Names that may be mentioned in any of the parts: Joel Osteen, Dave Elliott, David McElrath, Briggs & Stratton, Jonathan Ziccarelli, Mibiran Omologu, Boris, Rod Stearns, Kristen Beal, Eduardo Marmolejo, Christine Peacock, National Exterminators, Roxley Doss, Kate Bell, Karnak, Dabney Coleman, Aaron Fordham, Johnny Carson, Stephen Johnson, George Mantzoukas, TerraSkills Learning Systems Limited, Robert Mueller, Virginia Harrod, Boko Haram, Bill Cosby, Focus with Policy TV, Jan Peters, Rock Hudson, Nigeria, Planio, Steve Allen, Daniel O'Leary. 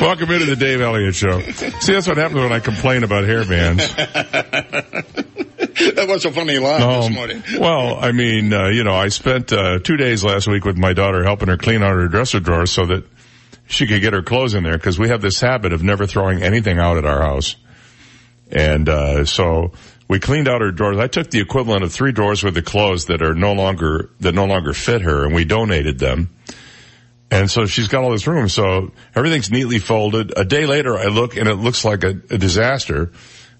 Welcome into the Dave Elliott Show. See, that's what happens when I complain about hairbands. That was a funny line this morning. Well, I mean, I spent 2 days last week with my daughter helping her clean out her dresser drawer so that she could get her clothes in there, because we have this habit of never throwing anything out at our house. And so we cleaned out her drawers. I took the equivalent of 3 drawers with the clothes that are no longer fit her, and we donated them. And so she's got all this room, so everything's neatly folded. A day later, I look, and it looks like a disaster,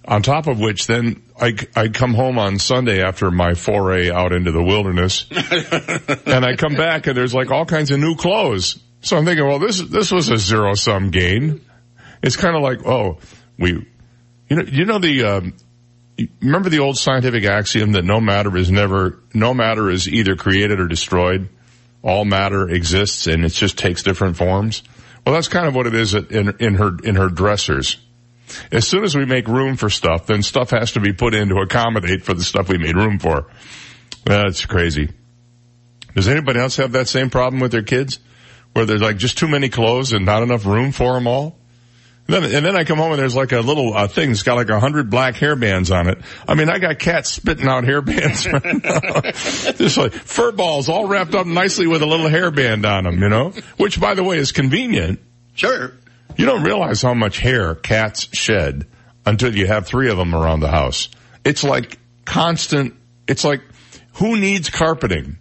on top of which then I come home on Sunday after my foray out into the wilderness, and I come back, and there's like all kinds of new clothes. So I'm thinking, well, this was a zero-sum gain. It's kind of like, remember the old scientific axiom that no matter is either created or destroyed? All matter exists, and it just takes different forms. Well, that's kind of what it is in her dressers. As soon as we make room for stuff, then stuff has to be put in to accommodate for the stuff we made room for. That's crazy. Does anybody else have that same problem with their kids, where there's like just too many clothes and not enough room for them all? And then I come home and there's like a little thing that's got like 100 black hairbands on it. I mean, I got cats spitting out hairbands right now. Just like fur balls all wrapped up nicely with a little hairband on them, which, by the way, is convenient. Sure. You don't realize how much hair cats shed until you have 3 of them around the house. It's like constant. It's like, who needs carpeting?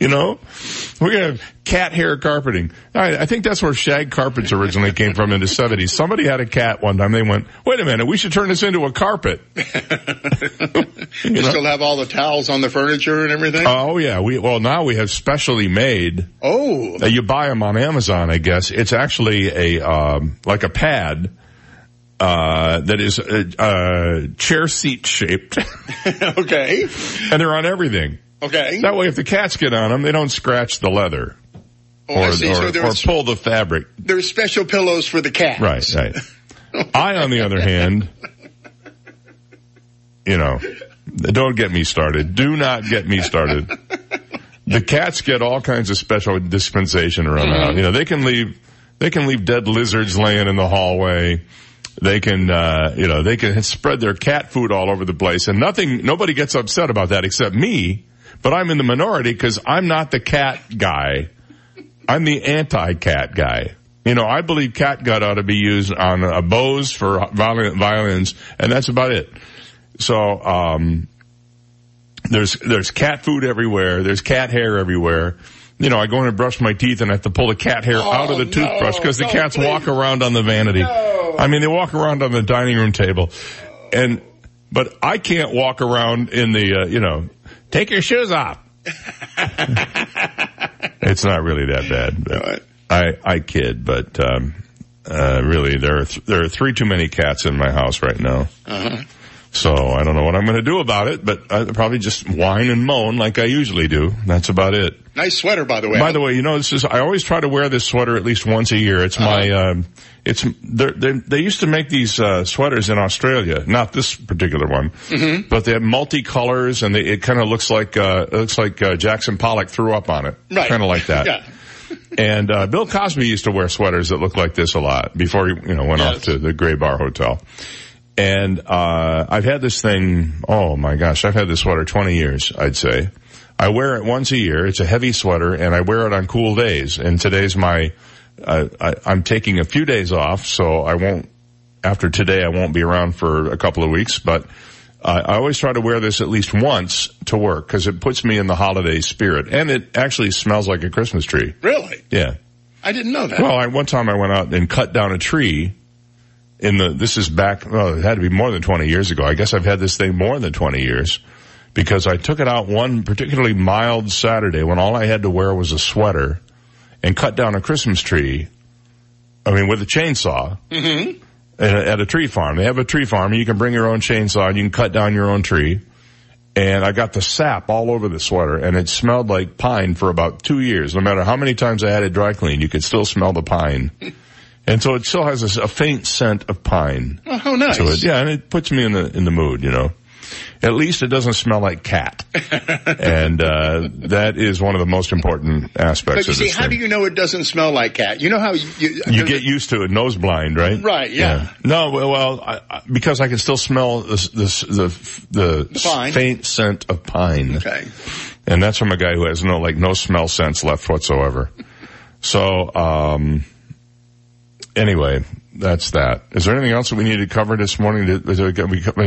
We're going to have cat hair carpeting. I think that's where shag carpets originally came from in the 70s. Somebody had a cat one time. They went, wait a minute, we should turn this into a carpet. You still have all the towels on the furniture and everything? Oh, yeah. Now we have specially made. Oh. You buy them on Amazon, I guess. It's actually like a pad. That is chair seat shaped. Okay. And they're on everything. Okay. That way, if the cats get on them, they don't scratch the leather or pull the fabric. There's special pillows for the cats. Right. I, on the other hand, don't get me started. Do not get me started. The cats get all kinds of special dispensation around the house. They can leave dead lizards laying in the hallway. They can spread their cat food all over the place, and nobody gets upset about that except me. But I'm in the minority because I'm not the cat guy. I'm the anti-cat guy. I believe cat gut ought to be used on bows for violins, and that's about it. So there's cat food everywhere. There's cat hair everywhere. I go in and brush my teeth, and I have to pull the cat hair out of the toothbrush because the cats walk around on the vanity. No. I mean, they walk around on the dining room table. But I can't walk around in the, take your shoes off. It's not really that bad. But I kid, but really, there are 3 too many cats in my house right now. Uh-huh. So I don't know what I'm going to do about it, but I probably just whine and moan like I usually do. That's about it. Nice sweater, by the way. By the way, I always try to wear this sweater at least once a year. It's my, they used to make these sweaters in Australia, not this particular one, mm-hmm. but they have multicolors, and it kind of looks like Jackson Pollock threw up on it, right? Kind of like that. Yeah. And Bill Cosby used to wear sweaters that looked like this a lot before he went off to the Gray Bar Hotel. And I've had this thing, oh my gosh, I've had this sweater 20 years, I'd say. I wear it once a year. It's a heavy sweater, and I wear it on cool days. And today's I'm taking a few days off, so after today I won't be around for a couple of weeks. But I always try to wear this at least once to work because it puts me in the holiday spirit. And it actually smells like a Christmas tree. Really? Yeah. I didn't know that. Well, one time I went out and cut down a tree. This is back, it had to be more than 20 years ago. I guess I've had this thing more than 20 years because I took it out one particularly mild Saturday when all I had to wear was a sweater and cut down a Christmas tree, with a chainsaw. Mm-hmm. at a tree farm. They have a tree farm. You can bring your own chainsaw and you can cut down your own tree. And I got the sap all over the sweater, and it smelled like pine for about 2 years. No matter how many times I had it dry cleaned, you could still smell the pine. And so it still has a faint scent of pine. Oh, how nice. To it. Yeah, and it puts me in the mood, you know. At least it doesn't smell like cat. And that is one of the most important aspects of this. But you see, how do you know it doesn't smell like cat? You know how you get used to it, nose blind, right? Right, yeah. No, well, because I can still smell the faint scent of pine. Okay. And that's from a guy who has no smell sense left whatsoever. So, anyway, that's that. Is there anything else that we needed to cover this morning?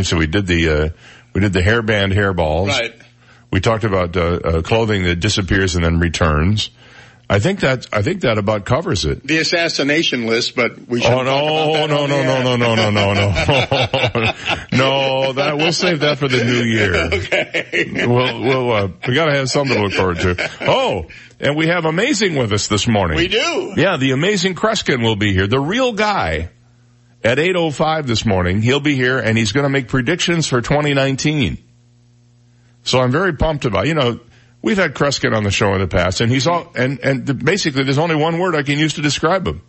So we did the hairband hairballs. Right. We talked about clothing that disappears and then returns. I think that about covers it. The assassination list, but we should no, that we'll save that for the new year. Okay. We got to have something to look forward to. Oh, and we have Amazing with us this morning. We do. Yeah, the amazing Kreskin will be here. The real guy at 8:05 this morning. He'll be here and he's going to make predictions for 2019. So I'm very pumped about, we've had Kreskin on the show in the past, and he's all, and basically there's only one word I can use to describe him.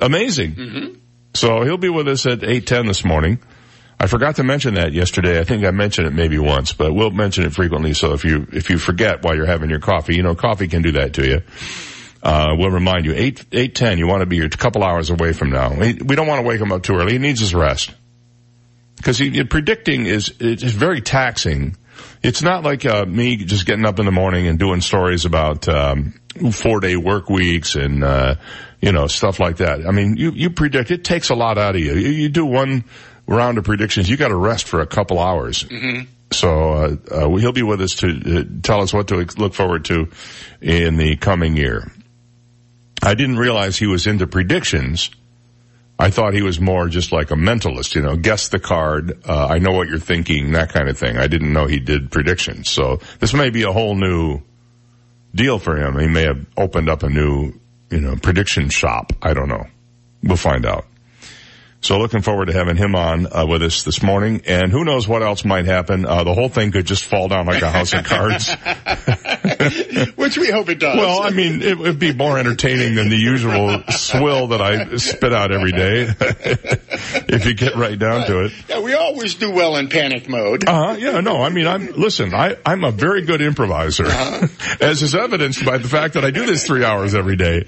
Amazing. Mm-hmm. So he'll be with us at 8:10 this morning. I forgot to mention that yesterday. I think I mentioned it maybe once, but we'll mention it frequently. So if you forget while you're having your coffee, coffee can do that to you. We'll remind you. 8:10, you want to be a couple hours away from now. We don't want to wake him up too early. He needs his rest. Because predicting it's very taxing. It's not like me just getting up in the morning and doing stories about 4-day work weeks and stuff like that. I mean, you predict, it takes a lot out of you. You do one round of predictions, you got to rest for a couple hours. Mm-hmm. So he'll be with us to tell us what to look forward to in the coming year. I didn't realize he was into predictions. I thought he was more just like a mentalist, guess the card, I know what you're thinking, that kind of thing. I didn't know he did predictions. So this may be a whole new deal for him. He may have opened up a new, prediction shop. I don't know. We'll find out. So looking forward to having him on with us this morning. And who knows what else might happen. The whole thing could just fall down like a house of cards. Which we hope it does. Well, I mean, it would be more entertaining than the usual swill that I spit out every day, if you get right down to it. Yeah, we always do well in panic mode. Yeah, no, I mean, I'm a very good improviser, as is evidenced by the fact that I do this 3 hours every day.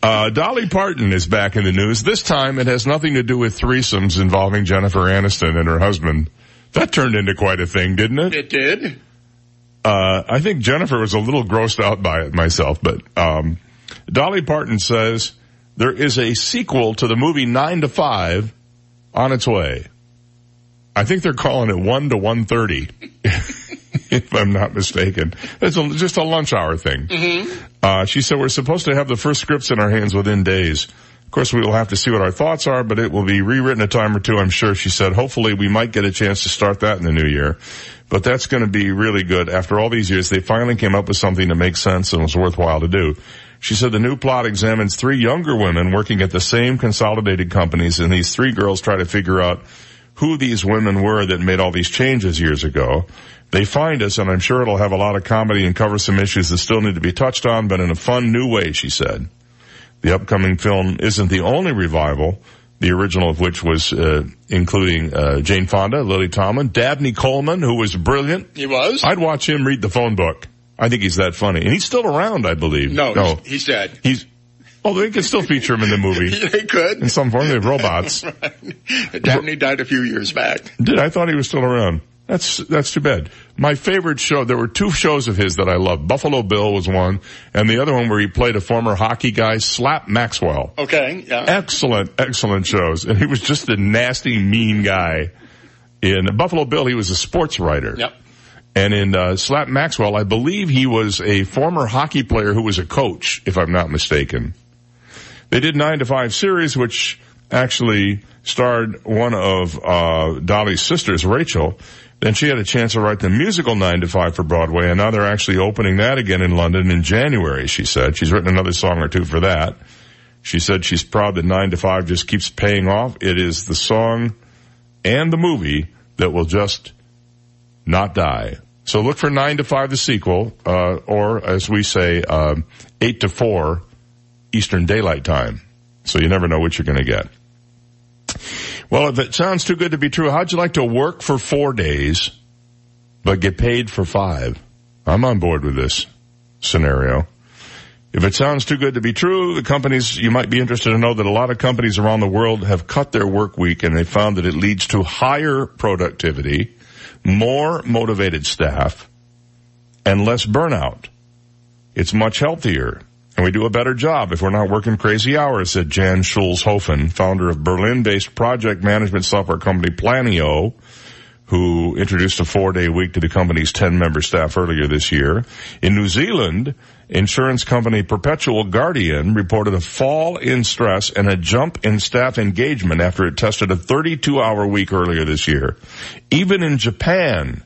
Dolly Parton is back in the news. This time it has nothing to do with threesomes involving Jennifer Aniston and her husband. That turned into quite a thing, didn't it? It did. I think Jennifer was a little grossed out by it myself, but Dolly Parton says there is a sequel to the movie 9 to 5 on its way. I think they're calling it 1 to 1:30, if I'm not mistaken. It's just a lunch hour thing. Mm-hmm. She said we're supposed to have the first scripts in our hands within days. Of course, we will have to see what our thoughts are, but it will be rewritten a time or two, I'm sure. She said, hopefully we might get a chance to start that in the new year. But that's going to be really good. After all these years, they finally came up with something that makes sense and was worthwhile to do. She said the new plot examines 3 younger women working at the same consolidated companies, and these 3 girls try to figure out who these women were that made all these changes years ago. They find us, and I'm sure it'll have a lot of comedy and cover some issues that still need to be touched on, but in a fun new way, she said. The upcoming film isn't the only revival, the original of which was including Jane Fonda, Lily Tomlin, Dabney Coleman, who was brilliant. He was. I'd watch him read the phone book. I think he's that funny. And he's still around, I believe. No. He's dead. Although they could still feature him in the movie. They could. In some form, they have robots. Right. Dabney died a few years back. Did I thought he was still around. That's too bad. My favorite show, there were 2 shows of his that I loved. Buffalo Bill was one, and the other one where he played a former hockey guy, Slap Maxwell. Okay, yeah. Excellent, excellent shows. And he was just a nasty, mean guy. In Buffalo Bill, he was a sports writer. Yep. And in Slap Maxwell, I believe he was a former hockey player who was a coach, if I'm not mistaken. They did 9 to 5 series, which actually starred one of Dolly's sisters, Rachel. Then she had a chance to write the musical 9 to 5 for Broadway, and now they're actually opening that again in London in January, she said. She's written another song or two for that. She said she's proud that 9 to 5 just keeps paying off. It is the song and the movie that will just not die. So look for 9 to 5, the sequel, or as we say, 8 to 4 Eastern Daylight Time. So you never know what you're going to get. Well, if it sounds too good to be true, how'd you like to work for 4 days, but get paid for 5? I'm on board with this scenario. If it sounds too good to be true, the companies, you might be interested to know that a lot of companies around the world have cut their work week, and they found that it leads to higher productivity, more motivated staff, and less burnout. It's much healthier, and we do a better job if we're not working crazy hours, said Jan Schulz-Hofen, founder of Berlin-based project management software company Planio, who introduced a 4-day week to the company's 10-member staff earlier this year. In New Zealand, insurance company Perpetual Guardian reported a fall in stress and a jump in staff engagement after it tested a 32-hour week earlier this year. Even in Japan,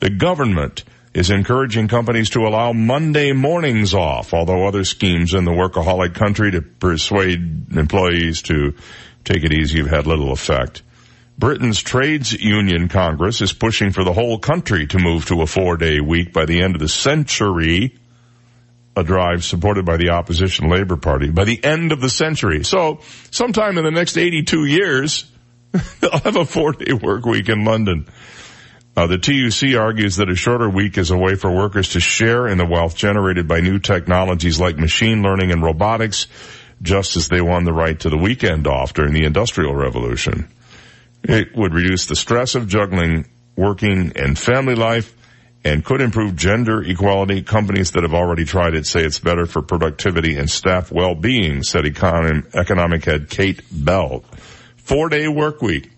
the government is encouraging companies to allow Monday mornings off, although other schemes in the workaholic country to persuade employees to take it easy have had little effect. Britain's Trades Union Congress is pushing for the whole country to move to a 4-day week by the end of the century, a drive supported by the opposition Labour Party. By the end of the century. So, sometime in the next 82 years, they'll have a 4-day work week in London. The TUC argues that a shorter week is a way for workers to share in the wealth generated by new technologies like machine learning and robotics, just as they won the right to the weekend off during the Industrial Revolution. It would reduce the stress of juggling working and family life and could improve gender equality. Companies that have already tried it say it's better for productivity and staff well-being, said economic head Kate Bell. 4-day work week.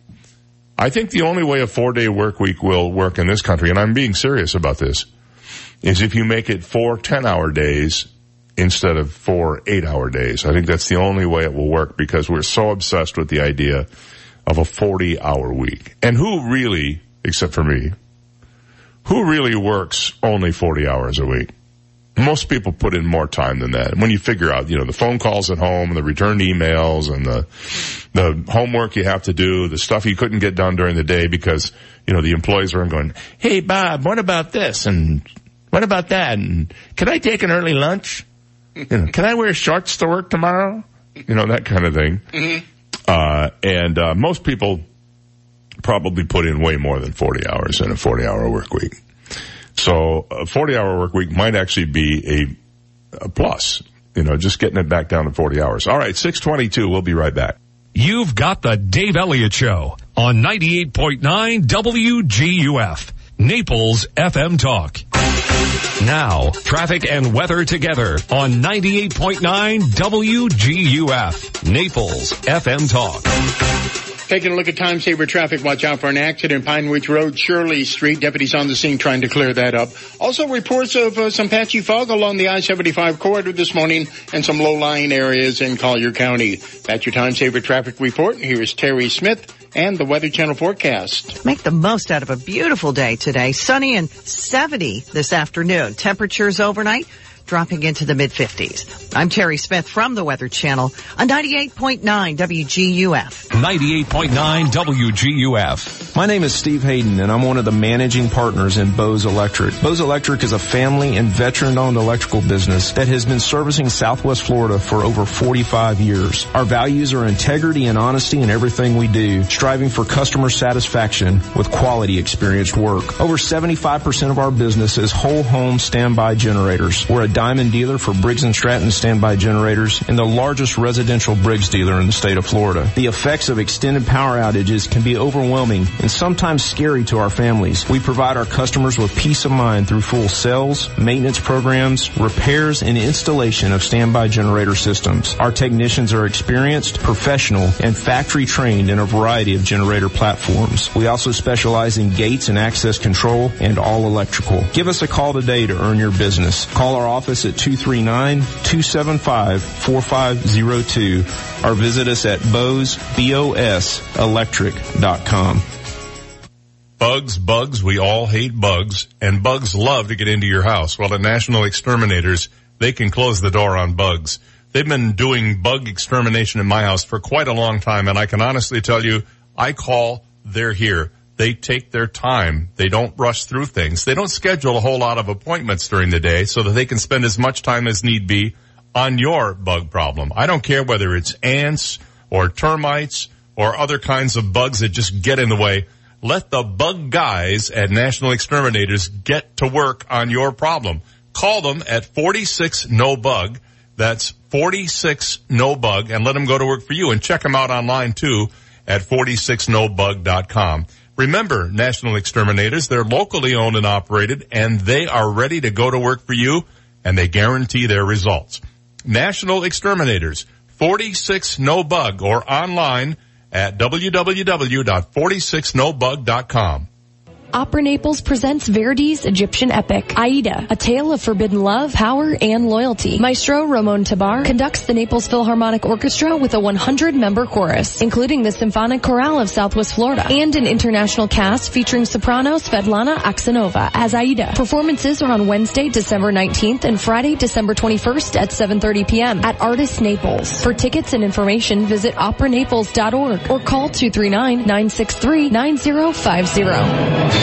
I think the only way a 4-day work week will work in this country, and I'm being serious about this, is if you make it 4 10-hour days instead of 4 8-hour days. I think that's the only way it will work, because we're so obsessed with the idea of a 40-hour week. And who really, except for me, who really works only 40 hours a week? Most people put in more time than that. When you figure out, you know, the phone calls at home, and the returned emails, and the homework you have to do, the stuff you couldn't get done during the day because, you know, the employees were going, hey, Bob, what about this? And what about that? And can I take an early lunch? You know, can I wear shorts to work tomorrow? You know, that kind of thing. Mm-hmm. And most people probably put in way more than 40 hours in a 40-hour work week. So a 40-hour work week might actually be a plus, you know, just getting it back down to 40 hours. All right, 6:22, we'll be right back. You've got the Dave Elliott Show on 98.9 WGUF, Naples FM Talk. Now, traffic and weather together on 98.9 WGUF, Naples FM Talk. Taking a look at Time Saver traffic, watch out for an accident. Pine Ridge Road, Shirley Street. Deputies on the scene trying to clear that up. Also, reports of some patchy fog along the I-75 corridor this morning and some low-lying areas in Collier County. That's your Time Saver traffic report. Here is Terry Smith and the Weather Channel forecast. Make the most out of a beautiful day today. Sunny and 70 this afternoon. Temperatures overnight dropping into the mid-50s. I'm Terry Smith from the Weather Channel on 98.9 WGUF. 98.9 WGUF. My name is Steve Hayden, and I'm one of the managing partners in Bose Electric. Bose Electric is a family and veteran-owned electrical business that has been servicing Southwest Florida for over 45 years. Our values are integrity and honesty in everything we do, striving for customer satisfaction with quality experienced work. Over 75% of our business is whole-home standby generators. We're a Diamond dealer for Briggs & Stratton standby generators and the largest residential Briggs dealer in the state of Florida. The effects of extended power outages can be overwhelming and sometimes scary to our families. We provide our customers with peace of mind through full sales, maintenance programs, repairs, and installation of standby generator systems. Our technicians are experienced, professional, and factory trained in a variety of generator platforms. We also specialize in gates and access control and all electrical. Give us a call today to earn your business. Call our office at 239-275-4502 or visit us at boseelectric.com. Bugs, we all hate bugs, and bugs love to get into your house. Well, at National Exterminators, they can close the door on bugs. They've been doing bug extermination in my house for quite a long time, and I can honestly tell you, I call, they're here. They take their time. They don't rush through things. They don't schedule a whole lot of appointments during the day so that they can spend as much time as need be on your bug problem. I don't care whether it's ants or termites or other kinds of bugs that just get in the way. Let the bug guys at National Exterminators get to work on your problem. Call them at 46NOBUG. That's 46NOBUG, and let them go to work for you. And check them out online, too, at 46nobug.com. Remember, National Exterminators, they're locally owned and operated, and they are ready to go to work for you, and they guarantee their results. National Exterminators, 46NOBUG, or online at www.46nobug.com. Opera Naples presents Verdi's Egyptian epic, Aida, a tale of forbidden love, power, and loyalty. Maestro Ramon Tabar conducts the Naples Philharmonic Orchestra with a 100-member chorus, including the Symphonic Chorale of Southwest Florida, and an international cast featuring soprano Svetlana Aksanova as Aida. Performances are on Wednesday, December 19th and Friday, December 21st at 7:30 p.m. at Artists Naples. For tickets and information, visit operanaples.org or call 239-963-9050.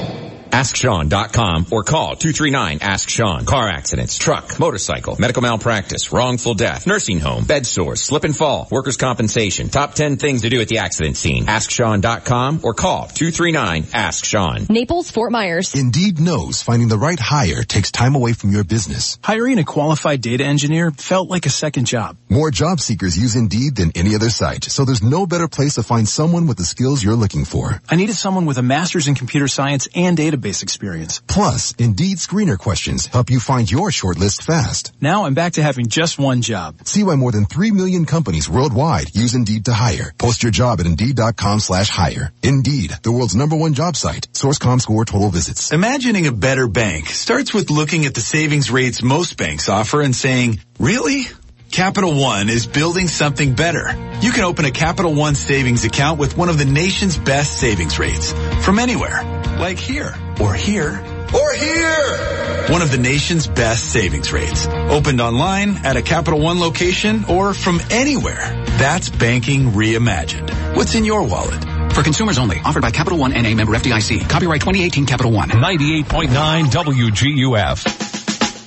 AskSean.com or call 239-ASK-SEAN. Car accidents, truck, motorcycle, medical malpractice, wrongful death, nursing home, bed sores, slip and fall, workers' compensation. Top 10 things to do at the accident scene. AskSean.com or call 239-ASK-SEAN. Naples, Fort Myers. Indeed knows finding the right hire takes time away from your business. Hiring a qualified data engineer felt like a second job. More job seekers use Indeed than any other site, so there's no better place to find someone with the skills you're looking for. I needed someone with a master's in computer science and database experience. Plus, Indeed screener questions help you find your shortlist fast. Now I'm back to having just one job. See why more than 3 million companies worldwide use Indeed to hire. Post your job at Indeed.com/hire. Indeed, the world's #1 job site. Source.com score total visits. Imagining a better bank starts with looking at the savings rates most banks offer and saying, really? Capital One is building something better. You can open a Capital One savings account with one of the nation's best savings rates from anywhere, like here, or here, or here. One of the nation's best savings rates, opened online at a Capital One location or from anywhere. That's banking reimagined. What's in your wallet? For consumers only. Offered by Capital One NA, member FDIC. Copyright 2018 Capital One. 98.9 WGUF.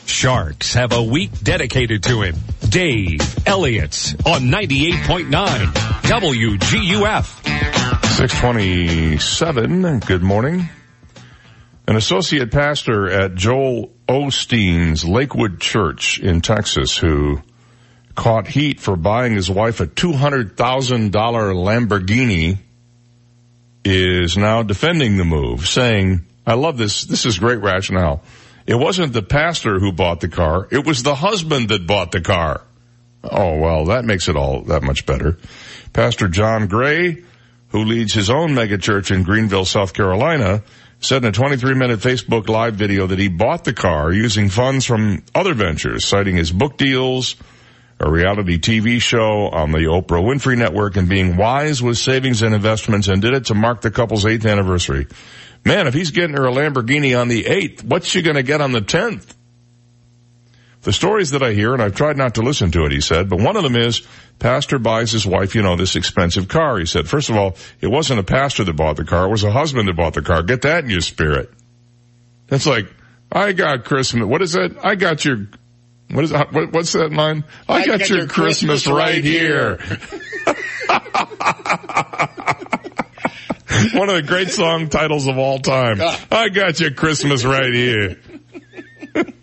Sharks have a week dedicated to him. Dave Elliott on 98.9 WGUF. 627, good morning. An associate pastor at Joel Osteen's Lakewood Church in Texas who caught heat for buying his wife a $200,000 Lamborghini is now defending the move, saying, I love this. This is great rationale. It wasn't the pastor who bought the car. It was the husband that bought the car. Oh, well, that makes it all that much better. Pastor John Gray, who leads his own megachurch in Greenville, South Carolina, said in a 23-minute Facebook Live video that he bought the car using funds from other ventures, citing his book deals, a reality TV show on the Oprah Winfrey Network, and being wise with savings and investments, and did it to mark the couple's 8th anniversary. Man, if he's getting her a Lamborghini on the 8th, what's she going to get on the 10th? The stories that I hear, and I've tried not to listen to it, he said, but one of them is, pastor buys his wife, this expensive car. He said, first of all, it wasn't a pastor that bought the car. It was a husband that bought the car. Get that in your spirit. That's like, I got Christmas. What is that? I got your, what is that? What's that line? I got your Christmas right here. One of the great song titles of all time. I got your Christmas right here.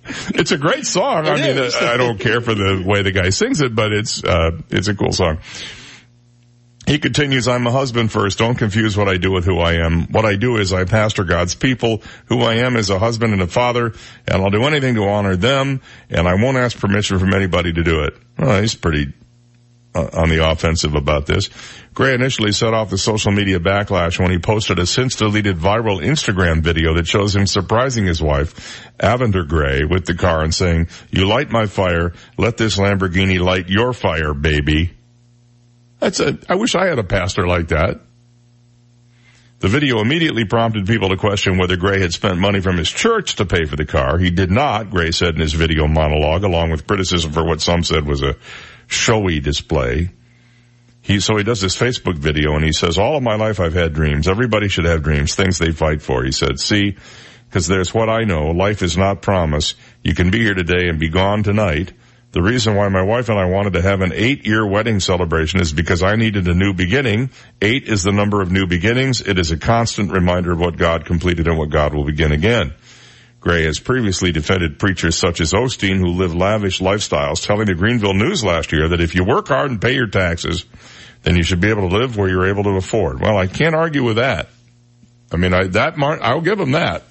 It's a great song. I mean, I don't care for the way the guy sings it, but it's a cool song. He continues, I'm a husband first. Don't confuse what I do with who I am. What I do is I pastor God's people. Who I am is a husband and a father, and I'll do anything to honor them, and I won't ask permission from anybody to do it. Well, he's pretty on the offensive about this. Gray initially set off the social media backlash when he posted a since-deleted viral Instagram video that shows him surprising his wife, Avender Gray, with the car and saying, you light my fire, let this Lamborghini light your fire, baby. I wish I had a pastor like that. The video immediately prompted people to question whether Gray had spent money from his church to pay for the car. He did not, Gray said in his video monologue, along with criticism for what some said was a showy display. So he does this Facebook video, and he says, all of my life I've had dreams. Everybody should have dreams, things they fight for. He said, see, because there's what I know. Life is not promise. You can be here today and be gone tonight. The reason why my wife and I wanted to have an 8-year wedding celebration is because I needed a new beginning. 8 is the number of new beginnings. It is a constant reminder of what God completed and what God will begin again. Gray has previously defended preachers such as Osteen who live lavish lifestyles, telling the Greenville News last year that if you work hard and pay your taxes, then you should be able to live where you're able to afford. Well, I can't argue with that. I mean, I'll give him that.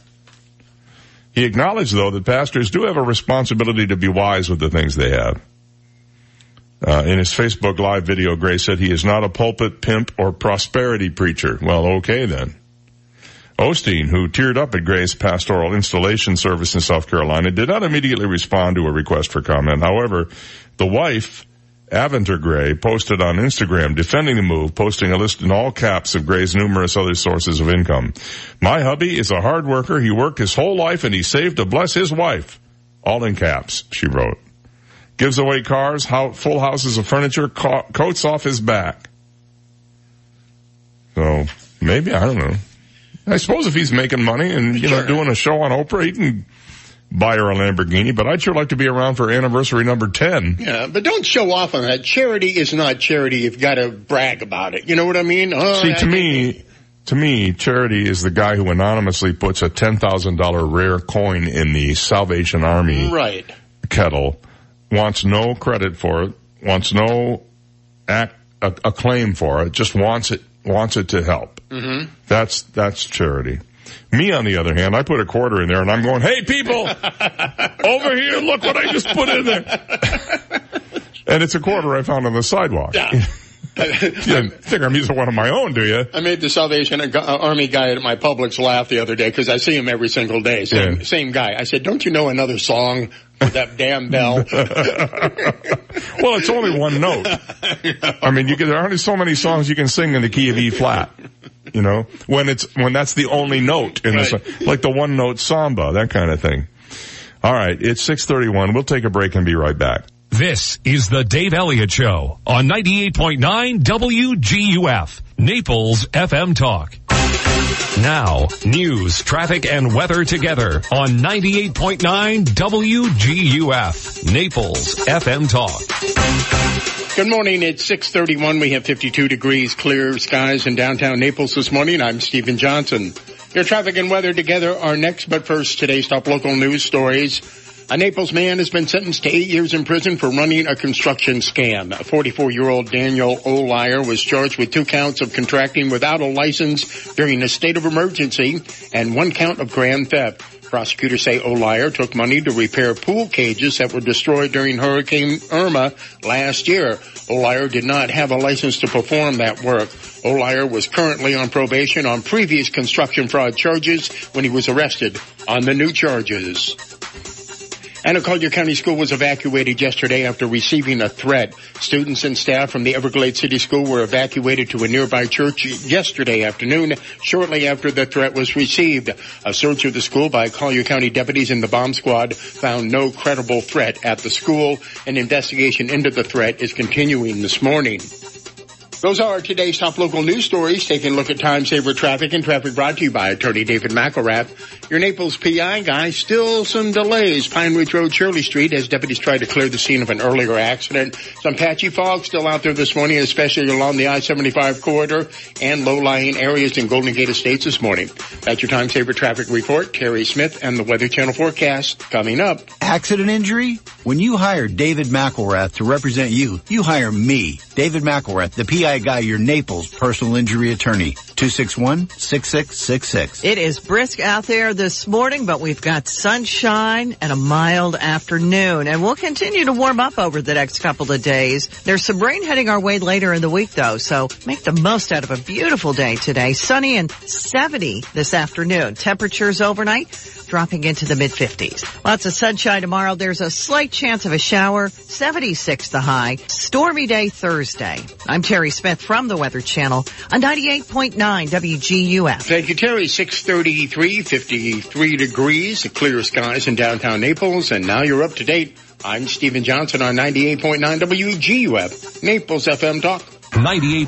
He acknowledged, though, that pastors do have a responsibility to be wise with the things they have. In his Facebook Live video, Gray said he is not a pulpit pimp or prosperity preacher. Well, okay then. Osteen, who teared up at Gray's pastoral installation service in South Carolina, did not immediately respond to a request for comment. However, the wife, Aventer Gray, posted on Instagram defending the move, posting a list in all caps of Gray's numerous other sources of income. My hubby is a hard worker. He worked his whole life and he saved to bless his wife. All in caps, she wrote. Gives away cars, full houses of furniture, coats off his back. So, maybe, I don't know. I suppose if he's making money and, you know, doing a show on Oprah, he can buy her a Lamborghini, but I'd sure like to be around for anniversary number 10. Yeah, but don't show off on that. Charity is not charity. You've got to brag about it. You know what I mean? Oh, see, to me, charity is the guy who anonymously puts a $10,000 rare coin in the Salvation Army kettle, wants no credit for it, wants no acclaim for it, just wants it to help. Mm-hmm. That's charity. Me, on the other hand, I put a quarter in there and I'm going, hey people, over here, look what I just put in there. And it's a quarter I found on the sidewalk. Yeah. You didn't think I'm using one of my own, do you? I made the Salvation Army guy at my Publix laugh the other day because I see him every single day. Same guy. I said, don't you know another song with that damn bell? Well, it's only one note. I mean, there aren't so many songs you can sing in the key of E flat. You know, when that's the only note in the song, like the one note samba, that kind of thing. All right, it's 6:31. We'll take a break and be right back. This is the Dave Elliott Show on 98.9 WGUF, Naples FM Talk. Now, news, traffic, and weather together on 98.9 WGUF, Naples FM Talk. Good morning. It's 6:31. We have 52 degrees, clear skies in downtown Naples this morning. I'm Stephen Johnson. Your traffic and weather together are next, but first, today's top local news stories. A Naples man has been sentenced to 8 years in prison for running a construction scam. 44-year-old Daniel O'Leary was charged with 2 counts of contracting without a license during a state of emergency and 1 count of grand theft. Prosecutors say O'Leary took money to repair pool cages that were destroyed during Hurricane Irma last year. O'Leary did not have a license to perform that work. O'Leary was currently on probation on previous construction fraud charges when he was arrested on the new charges. And a Collier County school was evacuated yesterday after receiving a threat. Students and staff from the Everglades City School were evacuated to a nearby church yesterday afternoon, shortly after the threat was received. A search of the school by Collier County deputies and the bomb squad found no credible threat at the school. An investigation into the threat is continuing this morning. Those are today's top local news stories. Taking a look at Time Saver Traffic, and traffic brought to you by attorney David McElrath. Your Naples PI guy, still some delays. Pine Ridge Road, Shirley Street, as deputies try to clear the scene of an earlier accident. Some patchy fog still out there this morning, especially along the I-75 corridor and low-lying areas in Golden Gate Estates this morning. That's your Time Saver Traffic Report. Terry Smith and the Weather Channel forecast coming up. Accident injury? When you hire David McElrath to represent you, you hire me, David McElrath, the PI guy, your Naples personal injury attorney. 261-6666. It is brisk out there this morning, but we've got sunshine and a mild afternoon. And we'll continue to warm up over the next couple of days. There's some rain heading our way later in the week, though, so make the most out of a beautiful day today. Sunny and 70 this afternoon. Temperatures overnight dropping into the mid-50s. Lots of sunshine tomorrow. There's a slight chance of a shower. 76 the high. Stormy day Thursday. I'm Terry Smith from the Weather Channel on 98.9 WGUF. Thank you, Terry. 6:33, 50. 93 degrees, clear skies in downtown Naples, and now you're up to date. I'm Stephen Johnson on 98.9 WGUF, Naples FM Talk. 98.9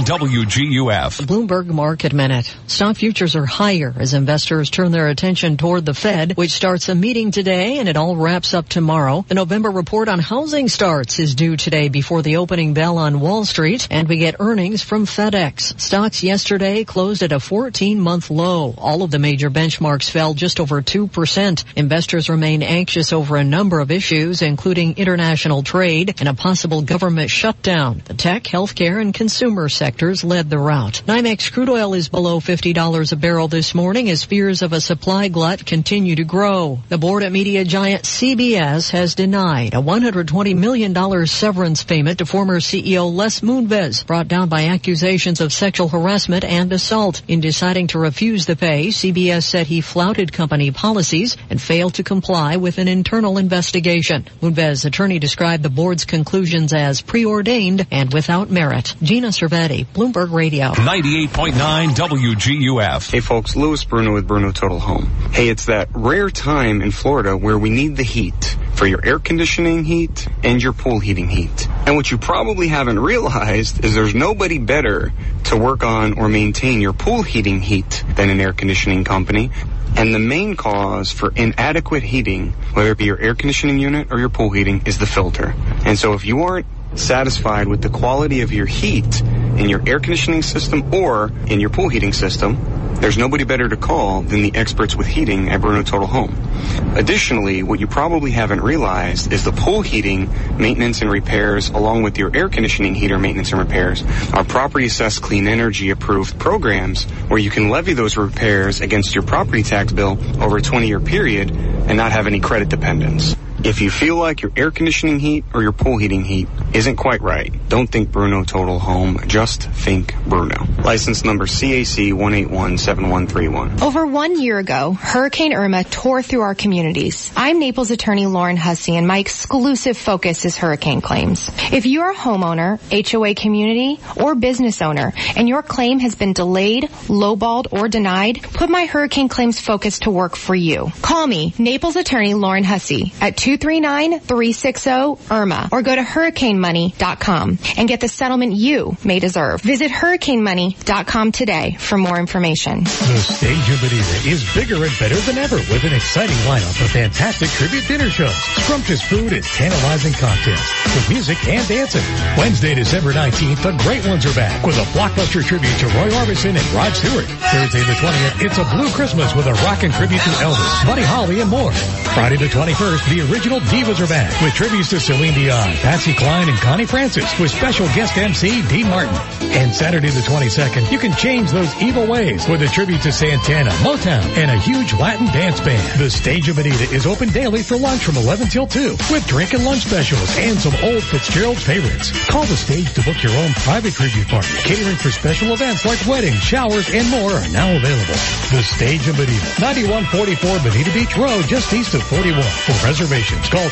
WGUF. Bloomberg Market Minute. Stock futures are higher as investors turn their attention toward the Fed, which starts a meeting today and it all wraps up tomorrow. The November report on housing starts is due today before the opening bell on Wall Street, and we get earnings from FedEx. Stocks yesterday closed at a 14-month low. All of the major benchmarks fell just over 2%. Investors remain anxious over a number of issues, including international trade and a possible government shutdown. The tech, health care and consumer sectors led the rout. NYMEX crude oil is below $50 a barrel this morning as fears of a supply glut continue to grow. The board at media giant CBS has denied a $120 million severance payment to former CEO Les Moonves, brought down by accusations of sexual harassment and assault. In deciding to refuse the pay, CBS said he flouted company policies and failed to comply with an internal investigation. Moonves' attorney described the board's conclusions as preordained and without merit. Gina Cervetti, Bloomberg Radio. 98.9 WGUF. Hey folks, Louis Bruno with Bruno Total Home. Hey, it's that rare time in Florida where we need the heat for your air conditioning heat and your pool heating heat. And what you probably haven't realized is there's nobody better to work on or maintain your pool heating heat than an air conditioning company. And the main cause for inadequate heating, whether it be your air conditioning unit or your pool heating, is the filter. And so if you aren't satisfied with the quality of your heat in your air conditioning system or in your pool heating system, there's nobody better to call than the experts with heating at Bruno Total Home. Additionally, what you probably haven't realized is the pool heating maintenance and repairs, along with your air conditioning heater maintenance and repairs, are property assessed clean energy approved programs where you can levy those repairs against your property tax bill over a 20-year period and not have any credit dependence. If you feel like your air conditioning heat or your pool heating heat isn't quite right, don't think Bruno Total Home, just think Bruno. License number CAC 1817131. Over 1 year ago, Hurricane Irma tore through our communities. I'm Naples attorney Lauren Hussey, and my exclusive focus is hurricane claims. If you're a homeowner, HOA community, or business owner, and your claim has been delayed, lowballed, or denied, put my hurricane claims focus to work for you. Call me, Naples attorney Lauren Hussey, at 239-360-IRMA, or go to hurricanemoney.com and get the settlement you may deserve. Visit hurricanemoney.com today for more information. The Stage of It is bigger and better than ever with an exciting lineup of fantastic tribute dinner shows, scrumptious food, and tantalizing cocktails with music and dancing. Wednesday, December 19th, the great ones are back with a blockbuster tribute to Roy Orbison and Rod Stewart. Thursday the 20th, it's a Blue Christmas with a rockin' tribute to Elvis, Buddy Holly, and more. Friday the 21st, the original divas are back with tributes to Celine Dion, Patsy Cline, and Connie Francis with special guest MC Dean Martin. And Saturday the 22nd, you can change those evil ways with a tribute to Santana, Motown, and a huge Latin dance band. The Stage of Bonita is open daily for lunch from 11 till 2 with drink and lunch specials and some old Fitzgerald favorites. Call the Stage to book your own private tribute party. Catering for special events like weddings, showers, and more are now available. The Stage of Bonita, 9144 Bonita Beach Road, just east of 41. For reservations, call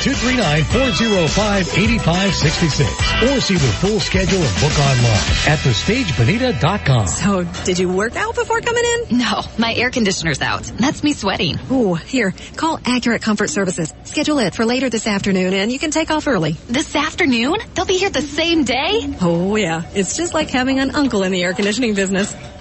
239-405-8566 or see the full schedule and book online at thestagebonita.com. So, did you work out before coming in? No, my air conditioner's out. That's me sweating. Ooh, here, call Accurate Comfort Services. Schedule it for later this afternoon and you can take off early. This afternoon? They'll be here the same day? Oh, yeah. It's just like having an uncle in the air conditioning business.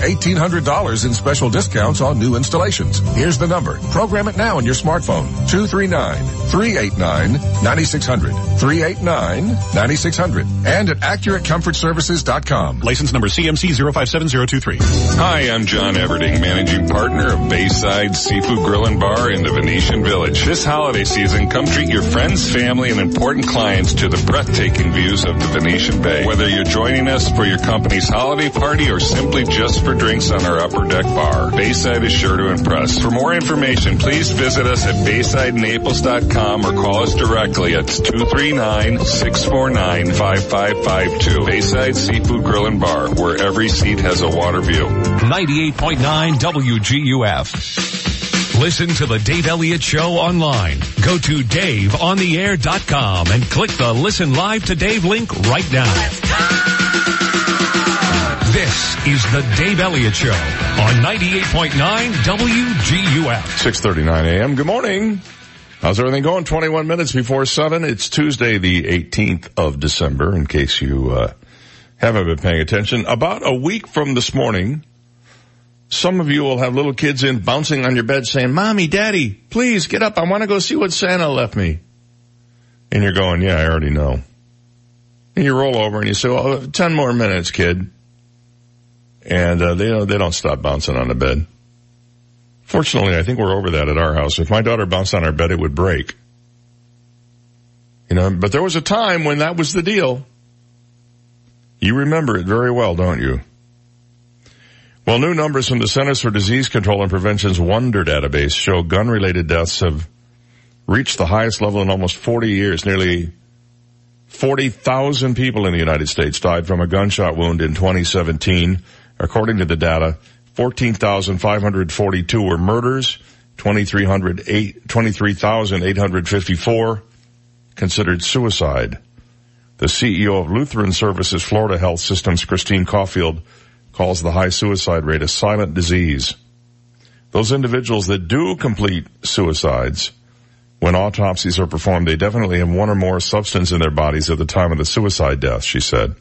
$1,800 in special discounts on new installations. Here's the number. Program it now on your smartphone. 239-389-9600. 389-9600. And at AccurateComfortServices.com. License number CMC 057023. Hi, I'm John Everding, managing partner of Bayside Seafood Grill and Bar in the Venetian Village. This holiday season, and come treat your friends, family, and important clients to the breathtaking views of the Venetian Bay. Whether you're joining us for your company's holiday party or simply just for drinks on our upper deck bar, Bayside is sure to impress. For more information, please visit us at BaysideNaples.com or call us directly at 239-649-5552. Bayside Seafood Grill and Bar, where every seat has a water view. 98.9 WGUF. Listen to the Dave Elliott Show online. Go to DaveOnTheAir.com and click the Listen Live to Dave link right now. This is the Dave Elliott Show on 98.9 WGUF. 6:39 a.m. Good morning. How's everything going? 21 minutes before 7. It's Tuesday, the 18th of December, in case you haven't been paying attention. About a week from this morning, some of you will have little kids in bouncing on your bed saying, Mommy, Daddy, please get up. I want to go see what Santa left me. And you're going, yeah, I already know. And you roll over and you say, well, 10 more minutes, kid. And they don't stop bouncing on the bed. Fortunately, I think we're over that at our house. If my daughter bounced on our bed, it would break. You know, but there was a time when that was the deal. You remember it very well, don't you? Well, new numbers from the Centers for Disease Control and Prevention's Wonder database show gun-related deaths have reached the highest level in almost 40 years. Nearly 40,000 people in the United States died from a gunshot wound in 2017, according to the data. 14,542 were murders, 23,854 considered suicide. The CEO of Lutheran Services Florida Health Systems, Christine Caulfield, calls the high suicide rate a silent disease. Those individuals that do complete suicides, when autopsies are performed, they definitely have one or more substance in their bodies at the time of the suicide death, she said.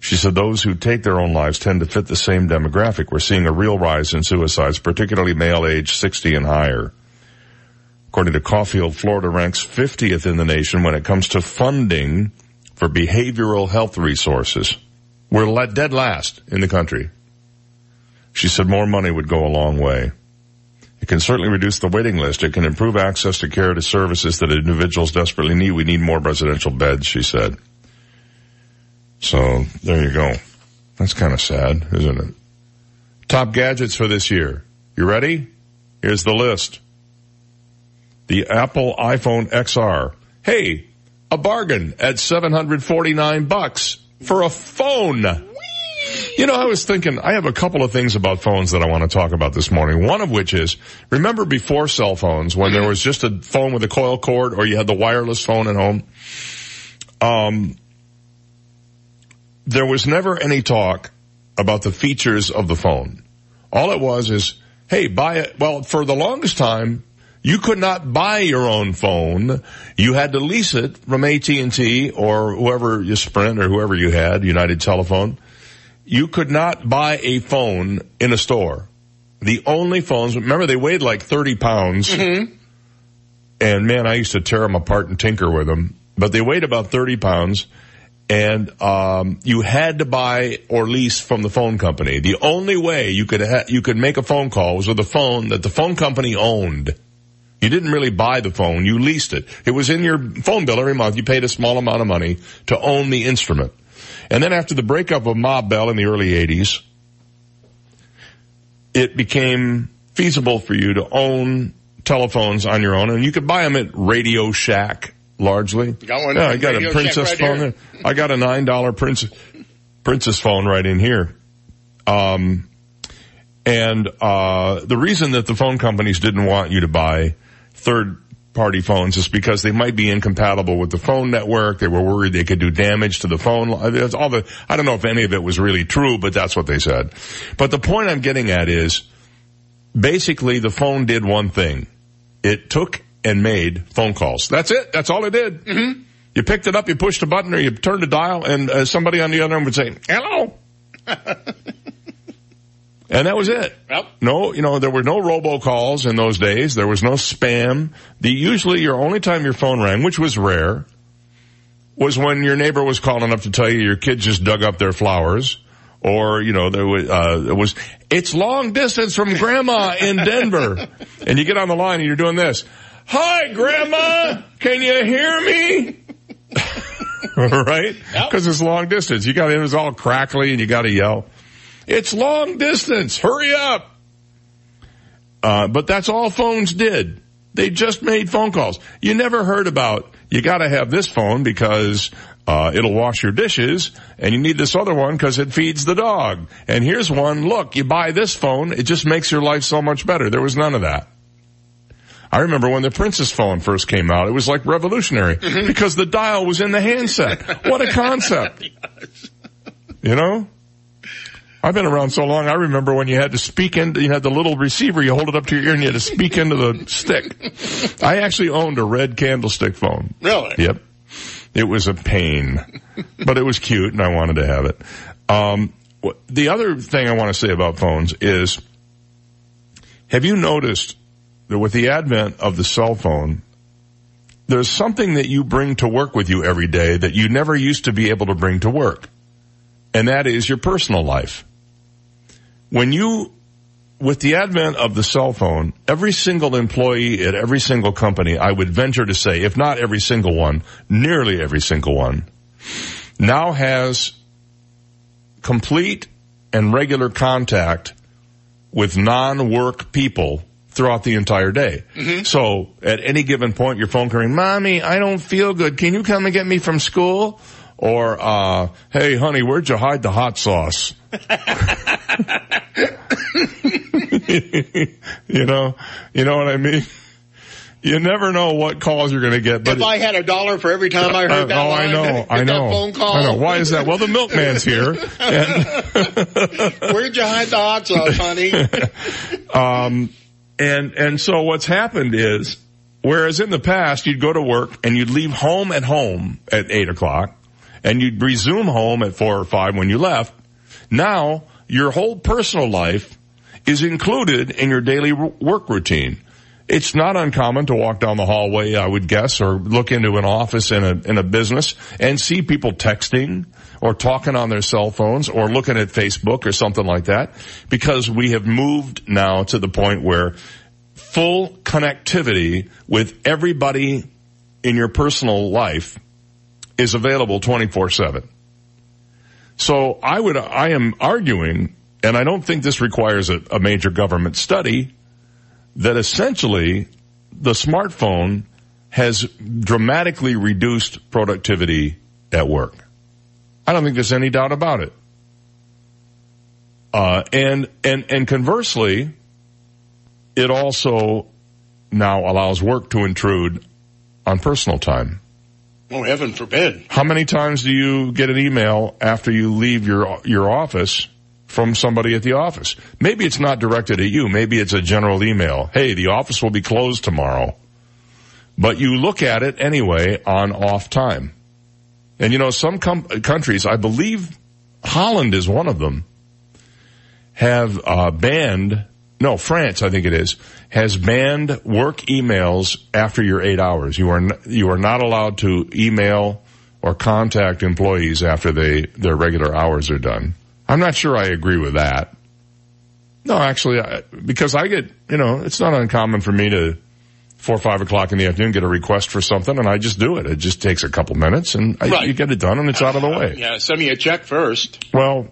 She said those who take their own lives tend to fit the same demographic. We're seeing a real rise in suicides, particularly male age 60 and higher. According to Caulfield, Florida ranks 50th in the nation when it comes to funding for behavioral health resources. We're dead last in the country. She said more money would go a long way. It can certainly reduce the waiting list. It can improve access to care to services that individuals desperately need. We need more residential beds, she said. So, there you go. That's kind of sad, isn't it? Top gadgets for this year. You ready? Here's the list. The Apple iPhone XR. Hey, a bargain at $749 for a phone. Whee! You know, I was thinking, I have a couple of things about phones that I want to talk about this morning. One of which is, remember before cell phones when there was just a phone with a coil cord or you had the wireless phone at home? There was never any talk about the features of the phone. All it was is, hey, buy it. Well, for the longest time, you could not buy your own phone. You had to lease it from AT&T or whoever you Sprint or whoever you had, United Telephone. You could not buy a phone in a store. The only phones, remember, they weighed like 30 pounds. Mm-hmm. And, man, I used to tear them apart and tinker with them. But they weighed about 30 pounds. And you had to buy or lease from the phone company. The only way you could make a phone call was with a phone that the phone company owned. You didn't really buy the phone, you leased it. It was in your phone bill every month. You paid a small amount of money to own the instrument. And then after the breakup of Ma Bell in the early 80s, it became feasible for you to own telephones on your own. And you could buy them at Radio Shack. Largely. Got one. Yeah, I got a Princess phone there. I got a $9 Princess phone right in here. The reason that the phone companies didn't want you to buy third-party phones is because they might be incompatible with the phone network. They were worried they could do damage to the phone. I don't know if any of it was really true, but that's what they said. But the point I'm getting at is, basically, the phone did one thing. It took and made phone calls. That's it. That's all it did. Mm-hmm. You picked it up, you pushed a button, or you turned a dial, and somebody on the other end would say, hello. And that was it. Yep. No, there were no robocalls in those days. There was no spam. Usually your only time your phone rang, which was rare, was when your neighbor was calling up to tell you your kid just dug up their flowers. Or, it's long distance from Grandma in Denver. And you get on the line and you're doing this. hi, Grandma, can you hear me? Right? Because it's long distance. You got it was all crackly and you got to yell. It's long distance. Hurry up. But that's all phones did. They just made phone calls. You never heard about, you got to have this phone because it'll wash your dishes, and you need this other one because it feeds the dog. And here's one, look, you buy this phone, it just makes your life so much better. There was none of that. I remember when the Princess phone first came out, it was like revolutionary because the dial was in the handset. What a concept. Yes. You know? I've been around so long, I remember when you had to speak into, you had the little receiver, you hold it up to your ear and you had to speak into the stick. I actually owned a red candlestick phone. Really? Yep. It was a pain, but it was cute and I wanted to have it. The other thing I want to say about phones is, have you noticed that with the advent of the cell phone, there's something that you bring to work with you every day that you never used to be able to bring to work, and that is your personal life. When you, with the advent of the cell phone, every single employee at every single company, I would venture to say, if not every single one, nearly every single one, now has complete and regular contact with non-work people throughout the entire day. Mm-hmm. So at any given point, your phone can ring, Mommy, I don't feel good. Can you come and get me from school? Or, hey, honey, where'd you hide the hot sauce? You know what I mean? You never know what calls you're going to get. But if I had $1 for every time I heard that line, that phone call. I know. Why is that? Well, the milkman's here. Where'd you hide the hot sauce, honey? And so what's happened is, whereas in the past, you'd go to work and you'd leave home at 8:00 and you'd resume home at 4 or 5 when you left. Now, your whole personal life is included in your daily work routine. It's not uncommon to walk down the hallway, I would guess, or look into an office in a business and see people texting or talking on their cell phones or looking at Facebook or something like that, because we have moved now to the point where full connectivity with everybody in your personal life is available 24/7. So I am arguing, and I don't think this requires a major government study, that essentially the smartphone has dramatically reduced productivity at work. I don't think there's any doubt about it. And conversely, it also now allows work to intrude on personal time. Oh, heaven forbid. How many times do you get an email after you leave your office from somebody at the office? Maybe it's not directed at you. Maybe it's a general email. Hey, the office will be closed tomorrow. But you look at it anyway on off time. And, you know, some countries, I believe Holland is one of them, have banned... No, France, I think it is, has banned work emails after your 8 hours. You are not allowed to email or contact employees after their regular hours are done. I'm not sure I agree with that. No, actually, because I get, you know, it's not uncommon for me to 4 or 5 o'clock in the afternoon get a request for something, and I just do it. It just takes a couple minutes, and you get it done, and it's out of the way. Yeah, send me a check first. Well...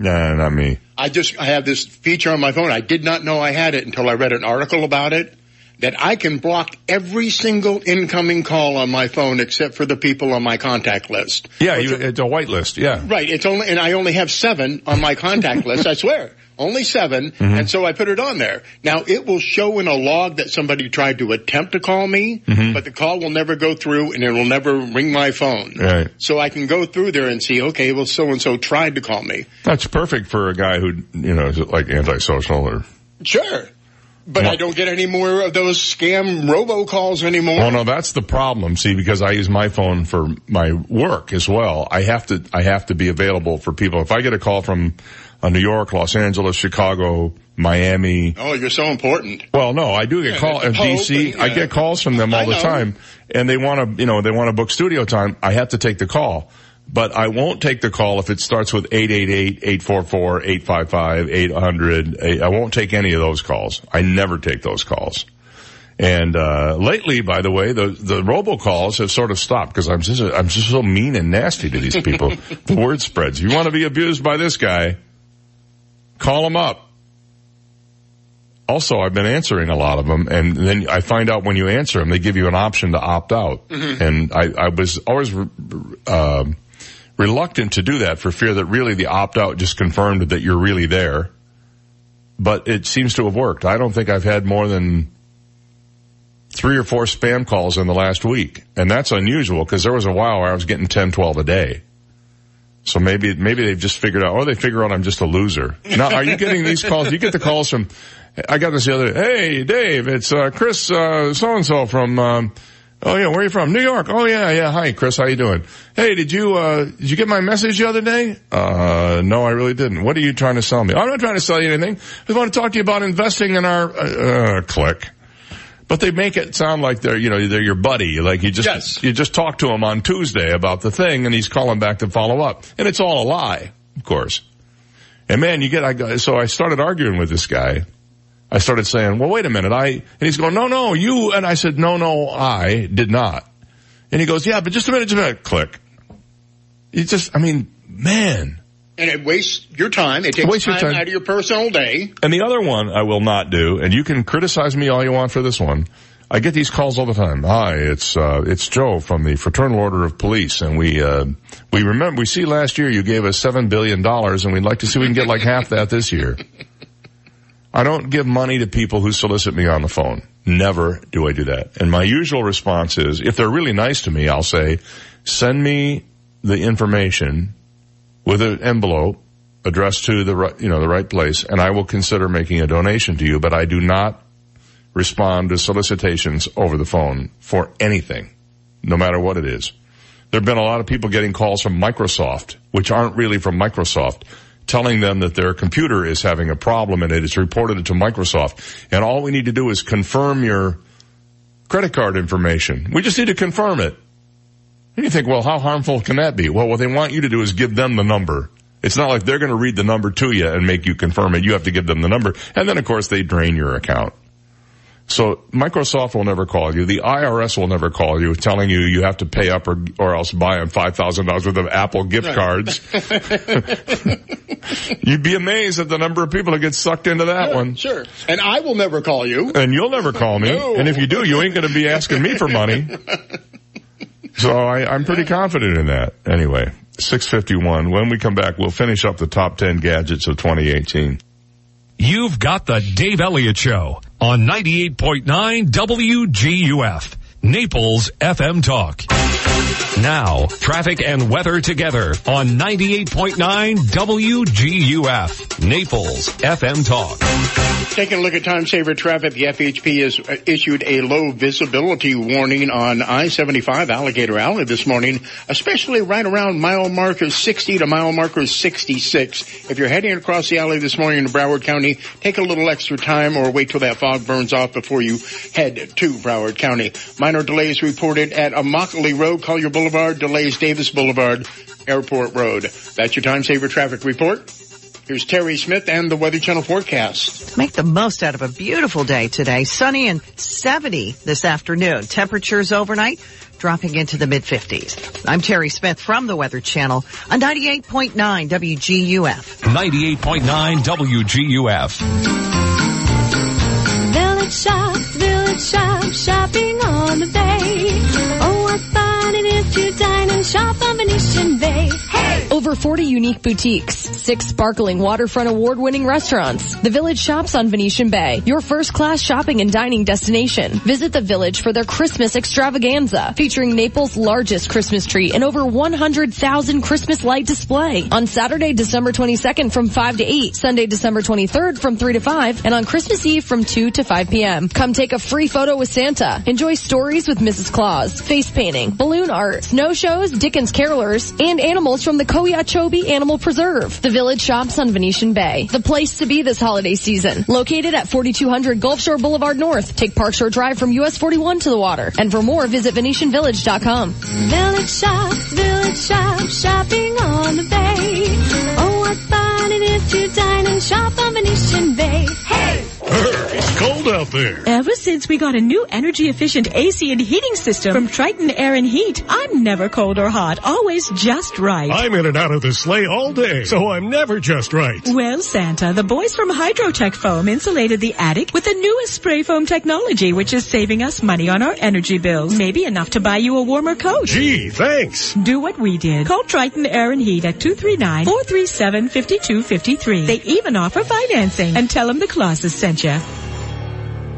No, not me. I have this feature on my phone. I did not know I had it until I read an article about it, that I can block every single incoming call on my phone except for the people on my contact list. Yeah, it's a whitelist, yeah. Right, and I only have 7 on my contact list, I swear. Only 7, mm-hmm. And so I put it on there. Now, it will show in a log that somebody tried to attempt to call me, mm-hmm. but the call will never go through, and it will never ring my phone. Right. So I can go through there and see, okay, well, so-and-so tried to call me. That's perfect for a guy who, you know, is like antisocial or... Sure. But I don't get any more of those scam robocalls anymore. Oh, no, that's the problem, see, because I use my phone for my work as well. I have to be available for people. If I get a call from New York, Los Angeles, Chicago, Miami. Oh, you're so important. Well, no, I do get calls. D.C., I get calls from them all the time. And they want to, you know, they want to book studio time. I have to take the call. But I won't take the call if it starts with 888-844-855-800. I won't take any of those calls. I never take those calls. And lately, by the way, the robocalls have sort of stopped because I'm just so mean and nasty to these people. The word spreads. You want to be abused by this guy, call him up. Also, I've been answering a lot of them, and then I find out when you answer them, they give you an option to opt out. Mm-hmm. And I was always reluctant to do that for fear that really the opt-out just confirmed that you're really there. But it seems to have worked. I don't think I've had more than 3 or 4 spam calls in the last week. And that's unusual because there was a while where I was getting 10, 12 a day. So maybe they've just figured out, they figure out I'm just a loser. Now, are you getting these calls? You get the calls from, I got this the other day. Hey, Dave, it's Chris so-and-so from, oh, yeah, where are you from? New York. Oh, yeah. Hi, Chris. How you doing? Hey, did you get my message the other day? No, I really didn't. What are you trying to sell me? I'm not trying to sell you anything. I want to talk to you about investing in our, click. But they make it sound like they're your buddy. Like you just talk to him on Tuesday about the thing and he's calling back to follow up. And it's all a lie, of course. And man, so I started arguing with this guy. I started saying, well, wait a minute. And he's going, no, you. And I said, no, I did not. And he goes, yeah, but just a minute, click. Man. And it wastes your time. It takes time out of your personal day. And the other one I will not do, and you can criticize me all you want for this one. I get these calls all the time. Hi, it's Joe from the Fraternal Order of Police, and we remember, we see last year you gave us $7 billion, and we'd like to see we can get like half that this year. I don't give money to people who solicit me on the phone. Never do I do that. And my usual response is, if they're really nice to me, I'll say, send me the information with an envelope addressed to the right place, and I will consider making a donation to you, but I do not respond to solicitations over the phone for anything, no matter what it is. There have been a lot of people getting calls from Microsoft, which aren't really from Microsoft, telling them that their computer is having a problem and it is reported to Microsoft, and all we need to do is confirm your credit card information. We just need to confirm it. And you think, well, how harmful can that be? Well, what they want you to do is give them the number. It's not like they're going to read the number to you and make you confirm it. You have to give them the number. And then, of course, they drain your account. So Microsoft will never call you. The IRS will never call you, telling you you have to pay up or else buy them $5,000 worth of Apple gift cards. You'd be amazed at the number of people that get sucked into that one. Sure. And I will never call you. And you'll never call me. No. And if you do, you ain't going to be asking me for money. So I'm pretty confident in that. Anyway, 6:51. When we come back, we'll finish up the top 10 gadgets of 2018. You've got the Dave Elliott Show on 98.9 WGUF, Naples FM Talk. Now, traffic and weather together on 98.9 WGUF, Naples FM Talk. Taking a look at time saver traffic, the FHP has issued a low visibility warning on I-75 Alligator Alley this morning, especially right around mile marker 60 to mile marker 66. If you're heading across the alley this morning in Broward County, take a little extra time or wait till that fog burns off before you head to Broward County. Minor delays reported at Immokalee Road, Collier Boulevard, delays Davis Boulevard, Airport Road. That's your time saver traffic report. Here's Terry Smith and the Weather Channel forecast. Make the most out of a beautiful day today. Sunny and 70 this afternoon. Temperatures overnight dropping into the mid-50s. I'm Terry Smith from the Weather Channel on 98.9 WGUF. 98.9 WGUF. Village Shop, shopping on the bay. Oh, what fun it is to dine and shop on Venetian Bay. Hey! Over 40 unique boutiques, 6 sparkling waterfront award-winning restaurants. The Village shops on Venetian Bay, your first-class shopping and dining destination. Visit the Village for their Christmas extravaganza, featuring Naples' largest Christmas tree and over 100,000 Christmas light display. On Saturday, December 22nd from 5 to 8, Sunday, December 23rd from 3 to 5, and on Christmas Eve from 2 to 5 p.m. Come take a free photo with Santa. Enjoy stories with Mrs. Claus, face painting, balloon art, snow shows, Dickens carolers, and animals from the Okeechobee Animal Preserve. The Village shops on Venetian Bay, the place to be this holiday season. Located at 4200 Gulf Shore Boulevard North. Take Park Shore Drive from US 41 to the water. And for more, visit VenetianVillage.com. Village shop, shopping on the bay. Oh, what fun it is to dine and shop on Venetian Bay. Hey! It's cold cold out there. Ever since we got a new energy-efficient AC and heating system from Triton Air and Heat, I'm never cold or hot, always just right. I'm in and out of the sleigh all day, so I'm never just right. Well, Santa, the boys from Hydrotech Foam insulated the attic with the newest spray foam technology, which is saving us money on our energy bills. Maybe enough to buy you a warmer coat. Gee, thanks. Do what we did. Call Triton Air and Heat at 239-437-5253. They even offer financing. And tell them the Clauses sent you.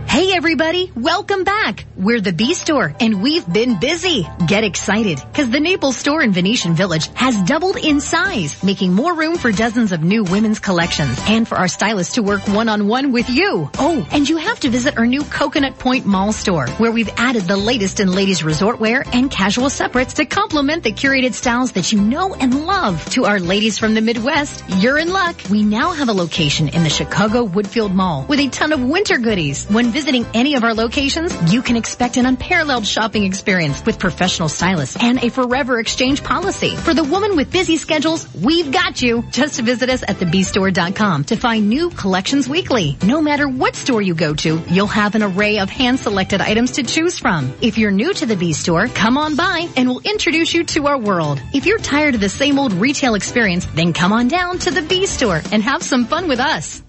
Hey everybody, welcome back. We're the B Store and we've been busy. Get excited because the Naples store in Venetian Village has doubled in size, making more room for dozens of new women's collections and for our stylists to work one-on-one with you. Oh, and you have to visit our new Coconut Point Mall store where we've added the latest in ladies resort wear and casual separates to complement the curated styles that you know and love. To our ladies from the Midwest, you're in luck. We now have a location in the Chicago Woodfield Mall with a ton of winter goodies. When visiting any of our locations, you can expect an unparalleled shopping experience with professional stylists and a forever exchange policy. For the woman with busy schedules, we've got you. Just visit us at thebstore.com to find new collections weekly. No matter what store you go to, you'll have an array of hand-selected items to choose from. If you're new to the B Store, come on by and we'll introduce you to our world. If you're tired of the same old retail experience, then come on down to the B Store and have some fun with us.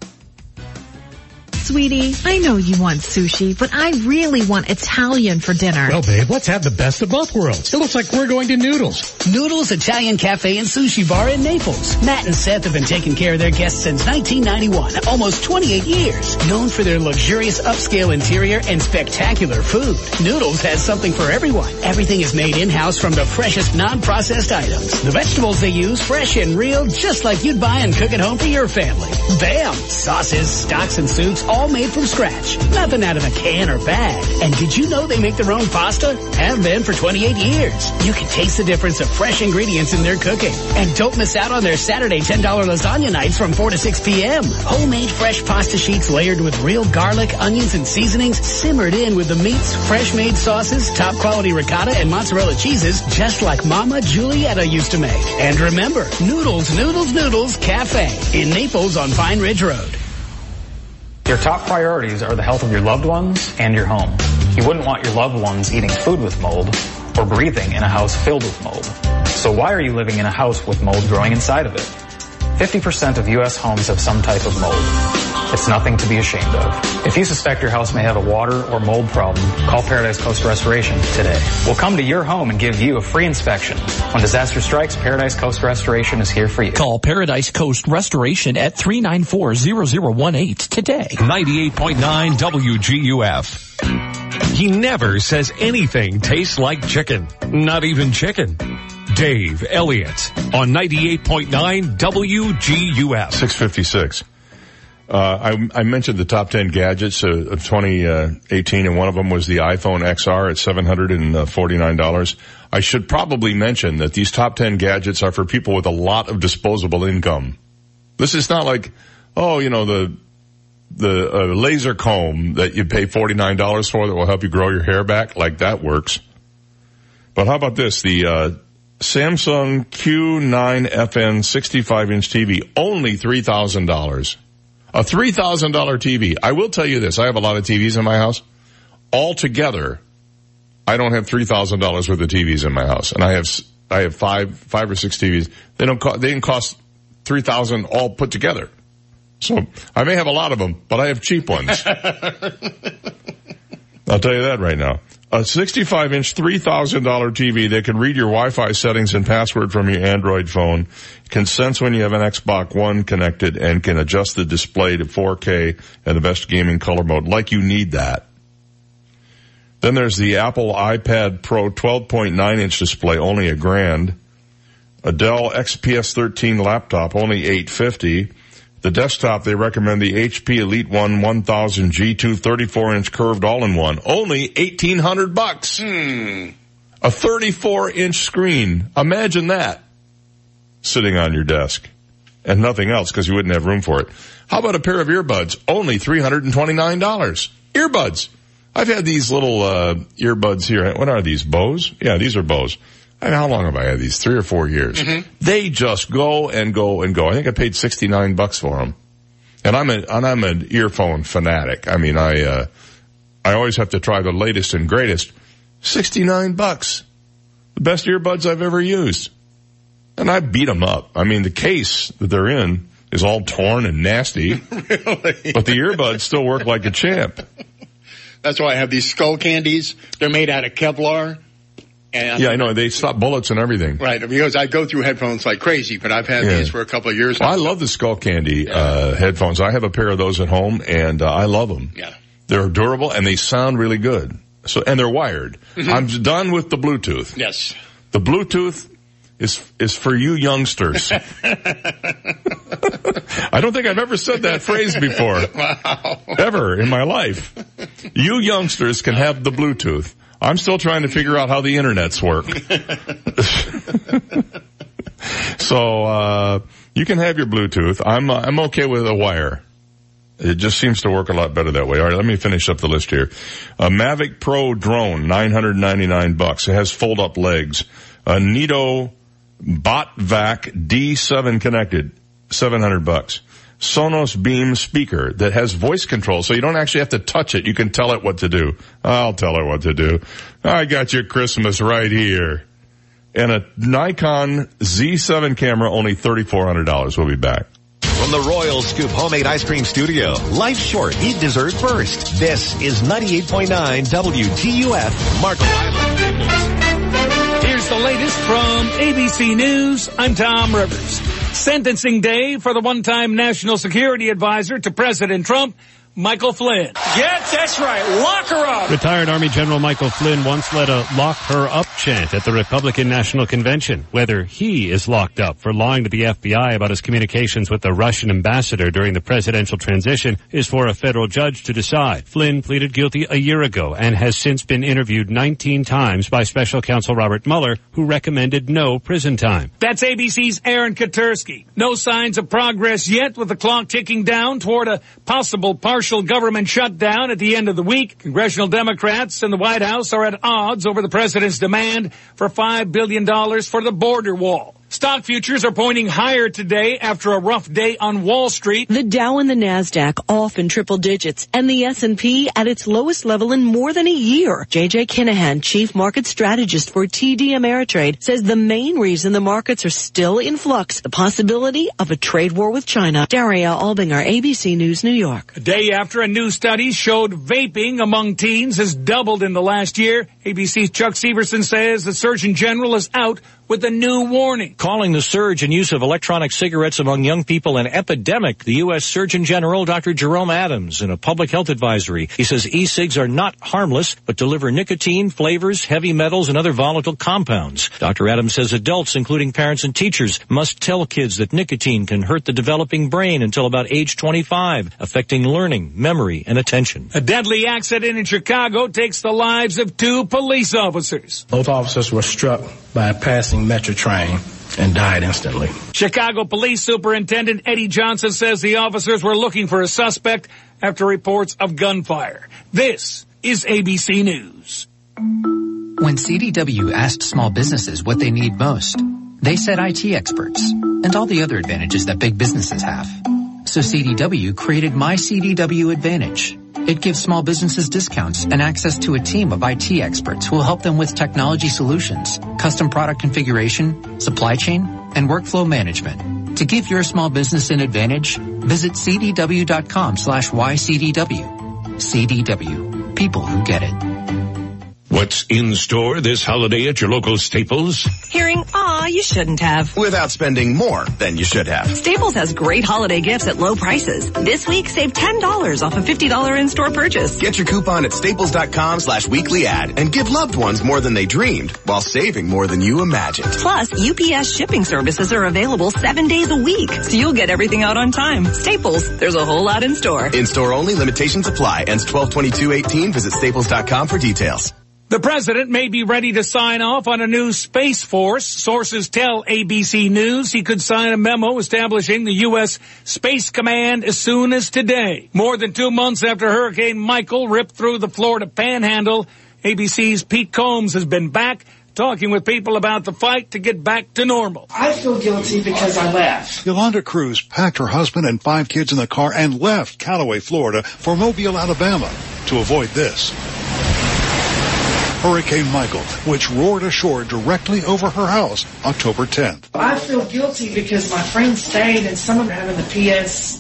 Sweetie, I know you want sushi, but I really want Italian for dinner. Well, babe, let's have the best of both worlds. It looks like we're going to Noodles. Noodles Italian Cafe and Sushi Bar in Naples. Matt and Seth have been taking care of their guests since 1991, almost 28 years. Known for their luxurious upscale interior and spectacular food, Noodles has something for everyone. Everything is made in-house from the freshest non-processed items. The vegetables they use, fresh and real, just like you'd buy and cook at home for your family. Bam! Sauces, stocks, and soups, all made from scratch. Nothing out of a can or bag. And did you know they make their own pasta? Have been for 28 years. You can taste the difference of fresh ingredients in their cooking. And don't miss out on their Saturday $10 lasagna nights from 4 to 6 p.m. Homemade fresh pasta sheets layered with real garlic, onions, and seasonings, simmered in with the meats, fresh-made sauces, top-quality ricotta, and mozzarella cheeses, just like Mama Giulietta used to make. And remember, Noodles, Noodles, Noodles Cafe in Naples on Pine Ridge Road. Your top priorities are the health of your loved ones and your home. You wouldn't want your loved ones eating food with mold or breathing in a house filled with mold. So why are you living in a house with mold growing inside of it? 50% of U.S. homes have some type of mold. It's nothing to be ashamed of. If you suspect your house may have a water or mold problem, call Paradise Coast Restoration today. We'll come to your home and give you a free inspection. When disaster strikes, Paradise Coast Restoration is here for you. Call Paradise Coast Restoration at 394-0018 today. 98.9 WGUF. He never says anything tastes like chicken. Not even chicken. Dave Elliott on 98.9 WGUF. 656. I mentioned the top 10 gadgets of 2018, and one of them was the iPhone XR at $749. I should probably mention that these top 10 gadgets are for people with a lot of disposable income. This is not like, oh, you know, the laser comb that you pay $49 for that will help you grow your hair back, like that works. But how about this? The Samsung Q9FN 65-inch TV, only $3,000. A $3,000 TV. I will tell you this. I have a lot of TVs in my house. Altogether, I don't have $3,000 worth of TVs in my house. And I have five or six TVs. They didn't cost $3,000 all put together. So I may have a lot of them, but I have cheap ones. I'll tell you that right now. A 65-inch $3,000 TV that can read your Wi-Fi settings and password from your Android phone, can sense when you have an Xbox One connected, and can adjust the display to 4K and the best gaming color mode, like you need that. Then there's the Apple iPad Pro 12.9-inch display, only $1,000. A Dell XPS 13 laptop, only $850. The desktop, they recommend the HP Elite One 1000 G2 34-inch curved all-in-one, only $1,800. A 34-inch screen. Imagine that sitting on your desk and nothing else because you wouldn't have room for it. How about a pair of earbuds? Only $329. Earbuds. I've had these little earbuds here. What are these, Bose? Yeah, these are Bose. And how long have I had these? 3 or 4 years. Mm-hmm. They just go and go and go. I think I paid $69 for them. And I'm an earphone fanatic. I mean, I always have to try the latest and greatest. $69. The best earbuds I've ever used. And I beat them up. I mean, the case that they're in is all torn and nasty. Really? But the earbuds still work like a champ. That's why I have these skull candies. They're made out of Kevlar. And yeah, I know. They stop bullets and everything. Right. Because I go through headphones like crazy, but I've had these for a couple of years now. Well, I love the skull candy headphones. I have a pair of those at home, and I love them. Yeah. They're durable, and they sound really good. So, and they're wired. Mm-hmm. I'm done with the Bluetooth. Yes. The Bluetooth is for you youngsters. I don't think I've ever said that phrase before. Wow. Ever in my life. You youngsters can have the Bluetooth. I'm still trying to figure out how the internets work. So, you can have your Bluetooth. I'm okay with a wire. It just seems to work a lot better that way. All right, let me finish up the list here. A Mavic Pro drone, $999. It has fold-up legs. A Nito BotVac D7 connected, $700. Sonos Beam speaker that has voice control, so you don't actually have to touch it. You can tell it what to do. I'll tell it what to do. I got your Christmas right here. And a Nikon Z7 camera, only $3,400. We'll be back. From the Royal Scoop Homemade Ice Cream Studio, life's short. Eat dessert first. This is 98.9 WTUF, Marco Island. Here's the latest from ABC News. I'm Tom Rivers. Sentencing day for the one-time National Security Advisor to President Trump, Michael Flynn. Yes, that's right. Lock her up. Retired Army General Michael Flynn once led a lock her up chant at the Republican National Convention. Whether he is locked up for lying to the FBI about his communications with the Russian ambassador during the presidential transition is for a federal judge to decide. Flynn pleaded guilty a year ago and has since been interviewed 19 times by special counsel Robert Mueller, who recommended no prison time. That's ABC's Aaron Katursky. No signs of progress yet, with the clock ticking down toward a possible partial government shutdown at the end of the week. Congressional Democrats and the White House are at odds over the president's demand for $5 billion for the border wall. Stock futures are pointing higher today after a rough day on Wall Street. The Dow and the Nasdaq off in triple digits, and the S&P at its lowest level in more than a year. J.J. Kinahan, chief market strategist for TD Ameritrade, says the main reason the markets are still in flux, the possibility of a trade war with China. Daria Albinger, ABC News, New York. A day after a new study showed vaping among teens has doubled in the last year, ABC's Chuck Severson says the Surgeon General is out with a new warning. Calling the surge in use of electronic cigarettes among young people an epidemic, the U.S. Surgeon General Dr. Jerome Adams in a public health advisory. He says e-cigs are not harmless, but deliver nicotine, flavors, heavy metals, and other volatile compounds. Dr. Adams says adults, including parents and teachers, must tell kids that nicotine can hurt the developing brain until about age 25, affecting learning, memory, and attention. A deadly accident in Chicago takes the lives of two police officers. Both officers were struck by a passing metro train and died instantly. Chicago Police Superintendent Eddie Johnson says the officers were looking for a suspect after reports of gunfire. This is ABC News. When CDW asked small businesses what they need most, they said IT experts and all the other advantages that big businesses have. So CDW created My CDW Advantage. It gives small businesses discounts and access to a team of IT experts who will help them with technology solutions, custom product configuration, supply chain, and workflow management. To give your small business an advantage, visit cdw.com/ycdw. CDW. People who get it. What's in store this holiday at your local Staples? Hearing, aw, you shouldn't have. Without spending more than you should have. Staples has great holiday gifts at low prices. This week, save $10 off a $50 in-store purchase. Get your coupon at staples.com/weekly ad and give loved ones more than they dreamed while saving more than you imagined. Plus, UPS shipping services are available 7 days a week, so you'll get everything out on time. Staples, there's a whole lot in store. In-store only, limitations apply. Ends 12/22/18. Visit staples.com for details. The president may be ready to sign off on a new space force. Sources tell ABC News he could sign a memo establishing the U.S. Space Command as soon as today. More than 2 months after Hurricane Michael ripped through the Florida Panhandle, ABC's Pete Combs has been back talking with people about the fight to get back to normal. I feel guilty because I left. Yolanda Cruz packed her husband and 5 kids in the car and left Callaway, Florida, for Mobile, Alabama, to avoid this. Hurricane Michael, which roared ashore directly over her house October 10th. I feel guilty because my friends stayed and some of them are having the PS...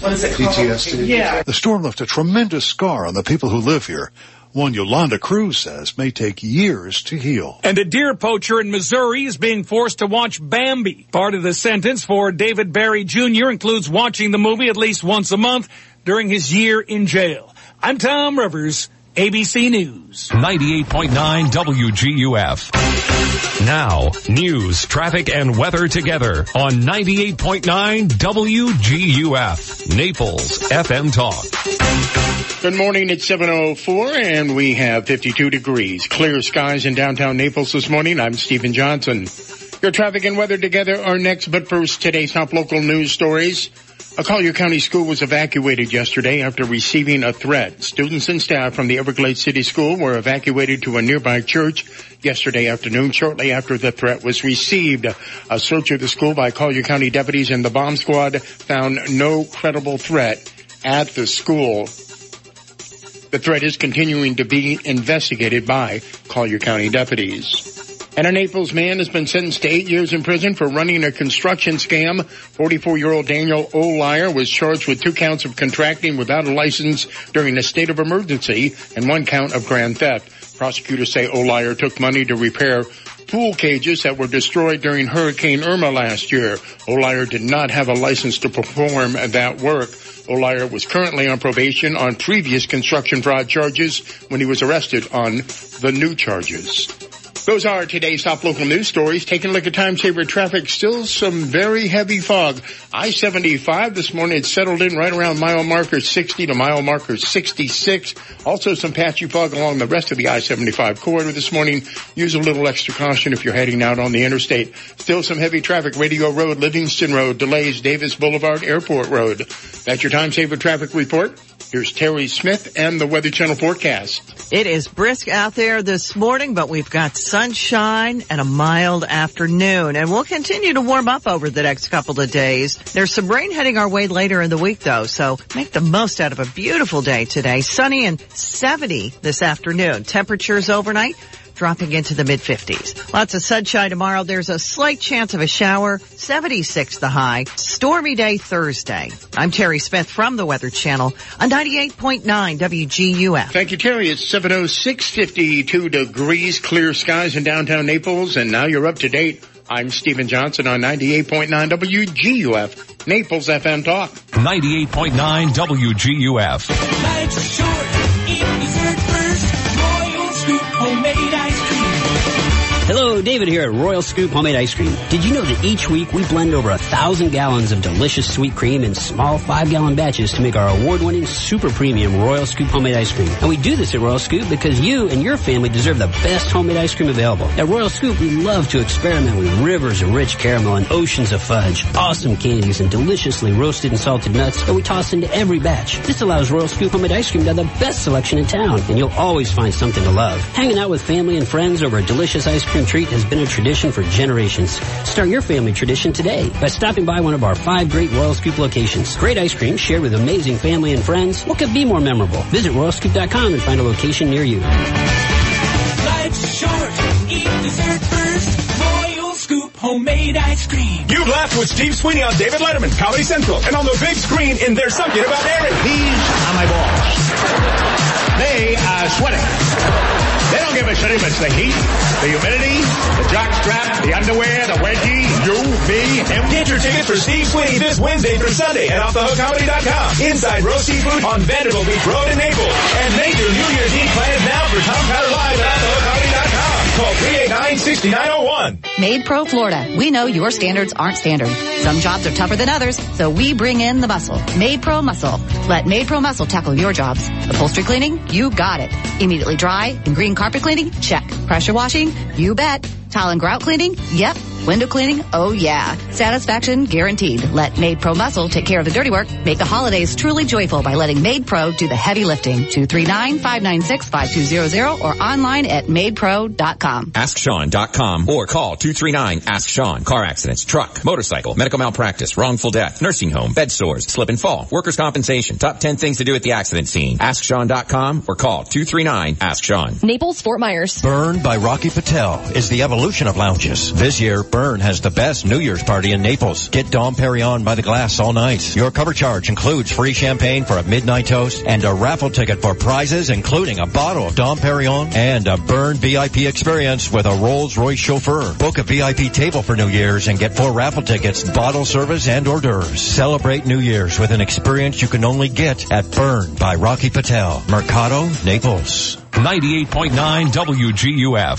What is it called? PTSD. Yeah. The storm left a tremendous scar on the people who live here. One Yolanda Cruz says may take years to heal. And a deer poacher in Missouri is being forced to watch Bambi. Part of the sentence for David Barry Jr. includes watching the movie at least once a month during his year in jail. I'm Tom Rivers, ABC News. 98.9 WGUF. Now, news, traffic, and weather together on 98.9 WGUF, Naples FM Talk. Good morning, it's 7:04, and we have 52 degrees. Clear skies in downtown Naples this morning. I'm Stephen Johnson. Your traffic and weather together are next, but first, today's top local news stories. A Collier County school was evacuated yesterday after receiving a threat. Students and staff from the Everglades City School were evacuated to a nearby church yesterday afternoon, shortly after the threat was received. A search of the school by Collier County deputies and the bomb squad found no credible threat at the school. The threat is continuing to be investigated by Collier County deputies. And a Naples man has been sentenced to 8 years in prison for running a construction scam. 44-year-old Daniel O'Leary was charged with 2 counts of contracting without a license during a state of emergency and 1 count of grand theft. Prosecutors say O'Leary took money to repair pool cages that were destroyed during Hurricane Irma last year. O'Leary did not have a license to perform that work. O'Leary was currently on probation on previous construction fraud charges when he was arrested on the new charges. Those are today's top local news stories. Taking a look at time-saver traffic, still some very heavy fog. I-75 this morning, it settled in right around mile marker 60 to mile marker 66. Also some patchy fog along the rest of the I-75 corridor this morning. Use a little extra caution if you're heading out on the interstate. Still some heavy traffic, Radio Road, Livingston Road, delays, Davis Boulevard, Airport Road. That's your time-saver traffic report. Here's Terry Smith and the Weather Channel forecast. It is brisk out there this morning, but we've got sunshine and a mild afternoon. And we'll continue to warm up over the next couple of days. There's some rain heading our way later in the week, though, so make the most out of a beautiful day today. Sunny and 70 this afternoon. Temperatures overnight dropping into the mid-50s. Lots of sunshine tomorrow. There's a slight chance of a shower, 76 the high. Stormy day Thursday. I'm Terry Smith from the Weather Channel on 98.9 WGUF. Thank you, Terry. It's 7:06, 52 degrees, clear skies in downtown Naples, and now you're up to date. I'm Stephen Johnson on 98.9 WGUF, Naples FM Talk. 98.9 WGUF. Life's short. Eat dessert first. Royal Scoop homemade ice cream. Hello, David here at Royal Scoop Homemade Ice Cream. Did you know that each week we blend over 1,000 gallons of delicious sweet cream in small 5-gallon batches to make our award-winning super premium Royal Scoop Homemade Ice Cream? And we do this at Royal Scoop because you and your family deserve the best homemade ice cream available. At Royal Scoop, we love to experiment with rivers of rich caramel and oceans of fudge, awesome candies, and deliciously roasted and salted nuts that we toss into every batch. This allows Royal Scoop Homemade Ice Cream to have the best selection in town, and you'll always find something to love. Hanging out with family and friends over a delicious ice cream treat has been a tradition for generations. Start your family tradition today by stopping by one of our 5 great Royal Scoop locations. Great ice cream shared with amazing family and friends. What could be more memorable? Visit royalscoop.com and find a location near you. Life's short. Eat dessert first. Royal Scoop homemade ice cream. You laugh with Steve Sweeney on David Letterman, Comedy Central, and on the big screen in There's Something About Eric. These are my balls. They are sweating. They don't give a shit if it's the heat, the humidity, the jockstrap, the underwear, the wedgie, you, me, him. Get your tickets for Steve Sweeney this Wednesday through Sunday at OffTheHookComedy.com. Inside Row Seafood on Vanderbilt Beach Road in Naples. And make your New Year's Eve plans now for Tom Crowder Live at OffTheHookComedy.com. Call 389-6901. Made Pro Florida. We know your standards aren't standard. Some jobs are tougher than others, so we bring in the muscle. Made Pro Muscle. Let Made Pro Muscle tackle your jobs. Upholstery cleaning? You got it. Immediately dry and green carpet cleaning? Check. Pressure washing? You bet. Tile and grout cleaning? Yep. Window cleaning? Oh, yeah. Satisfaction guaranteed. Let Made Pro Muscle take care of the dirty work. Make the holidays truly joyful by letting Made Pro do the heavy lifting. 239-596-5200 or online at madepro.com. AskSean.com or call 239-ASK-SEAN. Car accidents, truck, motorcycle, medical malpractice, wrongful death, nursing home, bed sores, slip and fall, workers' compensation. Top 10 things to do at the accident scene. AskSean.com or call 239-ASK-SEAN. Naples, Fort Myers. Burn by Rocky Patel is the evolution of lounges. This year, Burn has the best New Year's party in Naples. Get Dom Perignon by the glass all night. Your cover charge includes free champagne for a midnight toast and a raffle ticket for prizes, including a bottle of Dom Perignon and a Burn VIP experience with a Rolls-Royce chauffeur. Book a VIP table for New Year's and get 4 raffle tickets, bottle service, and hors d'oeuvres. Celebrate New Year's with an experience you can only get at Burn by Rocky Patel. Mercado, Naples. 98.9 WGUF.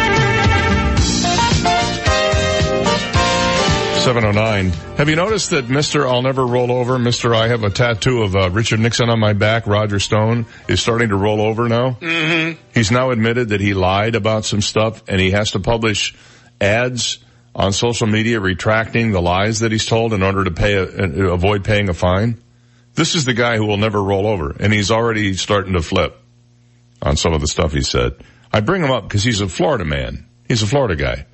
709. Have you noticed that Mr. I'll Never Roll Over, Mr. I Have a Tattoo of Richard Nixon on my back, Roger Stone, is starting to roll over now? Mm-hmm. He's now admitted that he lied about some stuff, and he has to publish ads on social media retracting the lies that he's told in order to avoid paying a fine. This is the guy who will never roll over, and he's already starting to flip on some of the stuff he said. I bring him up because he's a Florida man. He's a Florida guy.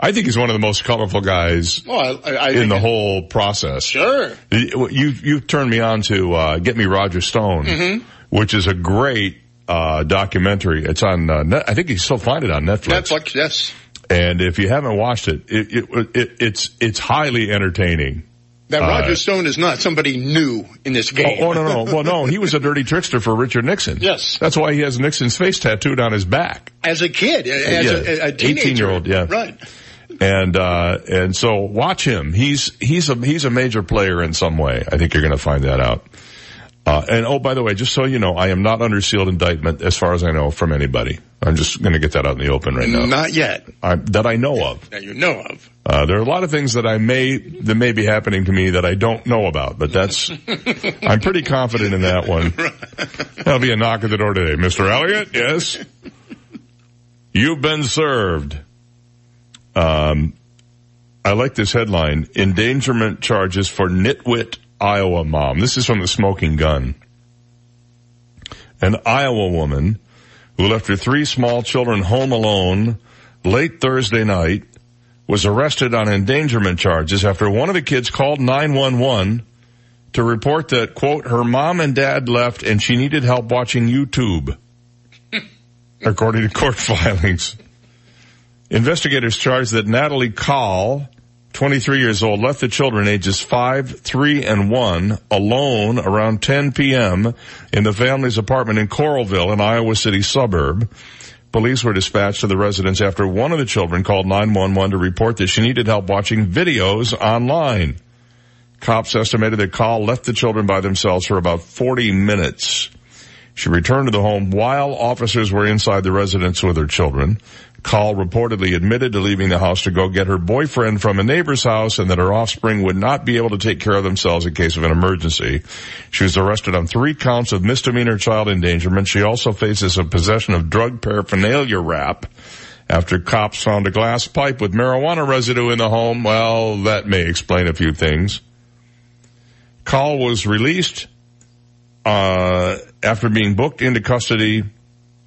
I think he's one of the most colorful guys in the whole process. Sure. You turned me on to Get Me Roger Stone, mm-hmm. which is a great documentary. It's on I think you can still find it on Netflix. Netflix, yes. And if you haven't watched it, it's highly entertaining. That Roger Stone is not somebody new in this game. Oh no. Well, no, he was a dirty trickster for Richard Nixon. Yes. That's why he has Nixon's face tattooed on his back. As a kid, a teenager. 18-year-old, yeah. Right. And so watch him. He's a major player in some way. I think you're going to find that out. And oh, by the way, just so you know, I am not under sealed indictment as far as I know from anybody. I'm just going to get that out in the open right now. Not yet. That I know of. That you know of. There are a lot of things that that may be happening to me that I don't know about, but I'm pretty confident in that one. That'll be a knock at the door today. Mr. Elliott, yes? You've been served. I like this headline, endangerment charges for nitwit Iowa mom. This is from The Smoking Gun. An Iowa woman who left her 3 small children home alone late Thursday night was arrested on endangerment charges after one of the kids called 911 to report that, quote, her mom and dad left and she needed help watching YouTube, according to court filings. Investigators charged that Natalie Call, 23 years old, left the children ages 5, 3, and 1 alone around 10 p.m. in the family's apartment in Coralville, an Iowa City suburb. Police were dispatched to the residence after one of the children called 911 to report that she needed help watching videos online. Cops estimated that Call left the children by themselves for about 40 minutes. She returned to the home while officers were inside the residence with her children. Call reportedly admitted to leaving the house to go get her boyfriend from a neighbor's house and that her offspring would not be able to take care of themselves in case of an emergency. She was arrested on 3 counts of misdemeanor child endangerment. She also faces a possession of drug paraphernalia rap after cops found a glass pipe with marijuana residue in the home. Well, that may explain a few things. Call was released after being booked into custody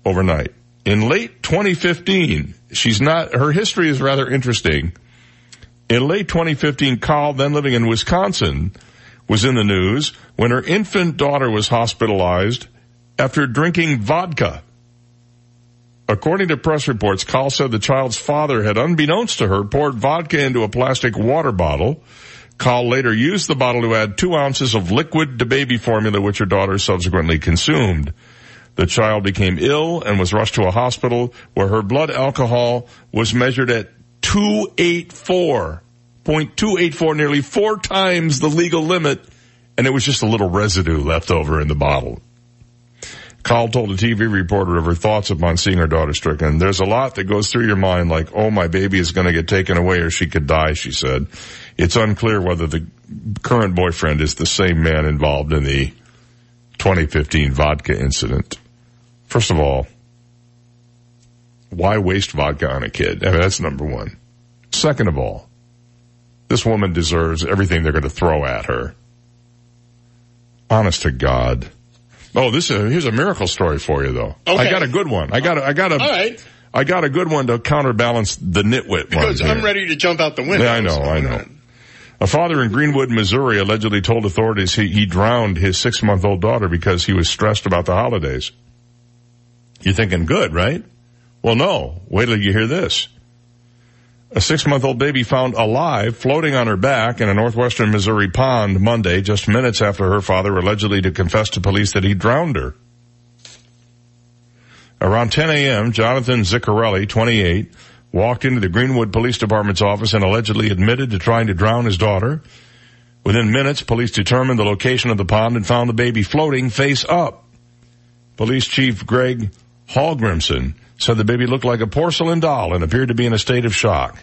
overnight. In late 2015, her history is rather interesting. In late 2015, Kyle, then living in Wisconsin, was in the news when her infant daughter was hospitalized after drinking vodka. According to press reports, Kyle said the child's father had, unbeknownst to her, poured vodka into a plastic water bottle. Call later used the bottle to add 2 ounces of liquid to baby formula, which her daughter subsequently consumed. The child became ill and was rushed to a hospital where her blood alcohol was measured at 284.284, nearly 4 times the legal limit, and it was just a little residue left over in the bottle. Call told a TV reporter of her thoughts upon seeing her daughter stricken. There's a lot that goes through your mind, like, oh, my baby is going to get taken away or she could die, she said. It's unclear whether the current boyfriend is the same man involved in the 2015 vodka incident. First of all, why waste vodka on a kid? I mean, that's number one. Second of all, this woman deserves everything they're going to throw at her. Honest to God. Oh, here's a miracle story for you, though. Okay. I got a good one. I got a good one to counterbalance the nitwit because I'm ready to jump out the window. Yeah, I know. A father in Greenwood, Missouri, allegedly told authorities he drowned his 6-month-old daughter because he was stressed about the holidays. You're thinking good, right? Well, no. Wait till you hear this. A 6-month-old baby found alive, floating on her back in a northwestern Missouri pond Monday, just minutes after her father allegedly confessed to police that he drowned her. Around 10 a.m., Jonathan Ziccarelli, 28, walked into the Greenwood Police Department's office and allegedly admitted to trying to drown his daughter. Within minutes, police determined the location of the pond and found the baby floating face up. Police Chief Greg Hallgrimson said the baby looked like a porcelain doll and appeared to be in a state of shock.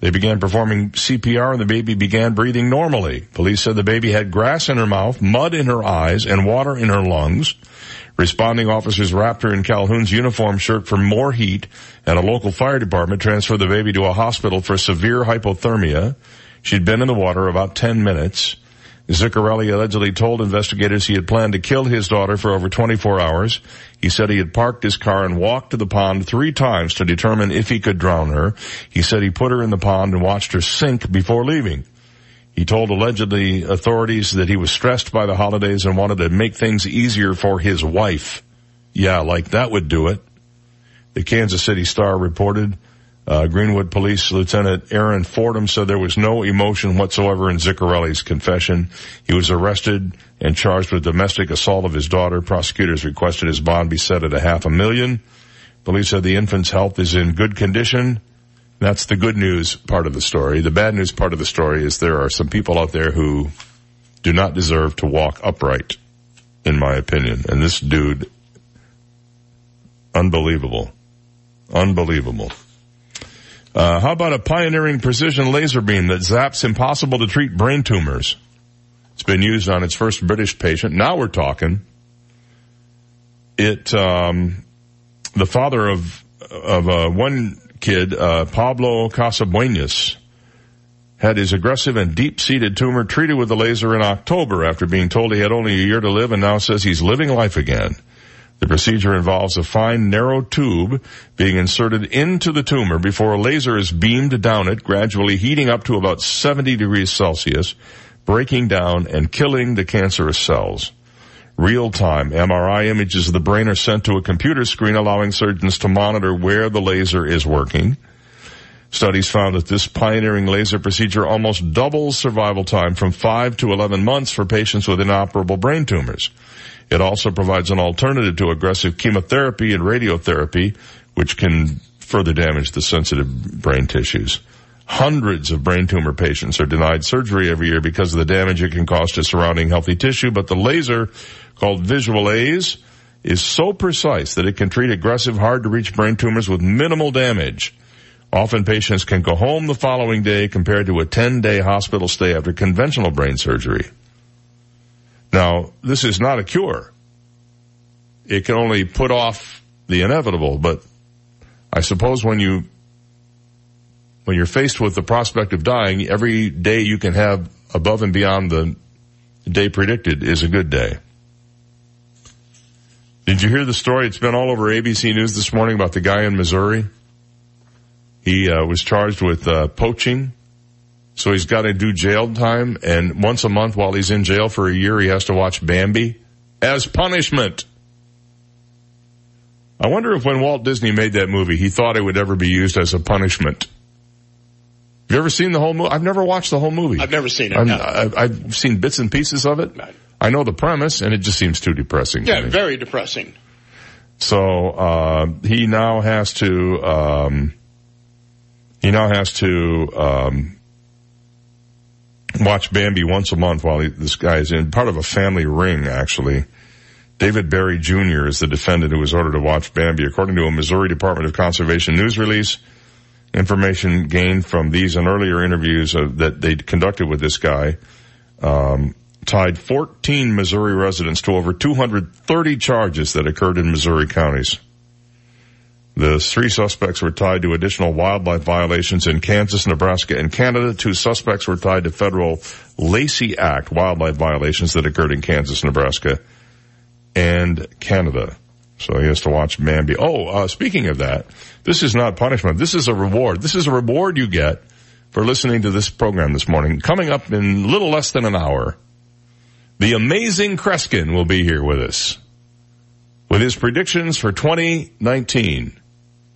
They began performing CPR and the baby began breathing normally. Police said the baby had grass in her mouth, mud in her eyes, and water in her lungs. Responding officers wrapped her in Calhoun's uniform shirt for more heat, and a local fire department transferred the baby to a hospital for severe hypothermia. She'd been in the water about 10 minutes. Ziccarelli allegedly told investigators he had planned to kill his daughter for over 24 hours. He said he had parked his car and walked to the pond 3 times to determine if he could drown her. He said he put her in the pond and watched her sink before leaving. He told allegedly authorities that he was stressed by the holidays and wanted to make things easier for his wife. Yeah, like that would do it. The Kansas City Star reported. Greenwood Police Lieutenant Aaron Fordham said there was no emotion whatsoever in Ziccarelli's confession. He was arrested and charged with domestic assault of his daughter. Prosecutors requested his bond be set at $500,000. Police said the infant's health is in good condition. That's the good news part of the story. The bad news part of the story is there are some people out there who do not deserve to walk upright, in my opinion. And this dude, unbelievable. Unbelievable. How about a pioneering precision laser beam that zaps impossible to treat brain tumors? It's been used on its first British patient. Now we're talking. The father of one kid, Pablo Casabueñas, had his aggressive and deep-seated tumor treated with a laser in October after being told he had only a year to live, and now says he's living life again. The procedure involves a fine, narrow tube being inserted into the tumor before a laser is beamed down it, gradually heating up to about 70 degrees Celsius, breaking down and killing the cancerous cells. Real-time MRI images of the brain are sent to a computer screen, allowing surgeons to monitor where the laser is working. Studies found that this pioneering laser procedure almost doubles survival time from 5 to 11 months for patients with inoperable brain tumors. It also provides an alternative to aggressive chemotherapy and radiotherapy, which can further damage the sensitive brain tissues. Hundreds of brain tumor patients are denied surgery every year because of the damage it can cause to surrounding healthy tissue, but the laser, called Visual A's, is so precise that it can treat aggressive, hard-to-reach brain tumors with minimal damage. Often patients can go home the following day compared to a 10-day hospital stay after conventional brain surgery. Now, this is not a cure. It can only put off the inevitable, but I suppose when you're faced with the prospect of dying, every day you can have above and beyond the day predicted is a good day. Did you hear the story? It's been all over ABC News this morning about the guy in Missouri. He was charged with poaching. So he's got to do jail time, and once a month while he's in jail for a year, he has to watch Bambi as punishment. I wonder if when Walt Disney made that movie, he thought it would ever be used as a punishment. Have you ever seen the whole movie? I've never watched the whole movie. I've never seen it. No. I've seen bits and pieces of it. I know the premise, and it just seems too depressing. Yeah, very depressing. So he now has to watch Bambi once a month while this guy's in part of a family ring, actually. David Berry Jr. is the defendant who was ordered to watch Bambi. According to a Missouri Department of Conservation news release, information gained from these and earlier interviews that they conducted with this guy tied 14 Missouri residents to over 230 charges that occurred in Missouri counties. The three suspects were tied to additional wildlife violations in Kansas, Nebraska, and Canada. Two suspects were tied to federal Lacey Act wildlife violations that occurred in Kansas, Nebraska, and Canada. So he has to watch Bambi. Speaking of that, this is not punishment. This is a reward. This is a reward you get for listening to this program this morning. Coming up in little less than an hour, the amazing Kreskin will be here with us with his predictions for 2019.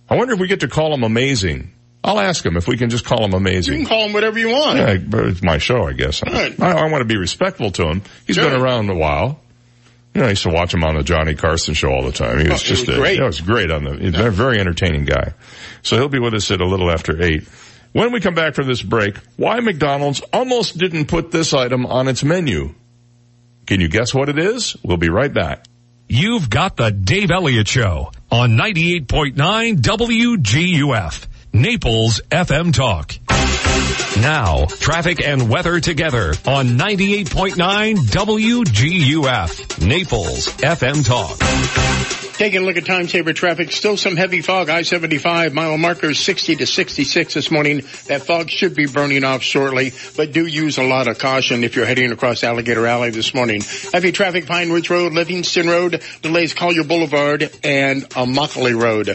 I wonder if we get to call him amazing. I'll ask him if we can just call him amazing. You can call him whatever you want. Yeah, but it's my show, I guess. Right. I want to be respectful to him. He's been around a while. You know, I used to watch him on the Johnny Carson show all the time. He was great. He was great on a very entertaining guy. So he'll be with us at a little after 8. When we come back from this break, why McDonald's almost didn't put this item on its menu. Can you guess what it is? We'll be right back. You've got the Dave Elliott Show on 98.9 WGUF, Naples FM Talk. Now, traffic and weather together on 98.9 WGUF, Naples FM Talk. Taking a look at time saver traffic, still some heavy fog, I-75, mile markers 60 to 66 this morning. That fog should be burning off shortly, but do use a lot of caution if you're heading across Alligator Alley this morning. Heavy traffic, Pine Ridge Road, Livingston Road, delays Collier Boulevard, and Immokalee Road.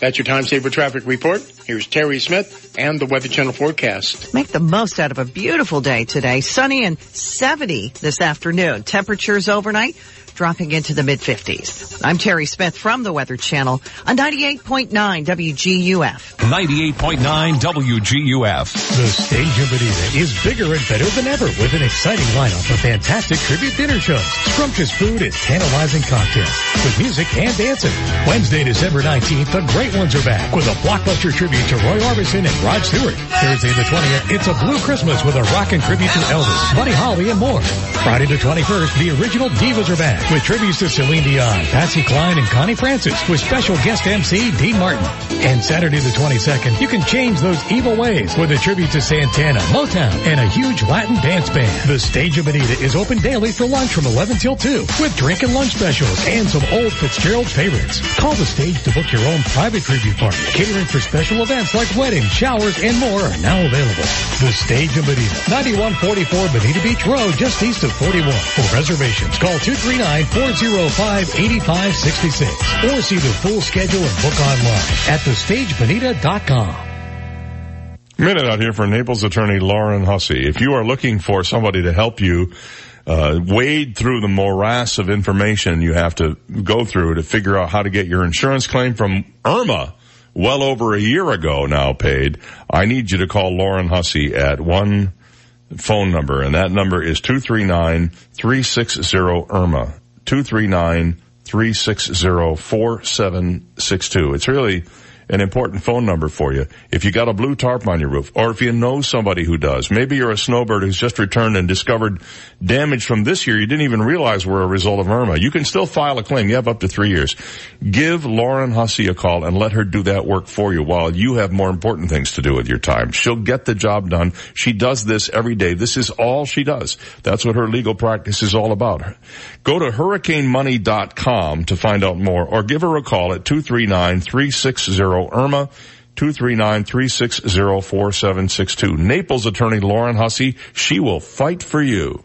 That's your time saver traffic report. Here's Terry Smith and the Weather Channel forecast. Make the most out of a beautiful day today. Sunny and 70 this afternoon. Temperatures overnight dropping into the mid-50s. I'm Terry Smith from the Weather Channel on 98.9 WGUF. 98.9 WGUF. The stage of Bonita is bigger and better than ever with an exciting lineup of fantastic tribute dinner shows, scrumptious food, and tantalizing cocktails with music and dancing. Wednesday, December 19th, the great ones are back with a blockbuster tribute to Roy Orbison and Rod Stewart. Thursday the 20th, it's a Blue Christmas with a rockin' tribute to Elvis, Buddy Holly, and more. Friday the 21st, the original divas are back with tributes to Celine Dion, Patsy Cline, and Connie Francis with special guest MC Dean Martin. And Saturday the 22nd, you can change those evil ways with a tribute to Santana, Motown, and a huge Latin dance band. The Stage of Bonita is open daily for lunch from 11 till 2 with drink and lunch specials and some old Fitzgerald favorites. Call the Stage to book your own private tribute party. Catering for special events like weddings, showers, and more are now available. The Stage of Bonita, 9144 Bonita Beach Road, just east of 41. For reservations, call 239-405-8566 or see the full schedule and book online at thestagebonita.com. Minute out here for Naples attorney Lauren Hussey. If you are looking for somebody to help you wade through the morass of information you have to go through to figure out how to get your insurance claim from Irma well over a year ago now paid, I need you to call Lauren Hussey at one phone number, and that number is 239-360-IRMA. 239-360-4762. It's really an important phone number for you. If you got a blue tarp on your roof, or if you know somebody who does, maybe you're a snowbird who's just returned and discovered damage from this year you didn't even realize were a result of Irma. You can still file a claim. You have up to 3 years. Give Lauren Hussey a call and let her do that work for you while you have more important things to do with your time. She'll get the job done. She does this every day. This is all she does. That's what her legal practice is all about. Go to hurricanemoney.com to find out more, or give her a call at 239-360-IRMA, 239-360-4762. Naples attorney Lauren Hussey, she will fight for you.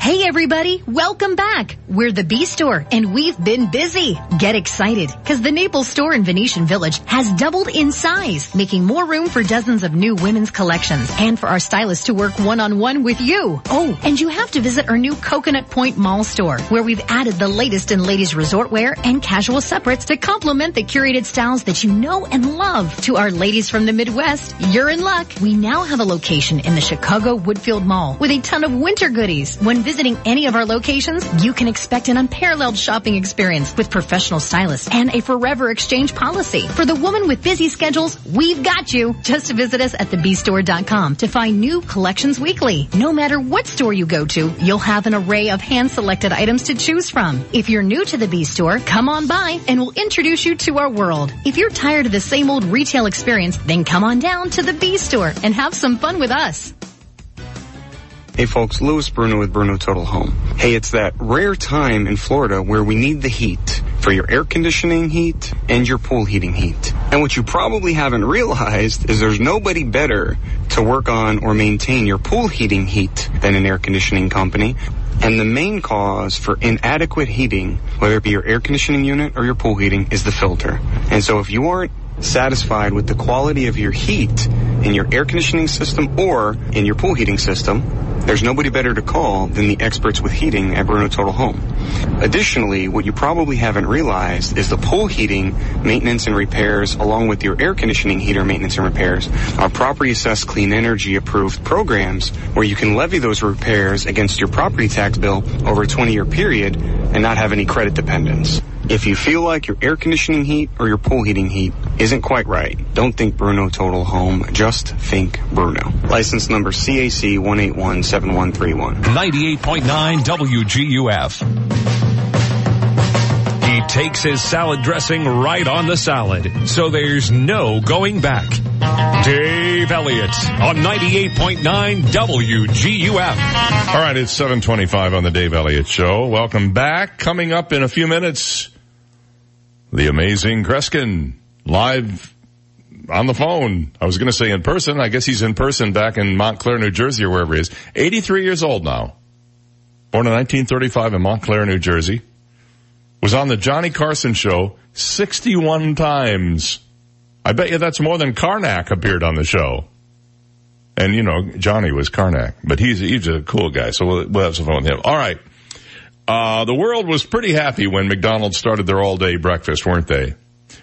Hey everybody, welcome back. We're the B Store, and we've been busy. Get excited, because the Naples store in Venetian Village has doubled in size, making more room for dozens of new women's collections and for our stylists to work one-on-one with you. Oh, and you have to visit our new Coconut Point Mall store, where we've added the latest in ladies' resort wear and casual separates to complement the curated styles that you know and love. To our ladies from the Midwest, you're in luck. We now have a location in the Chicago Woodfield Mall with a ton of winter goodies. When visiting visiting any of our locations, you can expect an unparalleled shopping experience with professional stylists and a forever exchange policy. For the woman with busy schedules, we've got you. Just visit us at thebstore.com to find new collections weekly. No matter what store you go to, you'll have an array of hand-selected items to choose from. If you're new to the B Store, come on by and we'll introduce you to our world. If you're tired of the same old retail experience, then come on down to the B Store and have some fun with us. Hey folks, Louis Bruno with Bruno Total Home. Hey, it's that rare time in Florida where we need the heat for your air conditioning heat and your pool heating heat. And what you probably haven't realized is there's nobody better to work on or maintain your pool heating heat than an air conditioning company. And the main cause for inadequate heating, whether it be your air conditioning unit or your pool heating, is the filter. And so if you aren't satisfied with the quality of your heat in your air conditioning system or in your pool heating system, there's nobody better to call than the experts with heating at Bruno Total Home. Additionally, what you probably haven't realized is the pool heating maintenance and repairs, along with your air conditioning heater maintenance and repairs, are property assessed clean energy approved programs where you can levy those repairs against your property tax bill over a 20-year period and not have any credit dependence. If you feel like your air conditioning heat or your pool heating heat isn't quite right, don't think Bruno Total Home, just think Bruno. License number CAC 1817131. 98.9 WGUF. He takes his salad dressing right on the salad, so there's no going back. Dave Elliott on 98.9 WGUF. All right, it's 7:25 on the Dave Elliott Show. Welcome back. Coming up in a few minutes, the amazing Kreskin, live on the phone. I was going to say in person. I guess he's in person back in Montclair, New Jersey, or wherever he is. 83 years old now. Born in 1935 in Montclair, New Jersey. Was on the Johnny Carson show 61 times. I bet you that's more than Karnak appeared on the show. And, you know, Johnny was Karnak. But he's a cool guy, so we'll have some fun with him. All right. The world was pretty happy when McDonald's started their all-day breakfast, weren't they?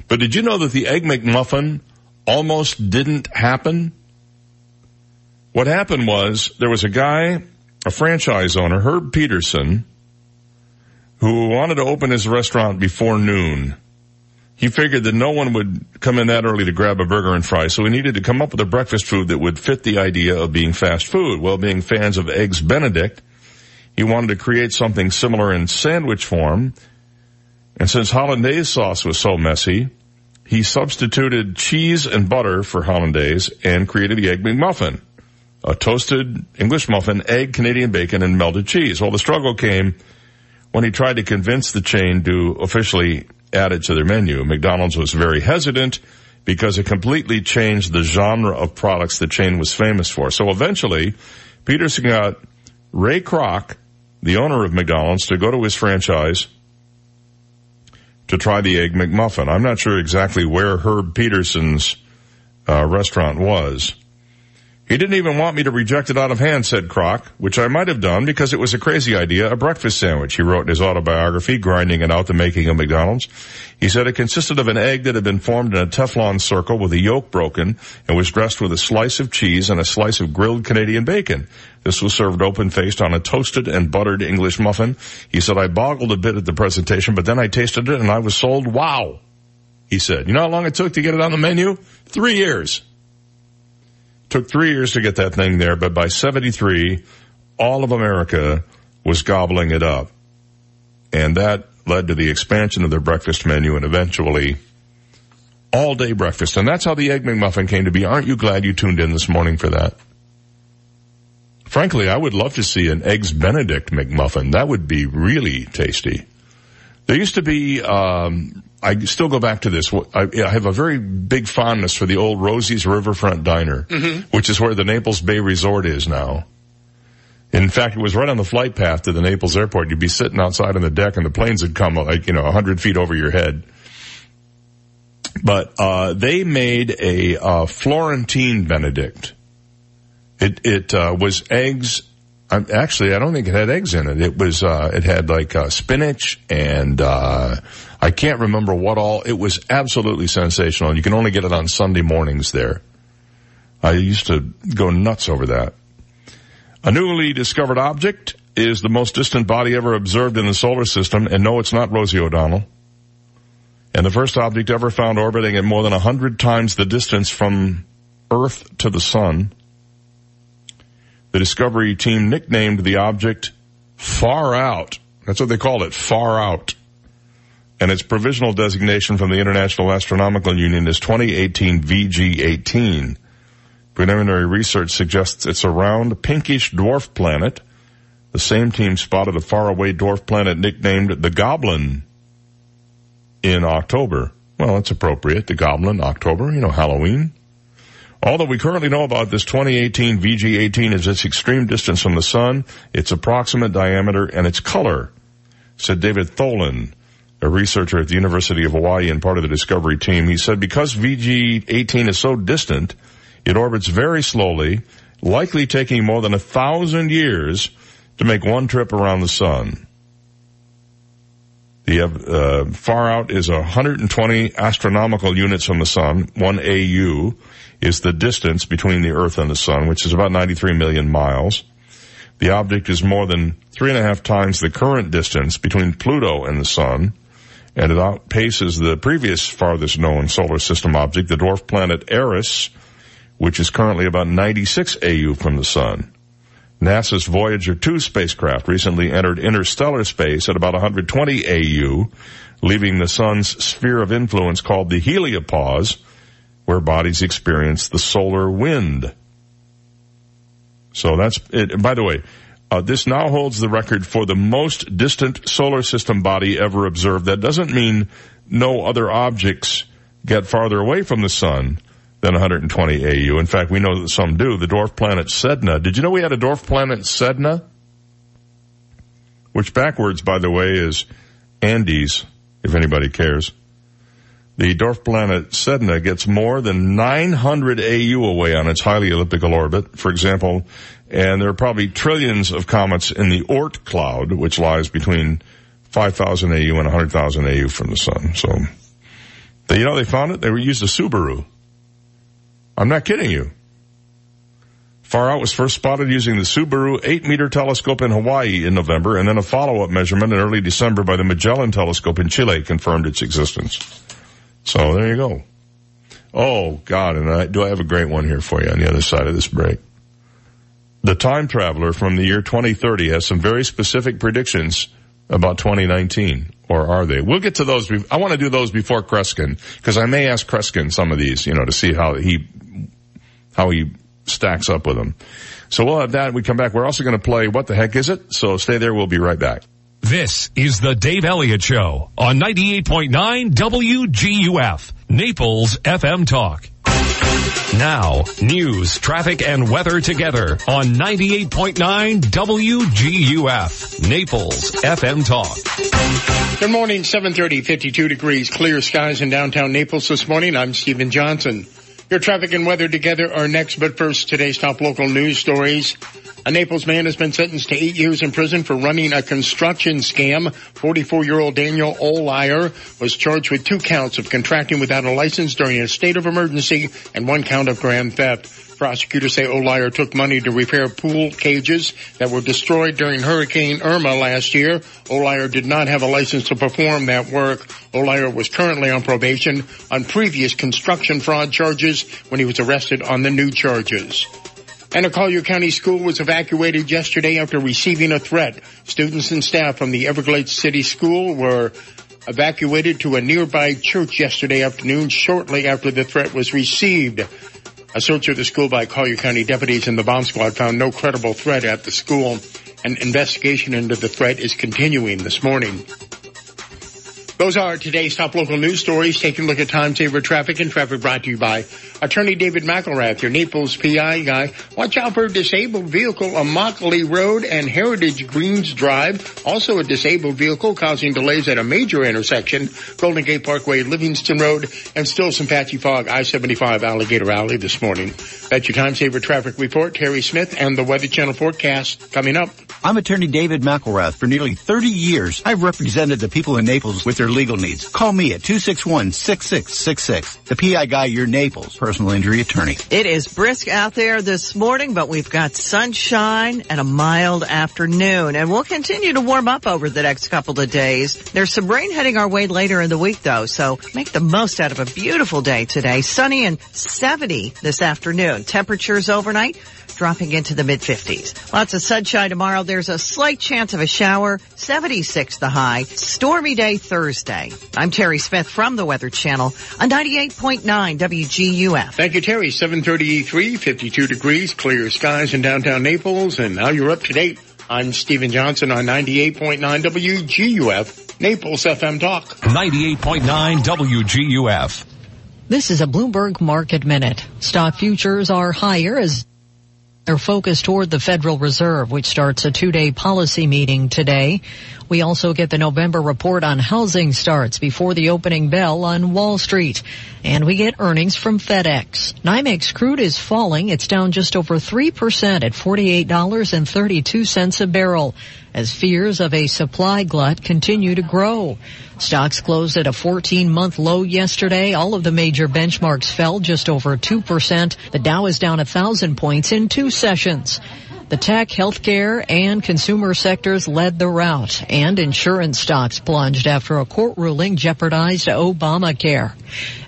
But did you know that the Egg McMuffin almost didn't happen? What happened was there was a guy, a franchise owner, Herb Peterson, who wanted to open his restaurant before noon. He figured that no one would come in that early to grab a burger and fries, so he needed to come up with a breakfast food that would fit the idea of being fast food. Well, being fans of Eggs Benedict, he wanted to create something similar in sandwich form. And since hollandaise sauce was so messy, he substituted cheese and butter for hollandaise and created the Egg McMuffin, a toasted English muffin, egg, Canadian bacon, and melted cheese. Well, the struggle came when he tried to convince the chain to officially add it to their menu. McDonald's was very hesitant because it completely changed the genre of products the chain was famous for. So eventually, Peterson got Ray Kroc, the owner of McDonald's, to go to his franchise to try the Egg McMuffin. I'm not sure exactly where Herb Peterson's restaurant was. He didn't even want me to reject it out of hand, said Kroc, which I might have done because it was a crazy idea, a breakfast sandwich, he wrote in his autobiography, Grinding It Out, The Making of McDonald's. He said it consisted of an egg that had been formed in a Teflon circle with the yolk broken and was dressed with a slice of cheese and a slice of grilled Canadian bacon. This was served open-faced on a toasted and buttered English muffin. He said, I boggled a bit at the presentation, but then I tasted it and I was sold. Wow, he said. You know how long it took to get it on the menu? 3 years. Took 3 years to get that thing there, but by 73, all of America was gobbling it up. And that led to the expansion of their breakfast menu and eventually all-day breakfast. And that's how the Egg McMuffin came to be. Aren't you glad you tuned in this morning for that? Frankly, I would love to see an Eggs Benedict McMuffin. That would be really tasty. There used to be, I still go back to this. I have a very big fondness for the old Rosie's Riverfront Diner, which is where the Naples Bay Resort is now. In fact, it was right on the flight path to the Naples airport. You'd be sitting outside on the deck and the planes would come like, 100 feet over your head. But, they made a, Florentine Benedict. It was eggs. Actually, I don't think it had eggs in it. It was, it had spinach and, I can't remember what all. It was absolutely sensational. You can only get it on Sunday mornings there. I used to go nuts over that. A newly discovered object is the most distant body ever observed in the solar system, and no, it's not Rosie O'Donnell. And the first object ever found orbiting at more than 100 times the distance from Earth to the sun. The discovery team nicknamed the object Far Out. That's what they called it, Far Out. And its provisional designation from the International Astronomical Union is 2018 VG18. Preliminary research suggests it's a round, pinkish dwarf planet. The same team spotted a faraway dwarf planet nicknamed the Goblin in October. Well, that's appropriate, the Goblin, October, you know, Halloween. All that we currently know about this 2018 VG18 is its extreme distance from the sun, its approximate diameter, and its color, said David Tholen, a researcher at the University of Hawaii and part of the discovery team. He said because VG18 is so distant, it orbits very slowly, likely taking more than 1,000 years to make one trip around the sun. The Far Out is 120 astronomical units from the sun. One AU is the distance between the Earth and the sun, which is about 93 million miles. The object is more than 3.5 times the current distance between Pluto and the sun, and it outpaces the previous farthest known solar system object, the dwarf planet Eris, which is currently about 96 AU from the sun. NASA's Voyager 2 spacecraft recently entered interstellar space at about 120 AU, leaving the sun's sphere of influence called the heliopause, where bodies experience the solar wind. So that's it. And by the way, this now holds the record for the most distant solar system body ever observed. That doesn't mean no other objects get farther away from the sun than 120 AU. In fact, we know that some do. The dwarf planet Sedna. Did you know we had a dwarf planet Sedna? Which backwards, by the way, is Andes, if anybody cares. The dwarf planet Sedna gets more than 900 AU away on its highly elliptical orbit, for example, and there are probably trillions of comets in the Oort cloud, which lies between 5,000 AU and 100,000 AU from the sun. So, you know, they found it. They used a Subaru. I'm not kidding you. Far Out was first spotted using the Subaru 8-meter telescope in Hawaii in November, and then a follow-up measurement in early December by the Magellan telescope in Chile confirmed its existence. So there you go. Oh, God, and I have a great one here for you on the other side of this break. The time traveler from the year 2030 has some very specific predictions about 2019, or are they? We'll get to those. I want to do those before Kreskin, because I may ask Kreskin some of these, you know, to see how he stacks up with them. So we'll have that. We come back. We're also going to play What the Heck Is It? So stay there. We'll be right back. This is the Dave Elliott Show on 98.9 WGUF, Naples FM Talk. Now, news, traffic, and weather together on 98.9 WGUF, Naples FM Talk. Good morning, 7:30, 52 degrees, clear skies in downtown Naples this morning. I'm Stephen Johnson. Your traffic and weather together are next, but first, today's top local news stories. A Naples man has been sentenced to 8 years in prison for running a construction scam. 44-year-old Daniel O'Leary was charged with 2 counts of contracting without a license during a state of emergency and 1 count of grand theft. Prosecutors say O'Leary took money to repair pool cages that were destroyed during Hurricane Irma last year. O'Leary did not have a license to perform that work. O'Leary was currently on probation on previous construction fraud charges when he was arrested on the new charges. And a Collier County school was evacuated yesterday after receiving a threat. Students and staff from the Everglades City School were evacuated to a nearby church yesterday afternoon shortly after the threat was received. A search of the school by Collier County deputies and the bomb squad found no credible threat at the school. An investigation into the threat is continuing this morning. Those are today's top local news stories. Taking a look at time-saver traffic, and traffic brought to you by Attorney David McElrath, your Naples PI guy. Watch out for a disabled vehicle on Mockley Road and Heritage Greens Drive. Also a disabled vehicle causing delays at a major intersection, Golden Gate Parkway, Livingston Road, and still some patchy fog, I-75 Alligator Alley this morning. That's your time-saver traffic report. Terry Smith and the Weather Channel forecast coming up. I'm Attorney David McElrath. For nearly 30 years, I've represented the people in Naples with their your legal needs. Call me at 261-6666. The PI Guy, your Naples personal injury attorney. It is brisk out there this morning, but we've got sunshine and a mild afternoon. And we'll continue to warm up over the next couple of days. There's some rain heading our way later in the week, though, so make the most out of a beautiful day today. Sunny and 70 this afternoon. Temperatures overnight dropping into the mid-50s. Lots of sunshine tomorrow. There's a slight chance of a shower. 76 the high. Stormy day Thursday. I'm Terry Smith from the Weather Channel on 98.9 WGUF. Thank you, Terry. 7:33, 52 degrees, clear skies in downtown Naples, and now you're up to date. I'm Stephen Johnson on 98.9 WGUF, Naples FM Talk. 98.9 WGUF. This is a Bloomberg Market Minute. Stock futures are higher as they're focused toward the Federal Reserve, which starts a two-day policy meeting today. We also get the November report on housing starts before the opening bell on Wall Street. And we get earnings from FedEx. NYMEX crude is falling. It's down just over 3% at $48.32 a barrel as fears of a supply glut continue to grow. Stocks closed at a 14-month low yesterday. All of the major benchmarks fell just over 2%. The Dow is down 1,000 points in two sessions. The tech, healthcare, and consumer sectors led the rout, and insurance stocks plunged after a court ruling jeopardized Obamacare.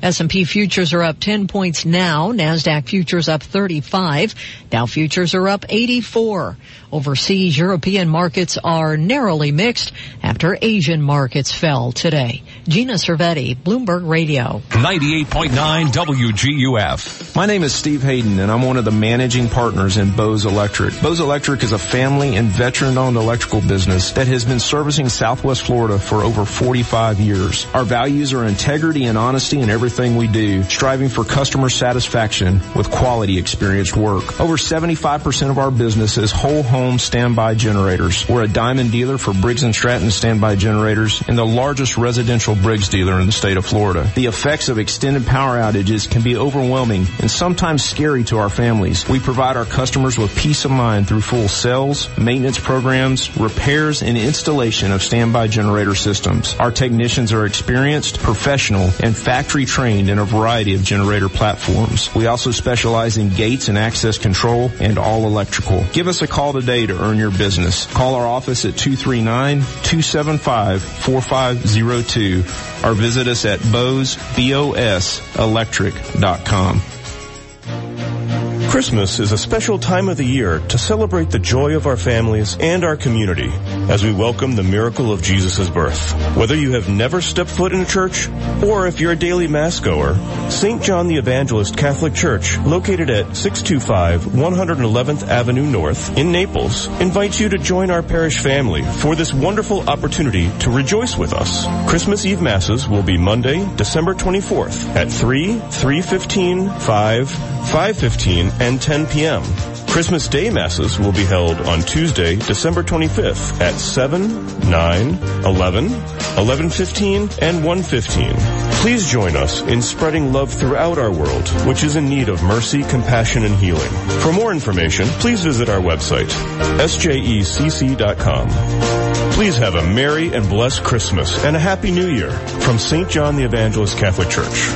S&P futures are up 10 points now. NASDAQ futures up 35. Dow futures are up 84. Overseas European markets are narrowly mixed after Asian markets fell today. Gina Cervetti, Bloomberg Radio. 98.9 WGUF. My name is Steve Hayden, and I'm one of the managing partners in Bose Electric. Bose Electric is a family and veteran-owned electrical business that has been servicing Southwest Florida for over 45 years. Our values are integrity and honesty in everything we do, striving for customer satisfaction with quality experienced work. Over 75% of our business is whole home standby generators. We're a diamond dealer for Briggs & Stratton standby generators and the largest residential Briggs dealer in the state of Florida. The effects of extended power outages can be overwhelming and sometimes scary to our families. We provide our customers with peace of mind through full sales, maintenance programs, repairs, and installation of standby generator systems. Our technicians are experienced, professional, and factory trained in a variety of generator platforms. We also specialize in gates and access control and all electrical. Give us a call today to earn your business. Call our office at 239-275-4502 or visit us at boseelectric.com. Christmas is a special time of the year to celebrate the joy of our families and our community as we welcome the miracle of Jesus' birth. Whether you have never stepped foot in a church or if you're a daily mass goer, St. John the Evangelist Catholic Church, located at 625 111th Avenue North in Naples, invites you to join our parish family for this wonderful opportunity to rejoice with us. Christmas Eve Masses will be Monday, December 24th at 3, 3:15, 5, 5:15, and 10 p.m. Christmas Day Masses will be held on Tuesday, December 25th at 7, 9, 11, 11:15, and 1:15. Please join us in spreading love throughout our world, which is in need of mercy, compassion, and healing. For more information, please visit our website, sjecc.com. Please have a merry and blessed Christmas and a happy new year from St. John the Evangelist Catholic Church.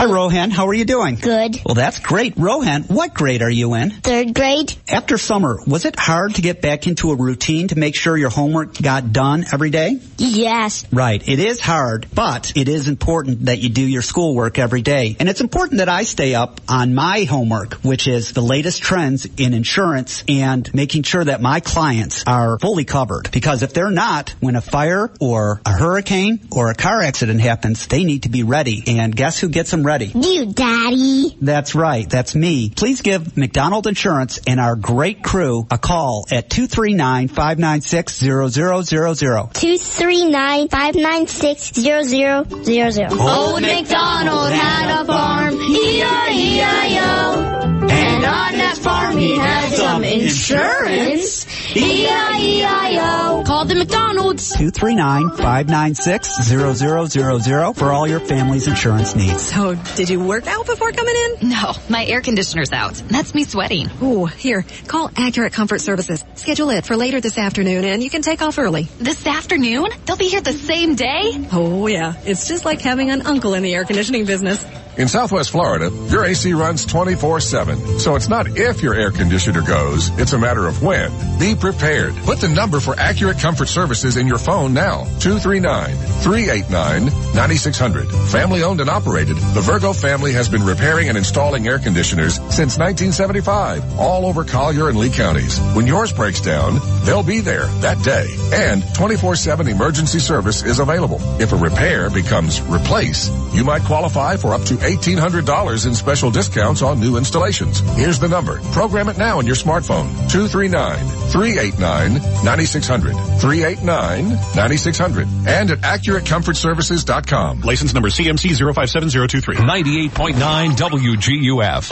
Hi, Rohan. How are you doing? Good. Well, that's great. Rohan, what grade are you in? 3rd grade. After summer, was it hard to get back into a routine to make sure your homework got done every day? Yes. Right. It is hard, but it is important that you do your schoolwork every day. And it's important that I stay up on my homework, which is the latest trends in insurance and making sure that my clients are fully covered. Because if they're not, when a fire or a hurricane or a car accident happens, they need to be ready. And guess who gets them ready? You, Daddy. That's right. That's me. Please give McDonald Insurance and our great crew a call at 239-596-0000. 239-596-0000. Old MacDonald had a farm, E-I-E-I-O. And on that farm he had some insurance. E-I-E-I-O. Call the McDonald's. 239-596-0000 for all your family's insurance needs. So, did you work out before coming in? No, my air conditioner's out. That's me sweating. Ooh, here, call Accurate Comfort Services. Schedule it for later this afternoon, and you can take off early. This afternoon? They'll be here the same day? Oh, yeah. It's just like having an uncle in the air conditioning business. In Southwest Florida, your AC runs 24/7. So it's not if your air conditioner goes, it's a matter of when. Be prepared. Put the number for Accurate Comfort Services in your phone now. 239-389-9600. Family owned and operated, the Virgo family has been repairing and installing air conditioners since 1975, all over Collier and Lee counties. When yours breaks down, they'll be there that day. And 24/7 emergency service is available. If a repair becomes replace, you might qualify for up to $1,800 in special discounts on new installations. Here's the number. Program it now on your smartphone. 239-389-9600. 389-9600. And at AccurateComfortServices.com. License number CMC 057023. 98.9 WGUF.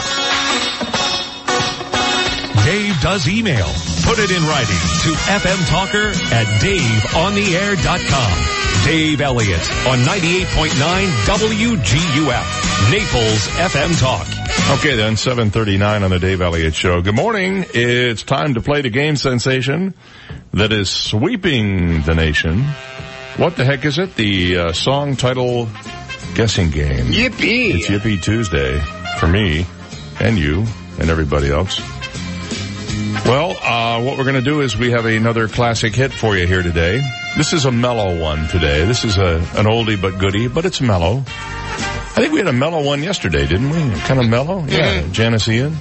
Dave does email. Put it in writing to fmtalker@daveontheair.com. Dave Elliott on 98.9 WGUF, Naples FM Talk. Okay then, 7:39 on the Dave Elliott Show. Good morning. It's time to play the game sensation that is sweeping the nation. What the heck is it? The song title guessing game. Yippee! It's Yippee Tuesday for me and you and everybody else. Well, what we're going to do is we have another classic hit for you here today. This is a mellow one today. This is an oldie but goodie, but it's mellow. I think we had a mellow one yesterday, didn't we? Kind of mellow? Yeah, Janice Ian.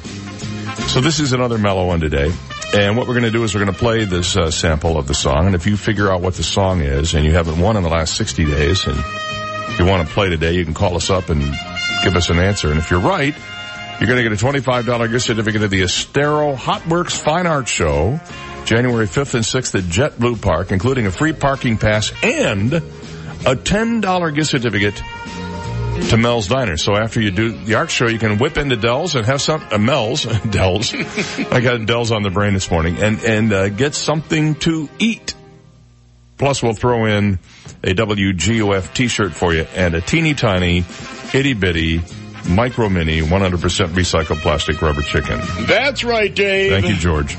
So this is another mellow one today. And what we're going to do is we're going to play this sample of the song. And if you figure out what the song is and you haven't won in the last 60 days and you want to play today, you can call us up and give us an answer. And if you're right, you're going to get a $25 gift certificate to the Estero Hotworks Fine Arts Show, January 5th and 6th at JetBlue Park, including a free parking pass and a $10 gift certificate to Mel's Diner. So after you do the art show, you can whip into Dell's and have some, Dell's. I got Dell's on the brain this morning. And get something to eat. Plus we'll throw in a WGOF t-shirt for you and a teeny tiny, itty bitty, micro mini, 100% recycled plastic rubber chicken. That's right, Dave. Thank you, George.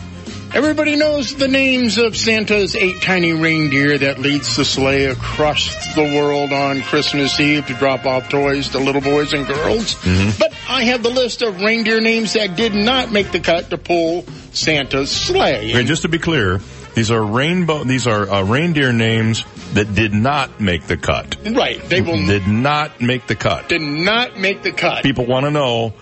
Everybody knows the names of Santa's 8 tiny reindeer that leads the sleigh across the world on Christmas Eve to drop off toys to little boys and girls. Mm-hmm. But I have the list of reindeer names that did not make the cut to pull Santa's sleigh. Okay, just to be clear, these are reindeer names that did not make the cut. Right. They did not make the cut. Did not make the cut. People want to know.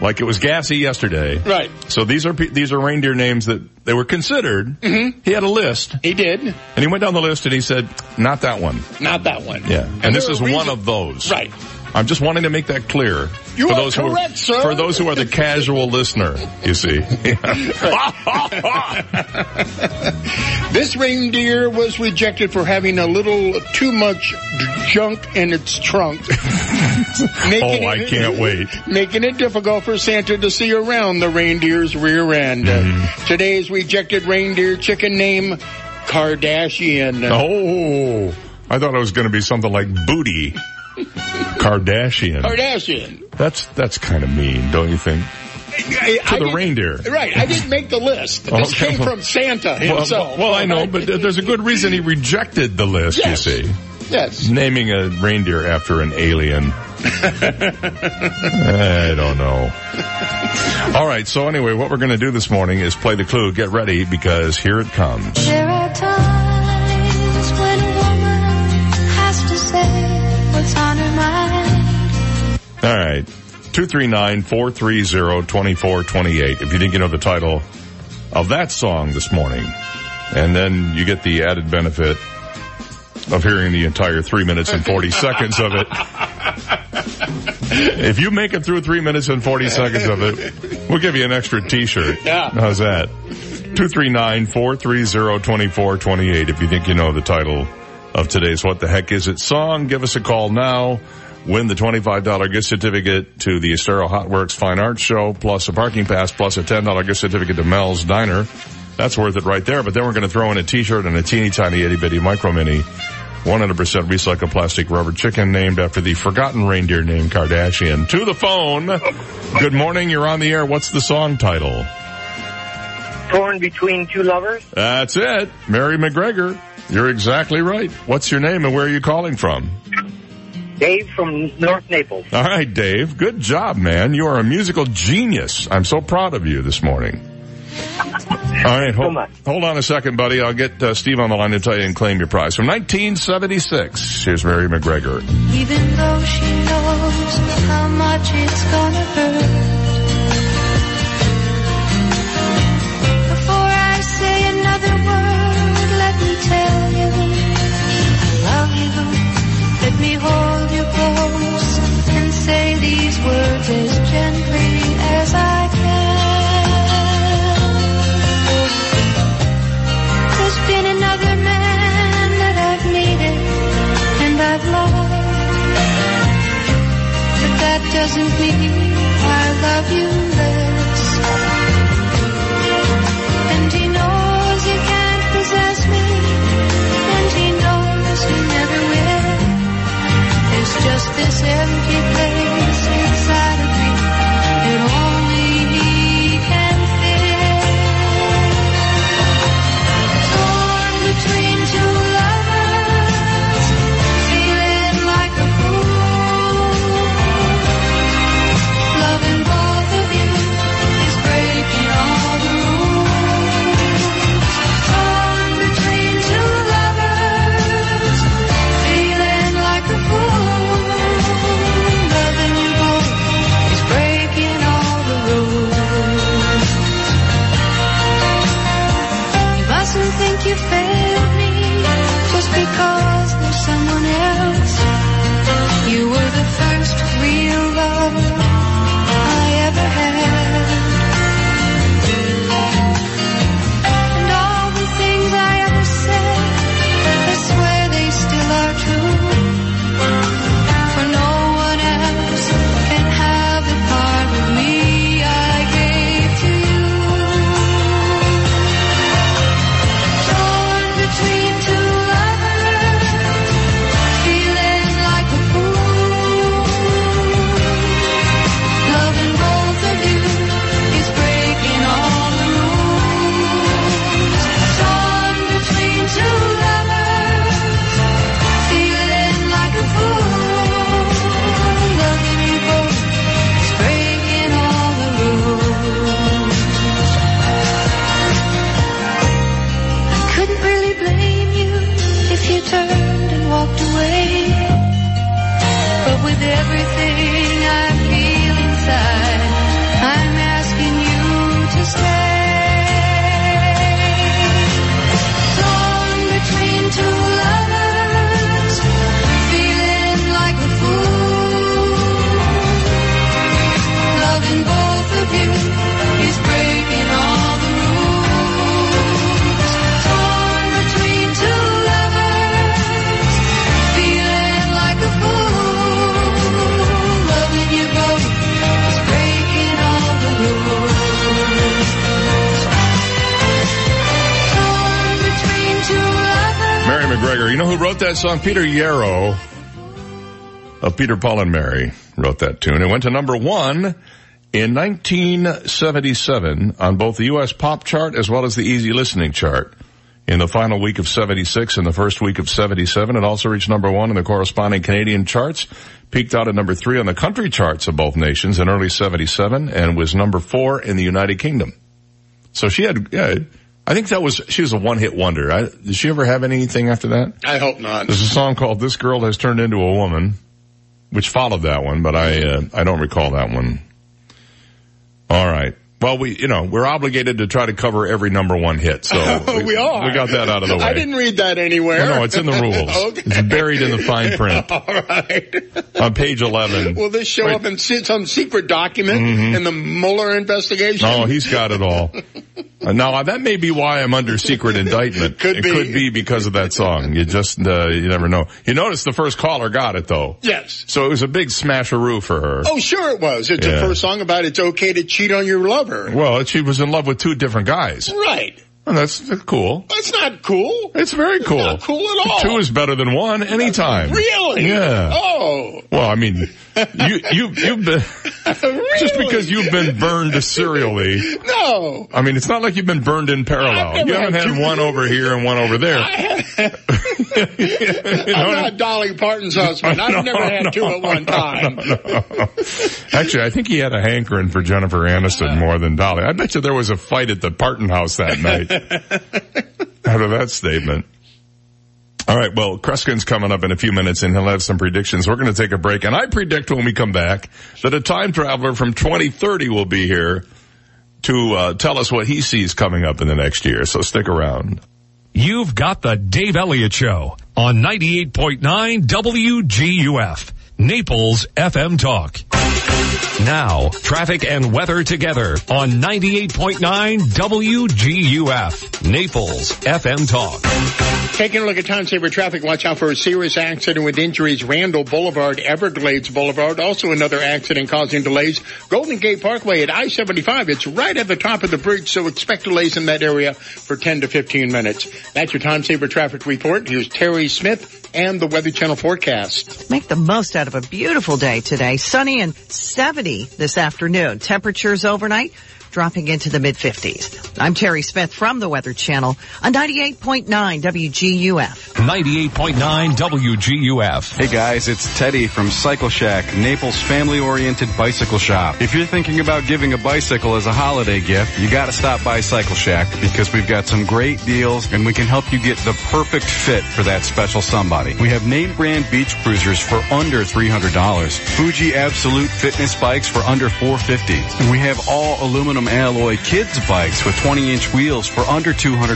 Like it was gassy yesterday. Right. So these are reindeer names that they were considered. Mm-hmm. He had a list. He did. And he went down the list and he said, not that one. Not that one. Yeah. And this is one of those. Right. I'm just wanting to make that clear. You are correct, sir. For those who are the casual listener, you see. This reindeer was rejected for having a little too much junk in its trunk. Making it difficult for Santa to see around the reindeer's rear end. Mm-hmm. Today's rejected reindeer chicken name, Kardashian. Oh, I thought it was going to be something like Booty. Kardashian. That's kind of mean, don't you think? To the reindeer. Right. I didn't make the list. This came from Santa himself. Well, I know, but there's a good reason he rejected the list, yes. You see. Yes. Naming a reindeer after an alien. I don't know. All right, so anyway, what we're going to do this morning is play the clue. Get ready, because here it comes. There are times when a woman has to say, what's on her mind? All right. 239-430-2428. If you think you know the title of that song this morning, and then you get the added benefit of hearing the entire 3 minutes and 40 seconds of it. If you make it through 3 minutes and 40 seconds of it, we'll give you an extra t-shirt. Yeah. How's that? 239-430-2428. If you think you know the title of today's What the Heck Is It song, give us a call now. Win the $25 gift certificate to the Estero Hotworks Fine Arts Show, plus a parking pass, plus a $10 gift certificate to Mel's Diner. That's worth it right there. But then we're going to throw in a T-shirt and a teeny tiny itty bitty micro mini 100% recycled plastic rubber chicken named after the forgotten reindeer named Kardashian. To the phone. Good morning. You're on the air. What's the song title? Torn Between Two Lovers. That's it. Mary MacGregor. You're exactly right. What's your name and where are you calling from? Dave from North Naples. All right, Dave. Good job, man. You are a musical genius. I'm so proud of you this morning. All right, hold on a second, buddy. I'll get Steve on the line to tell you and claim your prize. From 1976, here's Mary MacGregor. Even though she knows how much it's gonna hurt, before I say another word, let me tell you, I love you. Let me hold you close and say these words as gently as I can. There's been another man that I've needed and I've loved, but that doesn't mean I love you less. And he knows he can't possess me, and he knows he never will. There's just this empty place inside of me that only he can fill. Torn between two lovers, feeling like a fool. Loving both of you is breaking all the rules. Torn between two lovers, feeling like a fool. Loving you both is breaking all the rules. You mustn't think you failed me just because there's someone else. You were the first real love I ever had. And all the things I ever said, I swear they still are true. For no one else can have the part of me I gave to you. Torn between two lovers, feeling like a fool. Loving both of you is breaking all the rules. Torn between two lovers, feeling like a fool. Loving you both is breaking all the rules. I couldn't really blame you if you turned and walked away. But with everything I feel inside, I'm asking you to stay. Torn between two lovers, feeling like a fool. Loving both of you is breaking all the rules. Torn between two lovers, feeling like a fool. Loving you both is breaking all the rules. Torn between two lovers. Mary MacGregor. You know who wrote that song? Peter Yarrow of Peter, Paul, and Mary wrote that tune. It went to number one in 1977 on both the U.S. pop chart as well as the easy listening chart. In the final week of 76 and the first week of 77, it also reached number one in the corresponding Canadian charts, peaked out at number three on the country charts of both nations in early 77, and was number four in the United Kingdom. So she had, I think she was a one-hit wonder. Did she ever have anything after that? I hope not. There's a song called This Girl Has Turned Into a Woman, which followed that one, but I don't recall that one. All right. Well, we're obligated to try to cover every number one hit, so we are. We got that out of the way. I didn't read that anywhere. Well, no, it's in the rules. Okay. It's buried in the fine print. All right. On page 11. Will this show up in some secret document in the Mueller investigation? Oh, he's got it all. Now, that may be why I'm under secret indictment. It could be because of that song. You just, you never know. You notice the first caller got it, though. Yes. So it was a big smasheroo for her. Oh, sure it was. It's the first song about it's okay to cheat on your lover. Well, she was in love with two different guys. Right. And that's cool. That's not cool. It's very cool. It's not cool at all. Two is better than one anytime. Really? Yeah. Oh. Well, I mean, you've been, really? Just because you've been burned serially. No. I mean, it's not like you've been burned in parallel. You haven't had one over here and one over there. I'm not Dolly Parton's husband. I've never had two at one time. No. Actually, I think he had a hankering for Jennifer Aniston more than Dolly. I bet you there was a fight at the Parton house that night. Out of that statement. All right, well, Kreskin's coming up in a few minutes, and he'll have some predictions. We're going to take a break, and I predict when we come back that a time traveler from 2030 will be here to tell us what he sees coming up in the next year. So stick around. You've got the Dave Elliott Show on 98.9 WGUF, Naples FM Talk. Now, traffic and weather together on 98.9 WGUF, Naples FM Talk. Taking a look at Time Saver Traffic, watch out for a serious accident with injuries. Randall Boulevard, Everglades Boulevard, also another accident causing delays. Golden Gate Parkway at I-75, it's right at the top of the bridge, so expect delays in that area for 10 to 15 minutes. That's your Time Saver Traffic Report. Here's Terry Smith and the Weather Channel forecast. Make the most out of a beautiful day today. Sunny and 70 this afternoon. Temperatures overnight dropping into the mid-50s. I'm Terry Smith from the Weather Channel on 98.9 WGUF. 98.9 WGUF. Hey guys, it's Teddy from Cycle Shack, Naples' family-oriented bicycle shop. If you're thinking about giving a bicycle as a holiday gift, you gotta stop by Cycle Shack because we've got some great deals and we can help you get the perfect fit for that special somebody. We have name brand beach cruisers for under $300, Fuji Absolute Fitness bikes for under $450, and we have all aluminum alloy kids bikes with 20-inch wheels for under $200.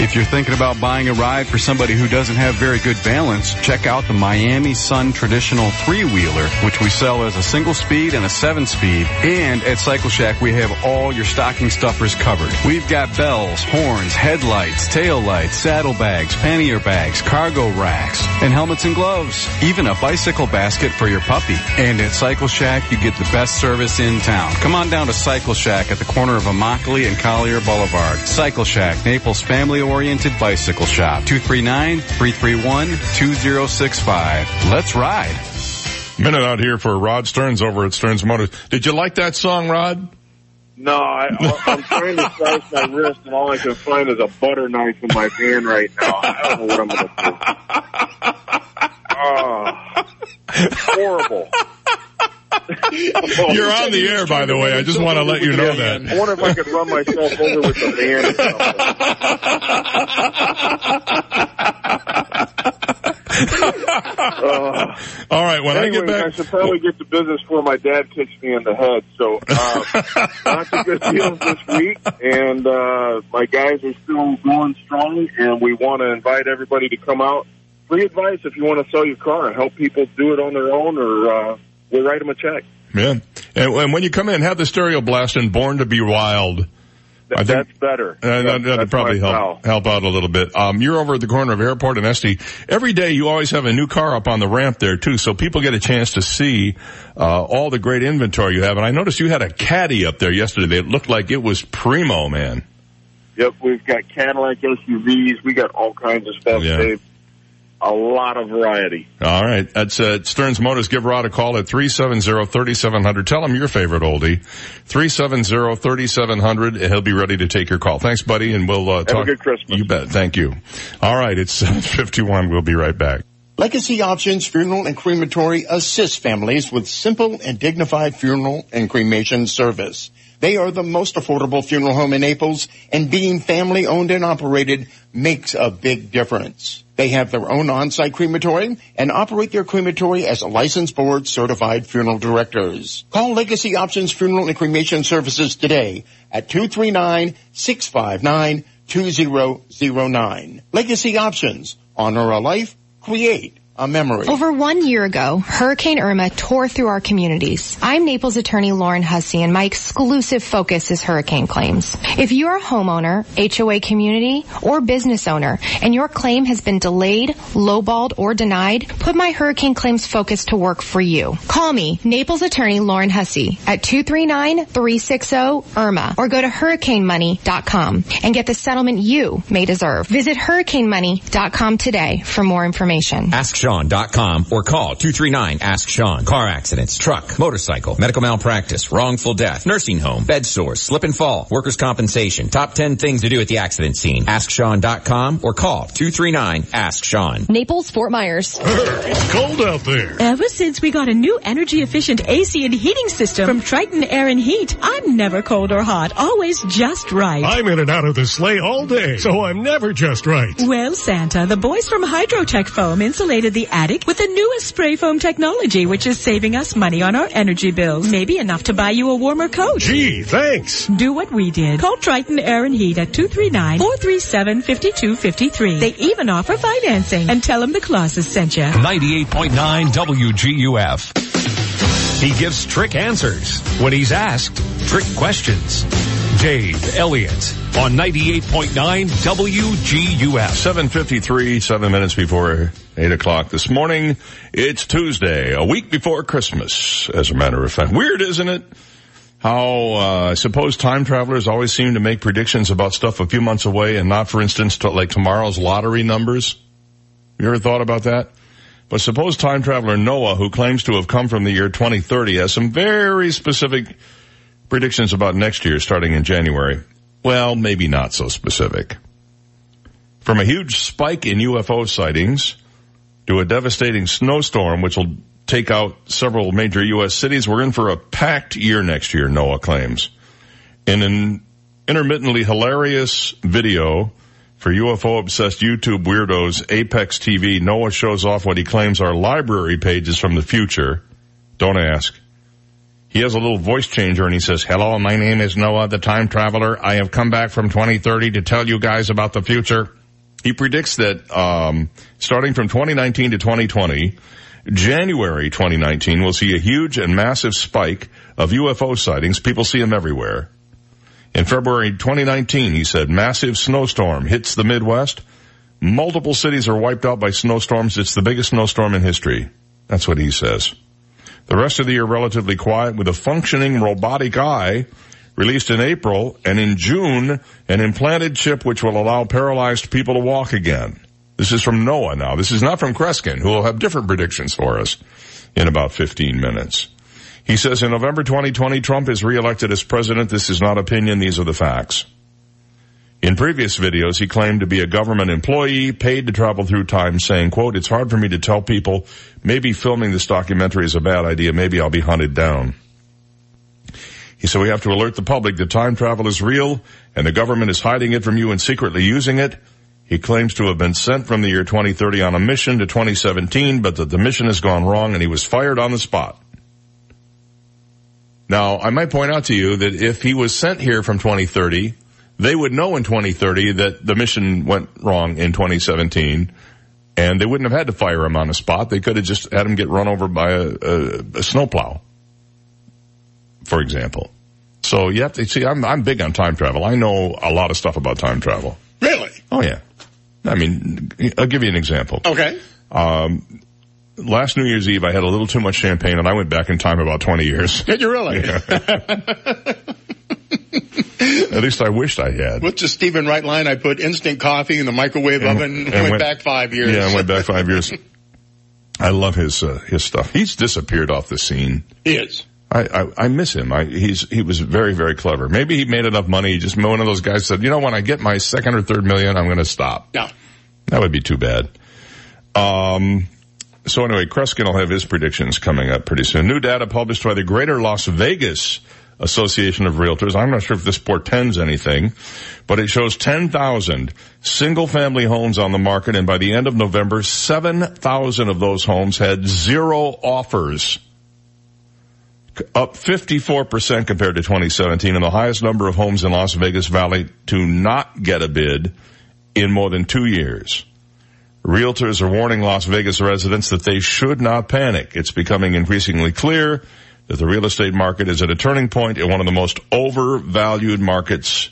If you're thinking about buying a ride for somebody who doesn't have very good balance, check out the Miami Sun Traditional 3-wheeler, which we sell as a single-speed and a 7-speed. And at Cycle Shack, we have all your stocking stuffers covered. We've got bells, horns, headlights, taillights, saddlebags, pannier bags, cargo racks, and helmets and gloves. Even a bicycle basket for your puppy. And at Cycle Shack, you get the best service in town. Come on down to Cycle Shack at the corner of Immokalee and Collier Boulevard. Cycle Shack, Naples' family-oriented bicycle shop. 239-331-2065. Let's ride. Minute out here for Rod Stearns over at Stearns Motors. Did you like that song, Rod? No, I'm trying to slice my wrist, and all I can find is a butter knife in my hand right now. I don't know what I'm going to do. Horrible. You're on the air, by the way. I just want to let you know that. I wonder if I could run myself over with the van. All right, when anyway, I get back, I should probably get to business before my dad kicks me in the head. So, lots of good deals this week, and my guys are still going strong, and we want to invite everybody to come out. Free advice if you want to sell your car and help people do it on their own, or we'll write them a check. Yeah. And when you come in, have the stereo blasting, Born to Be Wild. I think that's better. That'd probably help out a little bit. You're over at the corner of Airport and Estee. Every day you always have a new car up on the ramp there, too, so people get a chance to see all the great inventory you have. And I noticed you had a Caddy up there yesterday. It looked like it was primo, man. Yep, we've got Cadillac SUVs. We got all kinds of stuff, Dave. A lot of variety. All right. That's Stearns Motors. Give Rod a call at 370-3700. Tell him your favorite oldie. 370-3700. He'll be ready to take your call. Thanks, buddy, and we'll talk. Have a good Christmas. You bet. Thank you. All right. It's 7:51. We'll be right back. Legacy Options Funeral and Crematory assists families with simple and dignified funeral and cremation service. They are the most affordable funeral home in Naples, and being family-owned and operated makes a big difference. They have their own on-site crematory and operate their crematory as a licensed board-certified funeral directors. Call Legacy Options Funeral and Cremation Services today at 239-659-2009. Legacy Options. Honor a life. Create a memory. Over 1 year ago, Hurricane Irma tore through our communities. I'm Naples attorney Lauren Hussey, and my exclusive focus is hurricane claims. If you're a homeowner, HOA community, or business owner, and your claim has been delayed, lowballed, or denied, put my hurricane claims focus to work for you. Call me, Naples attorney Lauren Hussey, at 239-360-IRMA, or go to hurricanemoney.com and get the settlement you may deserve. Visit hurricanemoney.com today for more information. AskSean.com or call 239-ASK-SEAN. Car accidents, truck, motorcycle, medical malpractice, wrongful death, nursing home, bed sores, slip and fall, workers' compensation. Top 10 things to do at the accident scene. AskSean.com or call 239-ASK-SEAN. Naples, Fort Myers. It's cold out there. Ever since we got a new energy-efficient AC and heating system from Triton Air and Heat, I'm never cold or hot, always just right. I'm in and out of the sleigh all day, so I'm never just right. Well, Santa, the boys from Hydrotech Foam insulated the attic with the newest spray foam technology, which is saving us money on our energy bills. Maybe enough to buy you a warmer coat. Gee, thanks. Do what we did. Call Triton Air and Heat at 239-437-5253. They even offer financing. And tell them the Clauses sent you. 98.9 WGUF. He gives trick answers when he's asked trick questions. Dave Elliott on 98.9 WGUF. 7:53, 7 minutes before 8 o'clock this morning. It's Tuesday, a week before Christmas, as a matter of fact. Weird, isn't it? How, I suppose time travelers always seem to make predictions about stuff a few months away and not, for instance, like tomorrow's lottery numbers. You ever thought about that? But suppose time traveler Noah, who claims to have come from the year 2030, has some very specific predictions about next year starting in January. Well, maybe not so specific. From a huge spike in UFO sightings to a devastating snowstorm which will take out several major U.S. cities, we're in for a packed year next year, Noah claims. In an intermittently hilarious video for UFO-obsessed YouTube weirdos, Apex TV, Noah shows off what he claims are library pages from the future. Don't ask. He has a little voice changer and he says, "Hello, my name is Noah, the time traveler. I have come back from 2030 to tell you guys about the future." He predicts that starting from 2019 to 2020, January 2019, we'll see a huge and massive spike of UFO sightings. People see them everywhere. In February 2019, he said, massive snowstorm hits the Midwest. Multiple cities are wiped out by snowstorms. It's the biggest snowstorm in history. That's what he says. The rest of the year relatively quiet with a functioning robotic eye released in April, and in June an implanted chip which will allow paralyzed people to walk again. This is from Noah now. This is not from Kreskin, who will have different predictions for us in about 15 minutes. He says in November 2020, Trump is reelected as president. This is not opinion. These are the facts. In previous videos, he claimed to be a government employee paid to travel through time, saying, quote, "It's hard for me to tell people. Maybe filming this documentary is a bad idea. Maybe I'll be hunted down." He said, "We have to alert the public that time travel is real and the government is hiding it from you and secretly using it." He claims to have been sent from the year 2030 on a mission to 2017, but that the mission has gone wrong and he was fired on the spot. Now, I might point out to you that if he was sent here from 2030, they would know in 2030 that the mission went wrong in 2017, and they wouldn't have had to fire him on the spot. They could have just had him get run over by a snowplow, for example. So you have to see, I'm big on time travel. I know a lot of stuff about time travel. Really? Oh, yeah. I mean, I'll give you an example. Okay. Last New Year's Eve, I had a little too much champagne, and I went back in time about 20 years. Did you really? Yeah. At least I wished I had. What's the Stephen Wright line? I put instant coffee in the microwave oven and went back 5 years. Yeah, I went back 5 years. I love his stuff. He's disappeared off the scene. He is. I miss him. He was very, very clever. Maybe he made enough money. He just one of those guys said, you know, when I get my second or third million, I'm going to stop. No. That would be too bad. So anyway, Kreskin will have his predictions coming up pretty soon. New data published by the Greater Las Vegas Association of Realtors. I'm not sure if this portends anything, but it shows 10,000 single-family homes on the market, and by the end of November, 7,000 of those homes had zero offers, up 54% compared to 2017, and the highest number of homes in Las Vegas Valley to not get a bid in more than 2 years. Realtors are warning Las Vegas residents that they should not panic. It's becoming increasingly clear that the real estate market is at a turning point in one of the most overvalued markets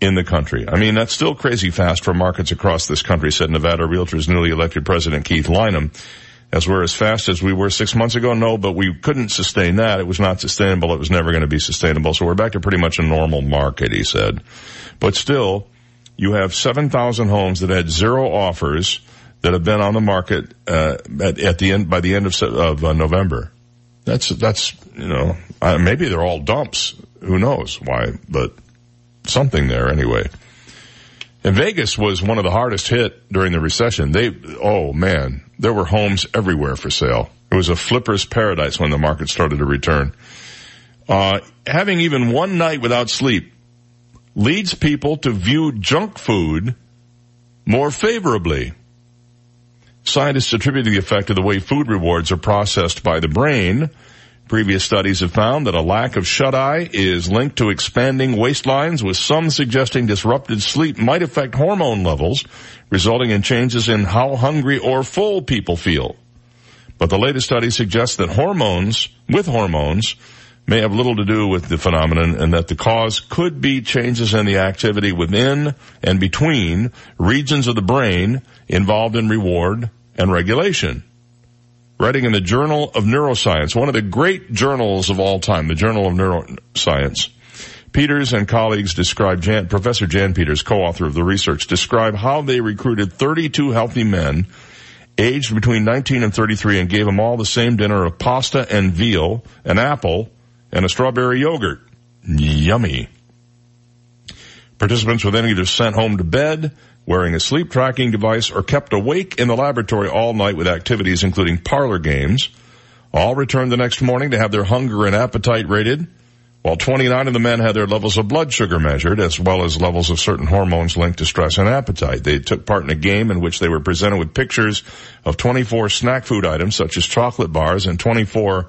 in the country. I mean, that's still crazy fast for markets across this country, said Nevada Realtors' newly elected president Keith Lynam. As we're as fast as we were 6 months ago? No, but we couldn't sustain that. It was not sustainable. It was never going to be sustainable. So we're back to pretty much a normal market, he said. But still, you have 7,000 homes that had zero offers that have been on the market by the end of November. That's you know, maybe they're all dumps. Who knows why? But something there anyway. And Vegas was one of the hardest hit during the recession. There were homes everywhere for sale. It was a flipper's paradise when the market started to return. Having even one night without sleep leads people to view junk food more favorably. Scientists attribute the effect to the way food rewards are processed by the brain. Previous studies have found that a lack of shut-eye is linked to expanding waistlines, with some suggesting disrupted sleep might affect hormone levels, resulting in changes in how hungry or full people feel. But the latest study suggests that hormones may have little to do with the phenomenon, and that the cause could be changes in the activity within and between regions of the brain involved in reward and regulation. Writing in the Journal of Neuroscience, one of the great journals of all time, the Journal of Neuroscience, Peters and colleagues describe, Professor Jan Peters, co-author of the research, describe how they recruited 32 healthy men aged between 19 and 33 and gave them all the same dinner of pasta and veal, an apple, and a strawberry yogurt. Yummy. Participants were then either sent home to bed wearing a sleep tracking device or kept awake in the laboratory all night with activities including parlor games. All returned the next morning to have their hunger and appetite rated, while 29 of the men had their levels of blood sugar measured, as well as levels of certain hormones linked to stress and appetite. They took part in a game in which they were presented with pictures of 24 snack food items, such as chocolate bars, and 24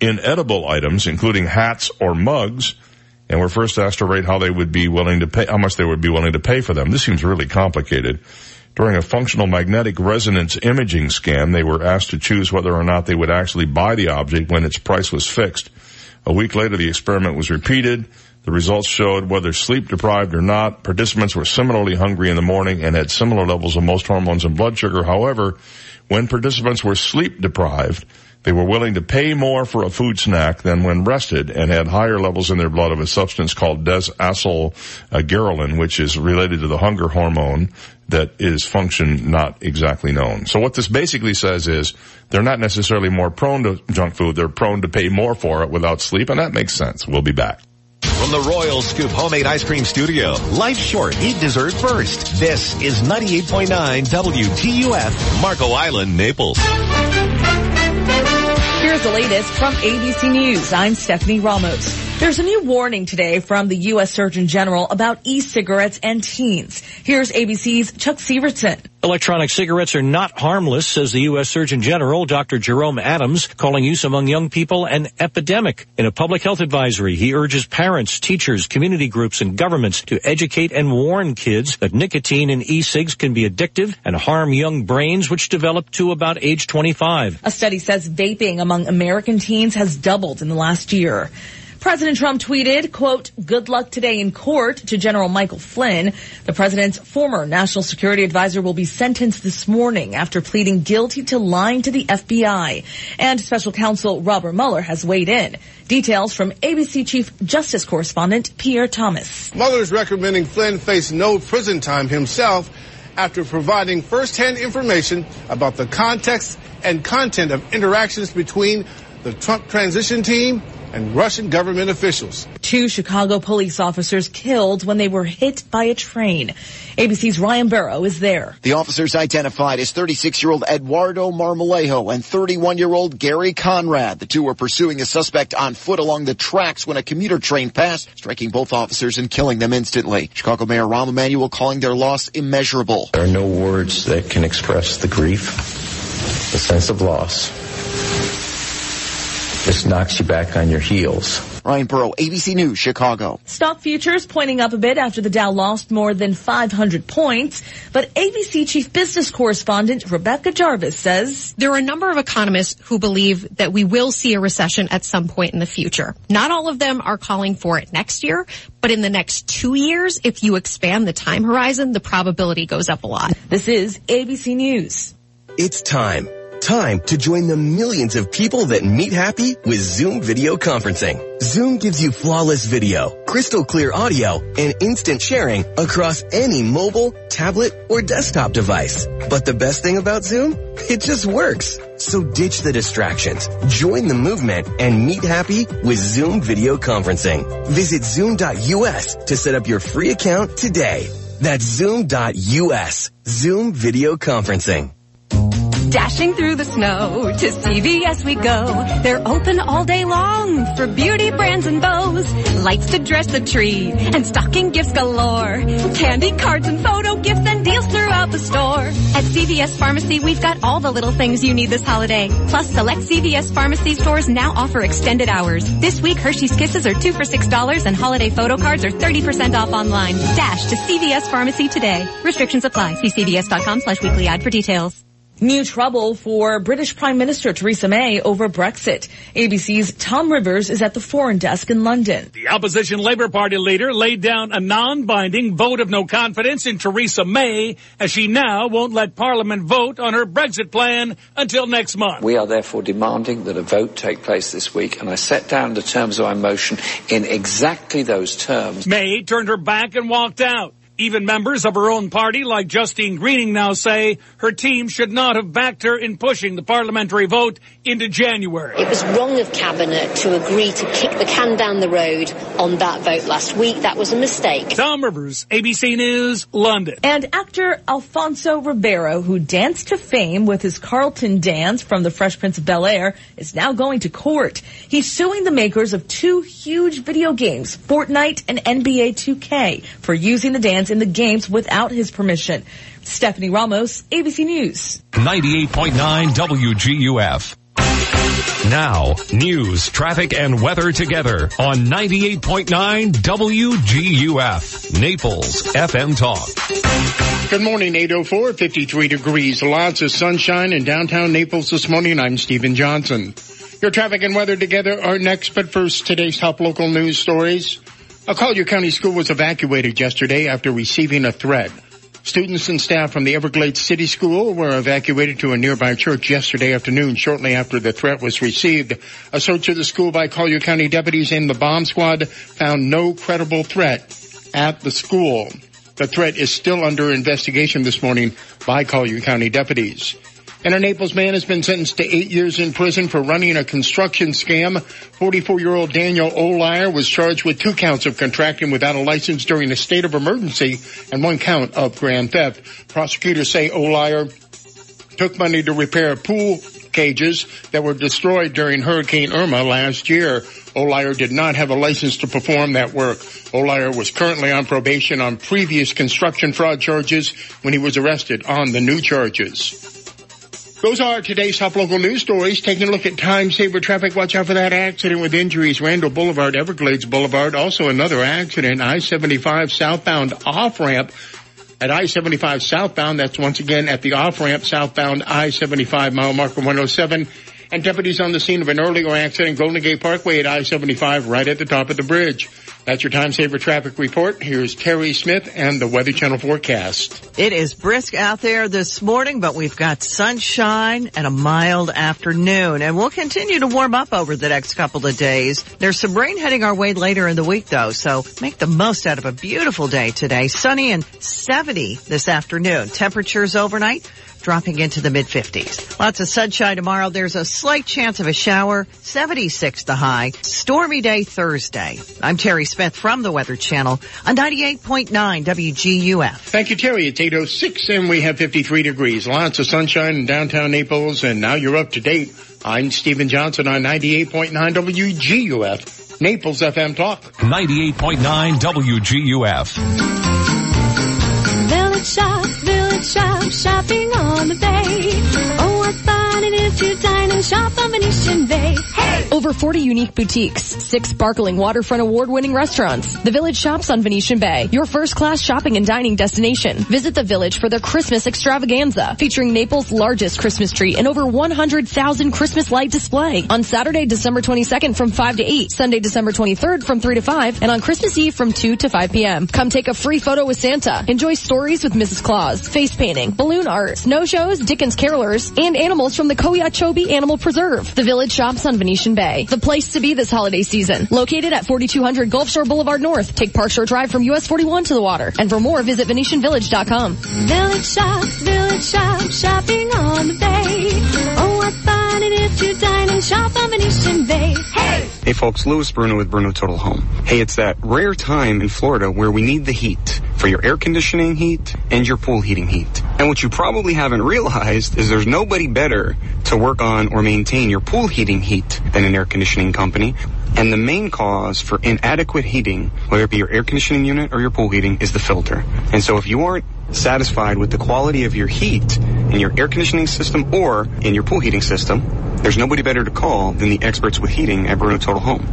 inedible items, including hats or mugs, and were first asked to rate how much they would be willing to pay for them. This seems really complicated. During a functional magnetic resonance imaging scan, they were asked to choose whether or not they would actually buy the object when its price was fixed. A week later, the experiment was repeated. The results showed, whether sleep-deprived or not, participants were similarly hungry in the morning and had similar levels of most hormones and blood sugar. However, when participants were sleep-deprived, they were willing to pay more for a food snack than when rested, and had higher levels in their blood of a substance called desacylghrelin, which is related to the hunger hormone that is function not exactly known. So what this basically says is they're not necessarily more prone to junk food. They're prone to pay more for it without sleep, and that makes sense. We'll be back. From the Royal Scoop Homemade Ice Cream Studio, life's short, eat dessert first. This is 98.9 WTUF, Marco Island, Naples. Here's the latest from ABC News. I'm Stephanie Ramos. There's a new warning today from the U.S. Surgeon General about e-cigarettes and teens. Here's ABC's Chuck Sievertson. Electronic cigarettes are not harmless, says the U.S. Surgeon General, Dr. Jerome Adams, calling use among young people an epidemic. In a public health advisory, he urges parents, teachers, community groups, and governments to educate and warn kids that nicotine in e-cigs can be addictive and harm young brains, which develop to about age 25. A study says vaping among American teens has doubled in the last year. President Trump tweeted, quote, "Good luck today in court" to General Michael Flynn. The president's former national security advisor will be sentenced this morning after pleading guilty to lying to the FBI. And special counsel Robert Mueller has weighed in. Details from ABC Chief Justice correspondent Pierre Thomas. Mueller is recommending Flynn face no prison time himself after providing firsthand information about the context and content of interactions between the Trump transition team and Russian government officials. Two Chicago police officers killed when they were hit by a train. ABC's Ryan Burrow is there. The officers identified as 36-year-old Eduardo Marmolejo and 31-year-old Gary Conrad. The two were pursuing a suspect on foot along the tracks when a commuter train passed, striking both officers and killing them instantly. Chicago Mayor Rahm Emanuel calling their loss immeasurable. There are no words that can express the grief, the sense of loss. Just knocks you back on your heels. Ryan Burrow, ABC News, Chicago. Stock futures pointing up a bit after the Dow lost more than 500 points, but ABC Chief Business Correspondent Rebecca Jarvis says there are a number of economists who believe that we will see a recession at some point in the future. Not all of them are calling for it next year, but in the next 2 years, if you expand the time horizon, the probability goes up a lot. This is ABC News. It's time. Time to join the millions of people that meet happy with Zoom video conferencing. Zoom gives you flawless video, crystal clear audio, and instant sharing across any mobile, tablet, or desktop device. But the best thing about Zoom? It just works. So ditch the distractions, join the movement, and meet happy with Zoom video conferencing. Visit Zoom.us to set up your free account today. That's Zoom.us. Zoom video conferencing. Dashing through the snow, to CVS we go. They're open all day long for beauty brands and bows. Lights to dress the tree and stocking gifts galore. Candy, cards, and photo gifts and deals throughout the store. At CVS Pharmacy, we've got all the little things you need this holiday. Plus, select CVS Pharmacy stores now offer extended hours. This week, Hershey's Kisses are 2 for $6 and holiday photo cards are 30% off online. Dash to CVS Pharmacy today. Restrictions apply. See cvs.com/weeklyad for details. New trouble for British Prime Minister Theresa May over Brexit. ABC's Tom Rivers is at the foreign desk in London. The opposition Labour Party leader laid down a non-binding vote of no confidence in Theresa May, as she now won't let Parliament vote on her Brexit plan until next month. We are therefore demanding that a vote take place this week, and I set down the terms of my motion in exactly those terms. May turned her back and walked out. Even members of her own party, like Justine Greening, now say her team should not have backed her in pushing the parliamentary vote into January. It was wrong of Cabinet to agree to kick the can down the road on that vote last week. That was a mistake. Tom Rivers, ABC News, London. And actor Alfonso Ribeiro, who danced to fame with his Carlton dance from The Fresh Prince of Bel-Air, is now going to court. He's suing the makers of two huge video games, Fortnite and NBA 2K, for using the dance in the games without his permission. Stephanie Ramos, ABC News. 98.9 WGUF. Now, news, traffic, and weather together on 98.9 WGUF, Naples FM Talk. Good morning, 804, 53 degrees. Lots of sunshine in downtown Naples this morning. I'm Stephen Johnson. Your traffic and weather together are next, but first, today's top local news stories. A Collier County school was evacuated yesterday after receiving a threat. Students and staff from the Everglades City School were evacuated to a nearby church yesterday afternoon shortly after the threat was received. A search of the school by Collier County deputies and the bomb squad found no credible threat at the school. The threat is still under investigation this morning by Collier County deputies. And a Naples man has been sentenced to 8 years in prison for running a construction scam. 44-year-old Daniel O'Leary was charged with 2 counts of contracting without a license during a state of emergency and 1 count of grand theft. Prosecutors say O'Leary took money to repair pool cages that were destroyed during Hurricane Irma last year. O'Leary did not have a license to perform that work. O'Leary was currently on probation on previous construction fraud charges when he was arrested on the new charges. Those are today's top local news stories. Taking a look at time-saver traffic. Watch out for that accident with injuries. Randall Boulevard, Everglades Boulevard. Also another accident, I-75 southbound off-ramp. At I-75 southbound, that's once again at the off-ramp southbound I-75 mile marker 107. And deputies on the scene of an earlier accident, Golden Gate Parkway at I-75 right at the top of the bridge. That's your time-saver traffic report. Here's Terry Smith and the Weather Channel forecast. It is brisk out there this morning, but we've got sunshine and a mild afternoon. And we'll continue to warm up over the next couple of days. There's some rain heading our way later in the week, though, so make the most out of a beautiful day today. Sunny and 70 this afternoon. Temperatures overnight dropping into the mid-50s. Lots of sunshine tomorrow. There's a slight chance of a shower, 76 the high. Stormy day Thursday. I'm Terry Smith from the Weather Channel on 98.9 WGUF. Thank you, Terry. It's 8:06 and we have 53 degrees. Lots of sunshine in downtown Naples, and now you're up to date. I'm Stephen Johnson on 98.9 WGUF, Naples FM Talk. 98.9 WGUF. Village Shop, shopping all the day. Oh, what fun it is to dine and shop on Venetian Bay. Hey! Over 40 unique boutiques, 6 sparkling waterfront award-winning restaurants. The Village shops on Venetian Bay, your first-class shopping and dining destination. Visit the Village for their Christmas extravaganza, featuring Naples' largest Christmas tree and over 100,000 Christmas light display. On Saturday, December 22nd from 5 to 8, Sunday, December 23rd from 3 to 5, and on Christmas Eve from 2 to 5 p.m. Come take a free photo with Santa. Enjoy stories with Mrs. Claus, face painting, balloon art, snow shows, Dickens carolers, and animals from the Okeechobee Animal Preserve. The Village shops on Venetian Bay, the place to be this holiday season. Located at 4200 Gulf Shore Boulevard North. Take Park Shore Drive from US 41 to the water. And for more, visit VenetianVillage.com. Village shop, shopping on the bay. Oh, what fun it is to dine and shop on Venetian Bay. Hey! Hey folks, Louis Bruno with Bruno Total Home. Hey, it's that rare time in Florida where we need the heat for your air conditioning heat and your pool heating heat. And what you probably haven't realized is there's nobody better to work on or maintain your pool heating heat than an air conditioning company. And the main cause for inadequate heating, whether it be your air conditioning unit or your pool heating, is the filter. And so if you aren't satisfied with the quality of your heat in your air conditioning system or in your pool heating system, there's nobody better to call than the experts with heating at Bruno Total Home.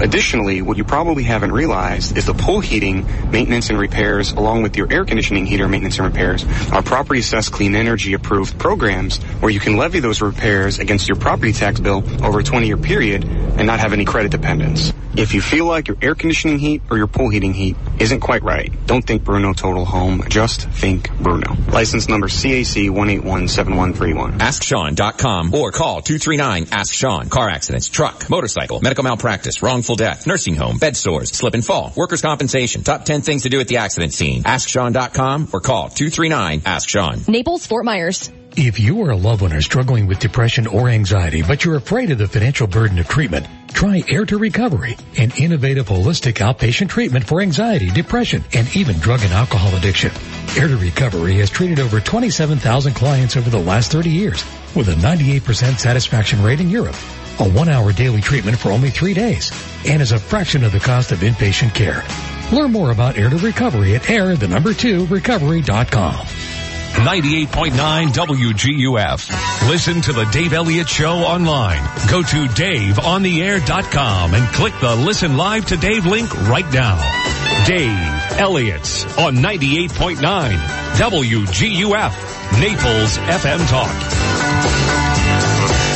Additionally, what you probably haven't realized is the pool heating maintenance and repairs, along with your air conditioning heater maintenance and repairs, are property assessed clean energy approved programs where you can levy those repairs against your property tax bill over a 20-year period and not have any credit dependence. If you feel like your air conditioning heat or your pool heating heat isn't quite right, don't think Bruno Total Home, just think Bruno. License number CAC 1817131. AskSean.com or call 239-ASK-SEAN. Car accidents, truck, motorcycle, medical malpractice, wrongful death, nursing home, bed sores, slip and fall, workers' compensation. Top 10 things to do at the accident scene. AskSean.com or call 239-ASK-SEAN. Naples, Fort Myers. If you or a loved one are struggling with depression or anxiety, but you're afraid of the financial burden of treatment, try Air to Recovery, an innovative holistic outpatient treatment for anxiety, depression, and even drug and alcohol addiction. Air to Recovery has treated over 27,000 clients over the last 30 years with a 98% satisfaction rate in Europe, a 1-hour daily treatment for only 3 days, and is a fraction of the cost of inpatient care. Learn more about Air to Recovery at air2recovery.com. 98.9 WGUF. Listen to The Dave Elliott Show online. Go to DaveOnTheAir.com and click the Listen Live to Dave link right now. Dave Elliott's on 98.9 WGUF, Naples FM Talk.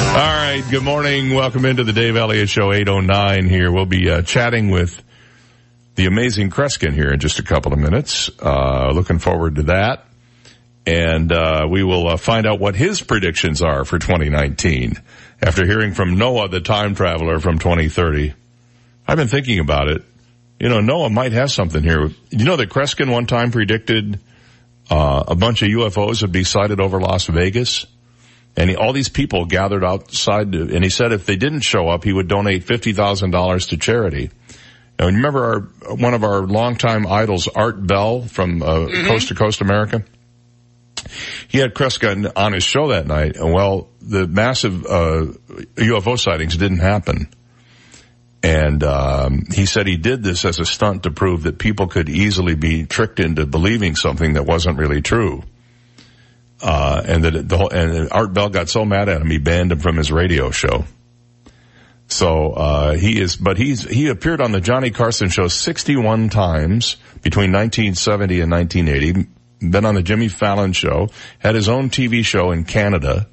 All right, good morning. Welcome into The Dave Elliott Show, 809 here. We'll be chatting with the amazing Kreskin here in just a couple of minutes. Looking forward to that. And we will find out what his predictions are for 2019 after hearing from Noah, the time traveler from 2030. I've been thinking about it. You know, Noah might have something here. You know that Kreskin one time predicted a bunch of UFOs would be sighted over Las Vegas? And all these people gathered outside, and he said if they didn't show up, he would donate $50,000 to charity. Now, remember one of our longtime idols, Art Bell from Coast to Coast America? He had Kreskin on his show that night, and well, the massive UFO sightings didn't happen. And he said he did this as a stunt to prove that people could easily be tricked into believing something that wasn't really true. And Art Bell got so mad at him, he banned him from his radio show. So he appeared on the Johnny Carson show 61 times between 1970 and 1980. Been on the Jimmy Fallon show, had his own TV show in Canada,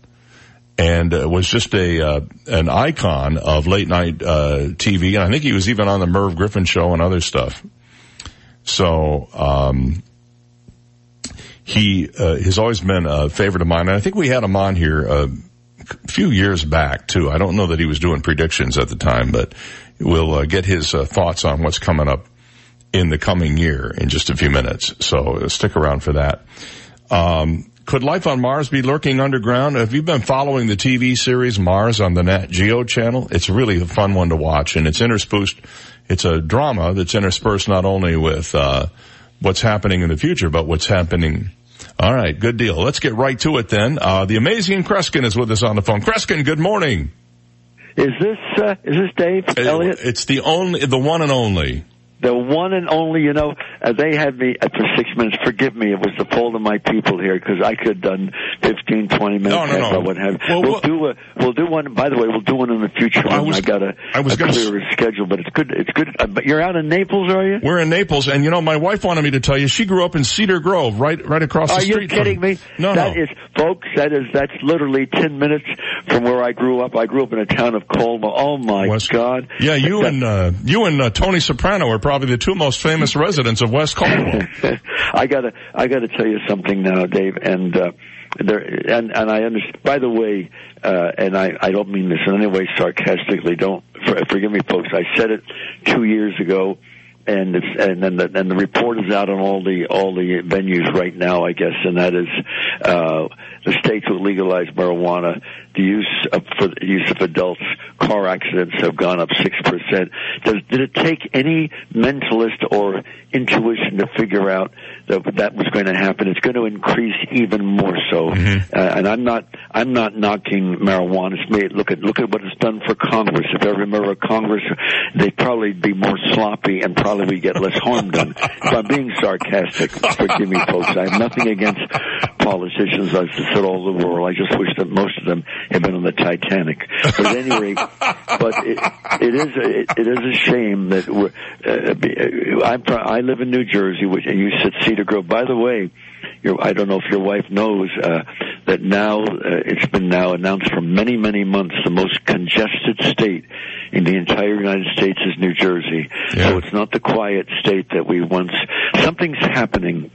and was just an icon of late night TV. And I think he was even on the Merv Griffin show and other stuff. So he has always been a favorite of mine. And I think we had him on here a few years back too. I don't know that he was doing predictions at the time, but we'll get his thoughts on what's coming up in the coming year in just a few minutes. So stick around for that. Could life on Mars be lurking underground? Have you been following the TV series Mars on the Nat Geo channel? It's really a fun one to watch, and it's a drama that's interspersed not only with what's happening in the future, but what's happening. All right, good deal. Let's get right to it then. The amazing Kreskin is with us on the phone. Kreskin, good morning. Is this Dave Elliott? It's the one and only. The one and only, you know, they had me for 6 minutes. Forgive me. It was the fault of my people here because I could have done 15, 20 minutes. No. We'll do one. By the way, we'll do one in the future. I got a clearer schedule, but it's good. It's good. But you're out in Naples, are you? We're in Naples, and you know, my wife wanted me to tell you she grew up in Cedar Grove, right across the street. Are you kidding me? No, folks. That's literally 10 minutes from where I grew up. I grew up in a town of Colma. Oh my God! Yeah, you and Tony Soprano are probably the two most famous residents of West Caldwell. I gotta tell you something now, Dave, and I understand. By the way, and I don't mean this in any way sarcastically. Forgive me, folks. I said it 2 years ago, and the report is out on all the venues right now, I guess, and that is the states who legalize marijuana. The use of adults, car accidents have gone up 6%. Did it take any mentalist or intuition to figure out that was going to happen? It's going to increase even more so. Mm-hmm. And I'm not knocking marijuana. It's made, look at what it's done for Congress. If every member of Congress, they'd probably be more sloppy and probably we get less harm done. If I'm being sarcastic, forgive me, folks. I have nothing against politicians. I've said all the world. I just wish that most of them had been on the Titanic. But at any rate, it is a shame that I live in New Jersey, and you said Cedar Grove. By the way, I don't know if your wife knows that now it's been now announced for many, many months the most congested state in the entire United States is New Jersey. Yeah. So it's not the quiet state that we once. Something's happening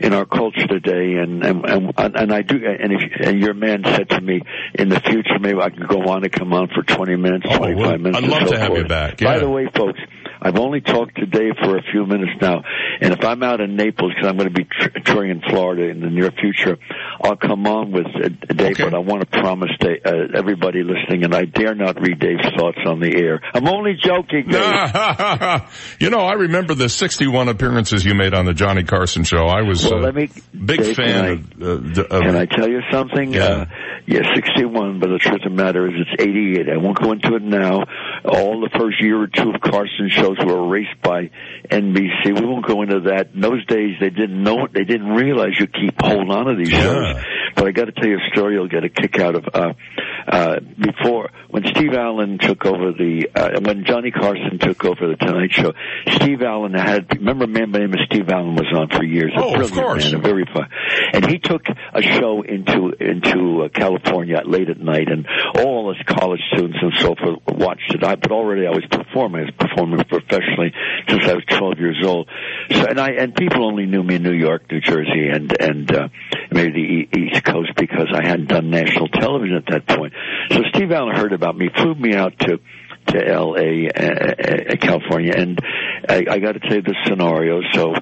in our culture today, and I do. And your man said to me, in the future maybe I can go on and come on for 20 minutes, 25 minutes. I'd love to have you back. Yeah. By the way, folks, I've only talked today for a few minutes now, and if I'm out in Naples, because I'm going to be touring in Florida in the near future, I'll come on with Dave, okay. But I want to promise Dave, everybody listening, and I dare not read Dave's thoughts on the air. I'm only joking, Dave. You know, I remember the 61 appearances you made on the Johnny Carson show. I was a big fan of... Can I tell you something? Yeah. 61, but the truth of the matter is it's 88. I won't go into it now. All the first year or two of Carson show were erased by NBC. We won't go into that. In those days, they didn't know it. They didn't realize you keep hold on to these shows. But I got to tell you a story you'll get a kick out of. Before, when Steve Allen took over when Johnny Carson took over the Tonight Show, Steve Allen remember a man by the name of Steve Allen was on for years. Oh, of course. A brilliant man, very fun. And he took a show into California late at night, and all us college students and so forth watched it. But already I was performing. I was performing professionally since I was 12 years old. So, and people only knew me in New York, New Jersey, and maybe the East Coast because I hadn't done national television at that point. So Steve Allen heard about me, flew me out to L.A., California, and I got to tell you the scenario. So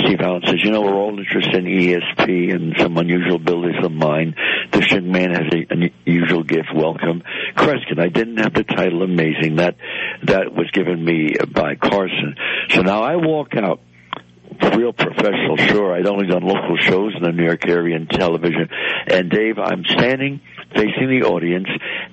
Steve Allen says, you know, we're all interested in ESP and some unusual abilities of mine. This young man has an unusual gift. Welcome, Kreskin. I didn't have the title amazing. That was given me by Carson. So now I walk out. Real professional, sure. I'd only done local shows in the New York area and television. And Dave, I'm standing facing the audience,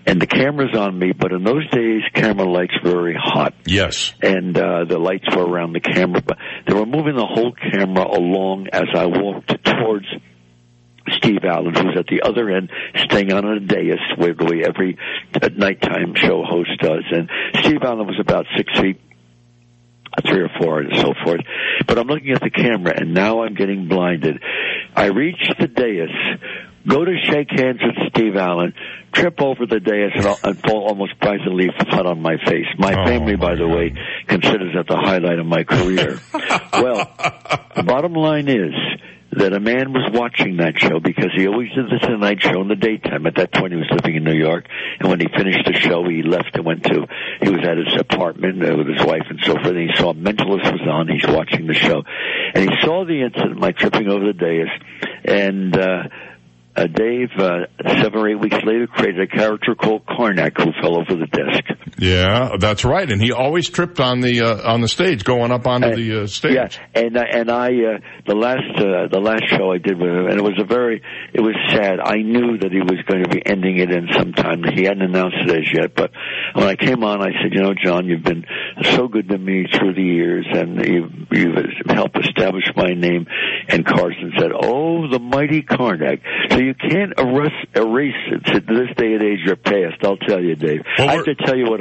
and the camera's on me. But in those days, camera lights were very hot. Yes. And the lights were around the camera, but they were moving the whole camera along as I walked towards Steve Allen, who's at the other end, staying on a dais, where every nighttime show host does. And Steve Allen was about 6 feet. 3 or 4 and so forth. But I'm looking at the camera, and now I'm getting blinded. I reach the dais, go to shake hands with Steve Allen, trip over the dais, and fall almost practically flat on my face. My family, by the way, considers that the highlight of my career. Well, the bottom line is that a man was watching that show because he always did the Tonight Show in the daytime. At that point, he was living in New York, and when he finished the show, he left and he was at his apartment with his wife and so forth, and he saw Mentalist was on, he's watching the show. And he saw the incident, my tripping over the dais, and Dave, 7 or 8 weeks later, created a character called Karnak, who fell over the desk. Yeah, that's right. And he always tripped on the stage, going up onto the stage. Yeah, and I the last show I did with him, and it was sad. I knew that he was going to be ending it in some time. He hadn't announced it as yet, but when I came on, I said, you know, John, you've been so good to me through the years, and you've helped establish my name. And Carson said, oh, the mighty Karnak. So you can't erase it to this day and age your past. I'll tell you, Dave. Well, I have to tell you what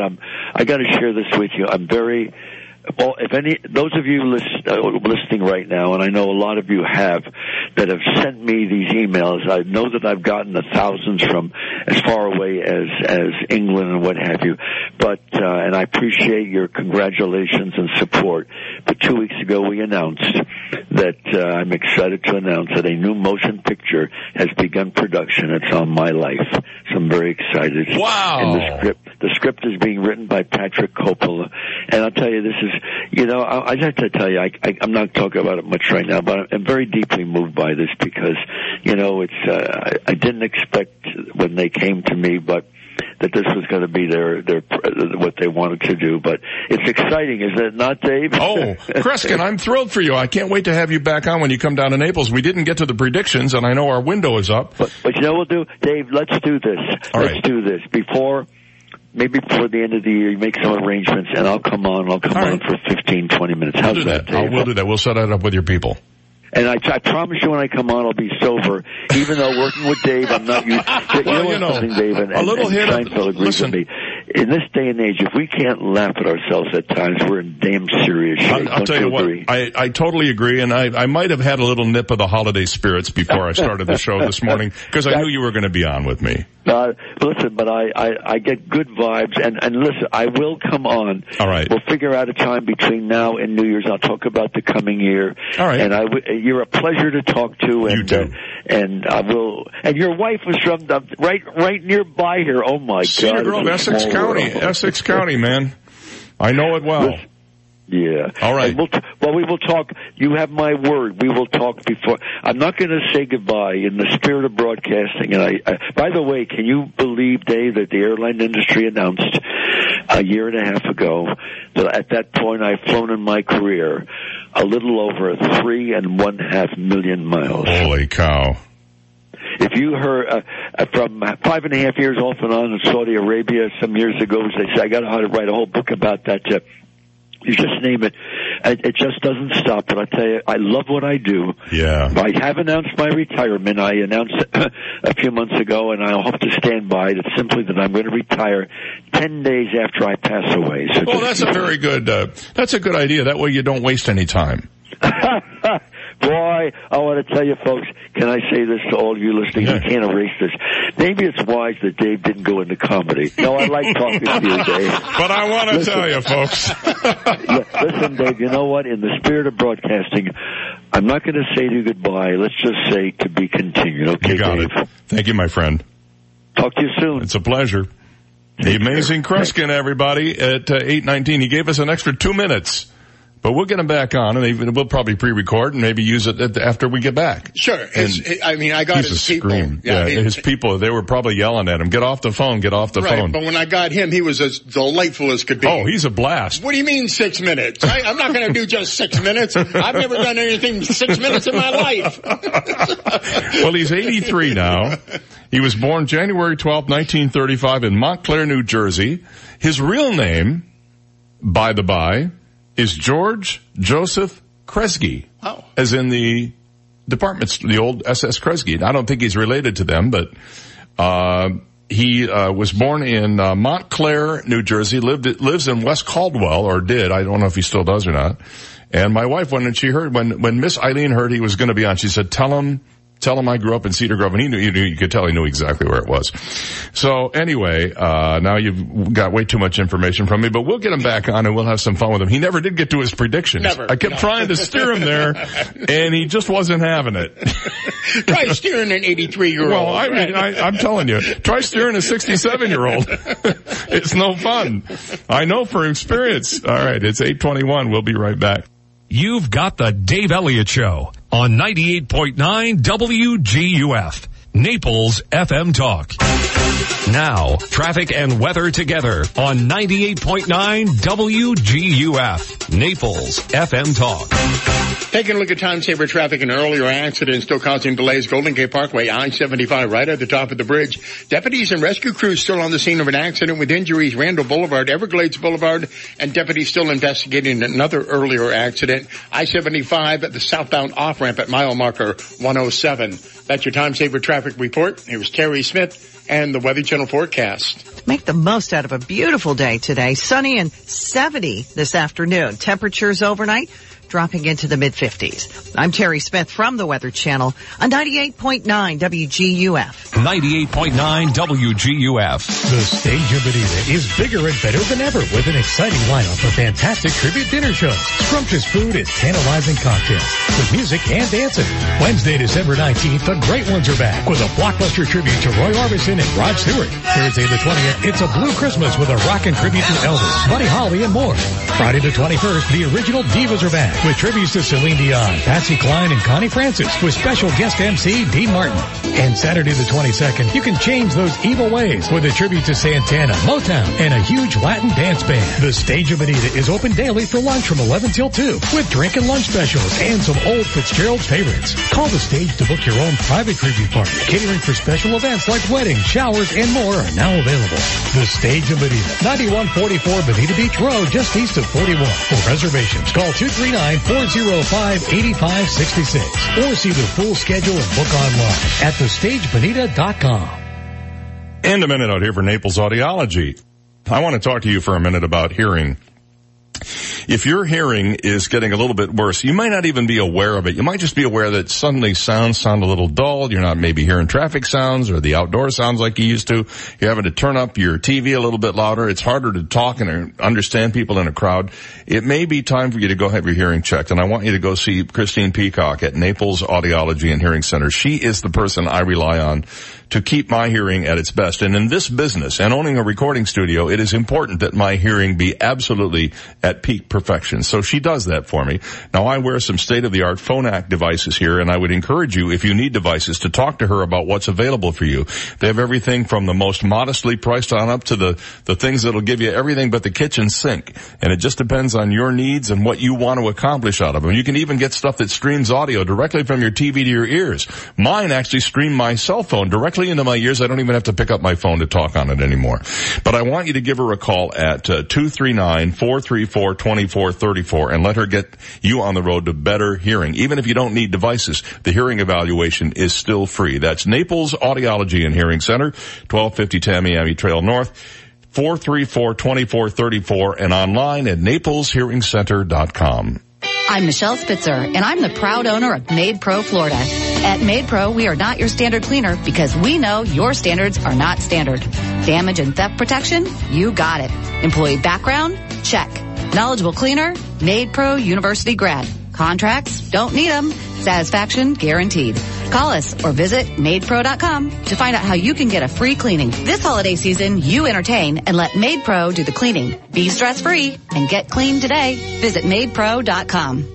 I got to share this with you. I'm very. Well, if any, those of you listening right now, and I know a lot of you have sent me these emails, I know that I've gotten the thousands from as far away as England and what have you, but, and I appreciate your congratulations and support. But 2 weeks ago we announced that, I'm excited to announce that a new motion picture has begun production. It's on my life. So I'm very excited. Wow. And the script is being written by Patrick Coppola. And I'll tell you, this is, you know, I have to tell you, I'm not talking about it much right now, but I'm very deeply moved by this because, you know, it's I didn't expect when they came to me, but that this was going to be their what they wanted to do. But it's exciting, is it not, Dave? Oh, Kreskin, I'm thrilled for you. I can't wait to have you back on when you come down to Naples. We didn't get to the predictions, and I know our window is up. But you know what we'll do? Dave, let's do this. All right. Let's do this. Maybe before the end of the year, you make some arrangements, and I'll come on. I'll come on for 15, 20 minutes. How's that, Dave? We'll do that. We'll set that up with your people. And I promise you, when I come on, I'll be sober. Even though working with Dave, I'm not used to something, Dave, and Seinfeld agrees with me. In this day and age, if we can't laugh at ourselves at times, we're in damn serious shape. I'll tell you what, I totally agree, and I might have had a little nip of the holiday spirits before I started the show this morning, because I knew you were going to be on with me. Listen, but I get good vibes, and listen, I will come on. All right. We'll figure out a time between now and New Year's. I'll talk about the coming year. All right. And you're a pleasure to talk to. And, you too. And I will. And your wife was from right nearby here. Oh my Cedar God! Grove, Essex County, man. I know it well. Yeah. All right. We will talk. You have my word. We will talk before. I'm not going to say goodbye in the spirit of broadcasting. And by the way, can you believe, Dave, that the airline industry announced a year and a half ago that at that point I've flown in my career a little over 3.5 million miles. Holy cow. If you heard from 5.5 years off and on in Saudi Arabia some years ago, they said, I got to write a whole book about that. You just name it. It just doesn't stop. But I tell you, I love what I do. Yeah. I have announced my retirement. I announced it a few months ago, and I hope to stand by it. It's simply that I'm going to retire 10 days after I pass away. So that's a good idea. That way you don't waste any time. Boy, I want to tell you, folks, can I say this to all of you listening? Yeah. You can't erase this. Maybe it's wise that Dave didn't go into comedy. No, I like talking to you, Dave. But I want to tell you, folks. Listen, Dave, you know what? In the spirit of broadcasting, I'm not going to say to you goodbye. Let's just say to be continued. Okay, you got Dave? It. Thank you, my friend. Talk to you soon. It's a pleasure. The amazing Kreskin, everybody, at 8:19. He gave us an extra 2 minutes. But we'll get him back on, and we'll probably pre-record and maybe use it after we get back. Sure. I got his people. Yeah, I mean, his people, they were probably yelling at him, get off the phone. But when I got him, he was as delightful as could be. Oh, he's a blast. What do you mean 6 minutes? I'm not going to do just 6 minutes. I've never done anything 6 minutes in my life. Well, he's 83 now. He was born January 12, 1935 in Montclair, New Jersey. His real name, by the by, is George Joseph Kresge, as in the departments, the old SS Kresge. I don't think he's related to them, but he was born in Montclair, New Jersey, lives in West Caldwell, or did. I don't know if he still does or not. And my wife, when Miss Eileen heard he was going to be on, she said, tell him I grew up in Cedar Grove. And you could tell he knew exactly where it was. So anyway, now you've got way too much information from me, but we'll get him back on and we'll have some fun with him. He never did get to his predictions. I kept trying to steer him there and he just wasn't having it. Try steering an 83-year-old. Well, I mean, I'm telling you, try steering a 67-year-old. It's no fun. I know from experience. All right. It's 8:21. We'll be right back. You've got the Dave Elliott Show on 98.9 WGUF. Naples FM Talk. Now, traffic and weather together on 98.9 WGUF, Naples FM Talk. Taking a look at time-saver traffic and earlier accidents still causing delays. Golden Gate Parkway, I-75 right at the top of the bridge. Deputies and rescue crews still on the scene of an accident with injuries. Randall Boulevard, Everglades Boulevard, and deputies still investigating another earlier accident. I-75 at the southbound off-ramp at mile marker 107. That's your time-saver traffic report. Here's Terry Smith and the Weather Channel forecast. Make the most out of a beautiful day today. Sunny and 70 this afternoon. Temperatures overnight dropping into the mid-50s. I'm Terry Smith from the Weather Channel on 98.9 WGUF. 98.9 WGUF. The stage of Bonita is bigger and better than ever with an exciting lineup of fantastic tribute dinner shows, scrumptious food, and tantalizing cocktails with music and dancing. Wednesday, December 19th, the great ones are back with a blockbuster tribute to Roy Orbison and Rod Stewart. Thursday the 20th, it's a Blue Christmas with a rockin' tribute to Elvis, Buddy Holly, and more. Friday the 21st, the original divas are back with tributes to Celine Dion, Patsy Cline, and Connie Francis with special guest MC Dean Martin. And Saturday the 22nd, you can change those evil ways with a tribute to Santana, Motown, and a huge Latin dance band. The Stage of Bonita is open daily for lunch from 11 till 2 with drink and lunch specials and some old Fitzgerald favorites. Call the Stage to book your own private tribute party. Catering for special events like weddings, showers, and more are now available. The Stage of Bonita, 9144 Bonita Beach Road, just east of 41. For reservations, call 239-405-8566 or see the full schedule and book online at thestagebonita.com. And a minute out here for Naples Audiology. I want to talk to you for a minute about hearing. If your hearing is getting a little bit worse, you might not even be aware of it. You might just be aware that suddenly sounds sound a little dull. You're not maybe hearing traffic sounds or the outdoor sounds like you used to. You're having to turn up your TV a little bit louder. It's harder to talk and understand people in a crowd. It may be time for you to go have your hearing checked, and I want you to go see Christine Peacock at Naples Audiology and Hearing Center. She is the person I rely on to keep my hearing at its best. And in this business and owning a recording studio, it is important that my hearing be absolutely at peak perfection. So she does that for me. Now, I wear some state-of-the-art Phonak devices here, and I would encourage you, if you need devices, to talk to her about what's available for you. They have everything from the most modestly priced on up to the things that'll give you everything but the kitchen sink. And it just depends on your needs and what you want to accomplish out of them. You can even get stuff that streams audio directly from your TV to your ears. Mine actually streamed my cell phone directly into my ears. I don't even have to pick up my phone to talk on it anymore. But I want you to give her a call at 239-434-2434 and let her get you on the road to better hearing. Even if you don't need devices, the hearing evaluation is still free. That's Naples Audiology and Hearing Center, 1250 Tamiami Trail North, 434-2434, and online at napleshearingcenter.com. I'm Michelle Spitzer, and I'm the proud owner of Made Pro Florida. At Made Pro, we are not your standard cleaner because we know your standards are not standard. Damage and theft protection? You got it. Employee background? Check. Knowledgeable cleaner? Made Pro University grad. Contracts? Don't need them. Satisfaction guaranteed. Call us or visit madepro.com to find out how you can get a free cleaning. This holiday season, you entertain and let Made Pro do the cleaning. Be stress-free and get clean today. Visit madepro.com.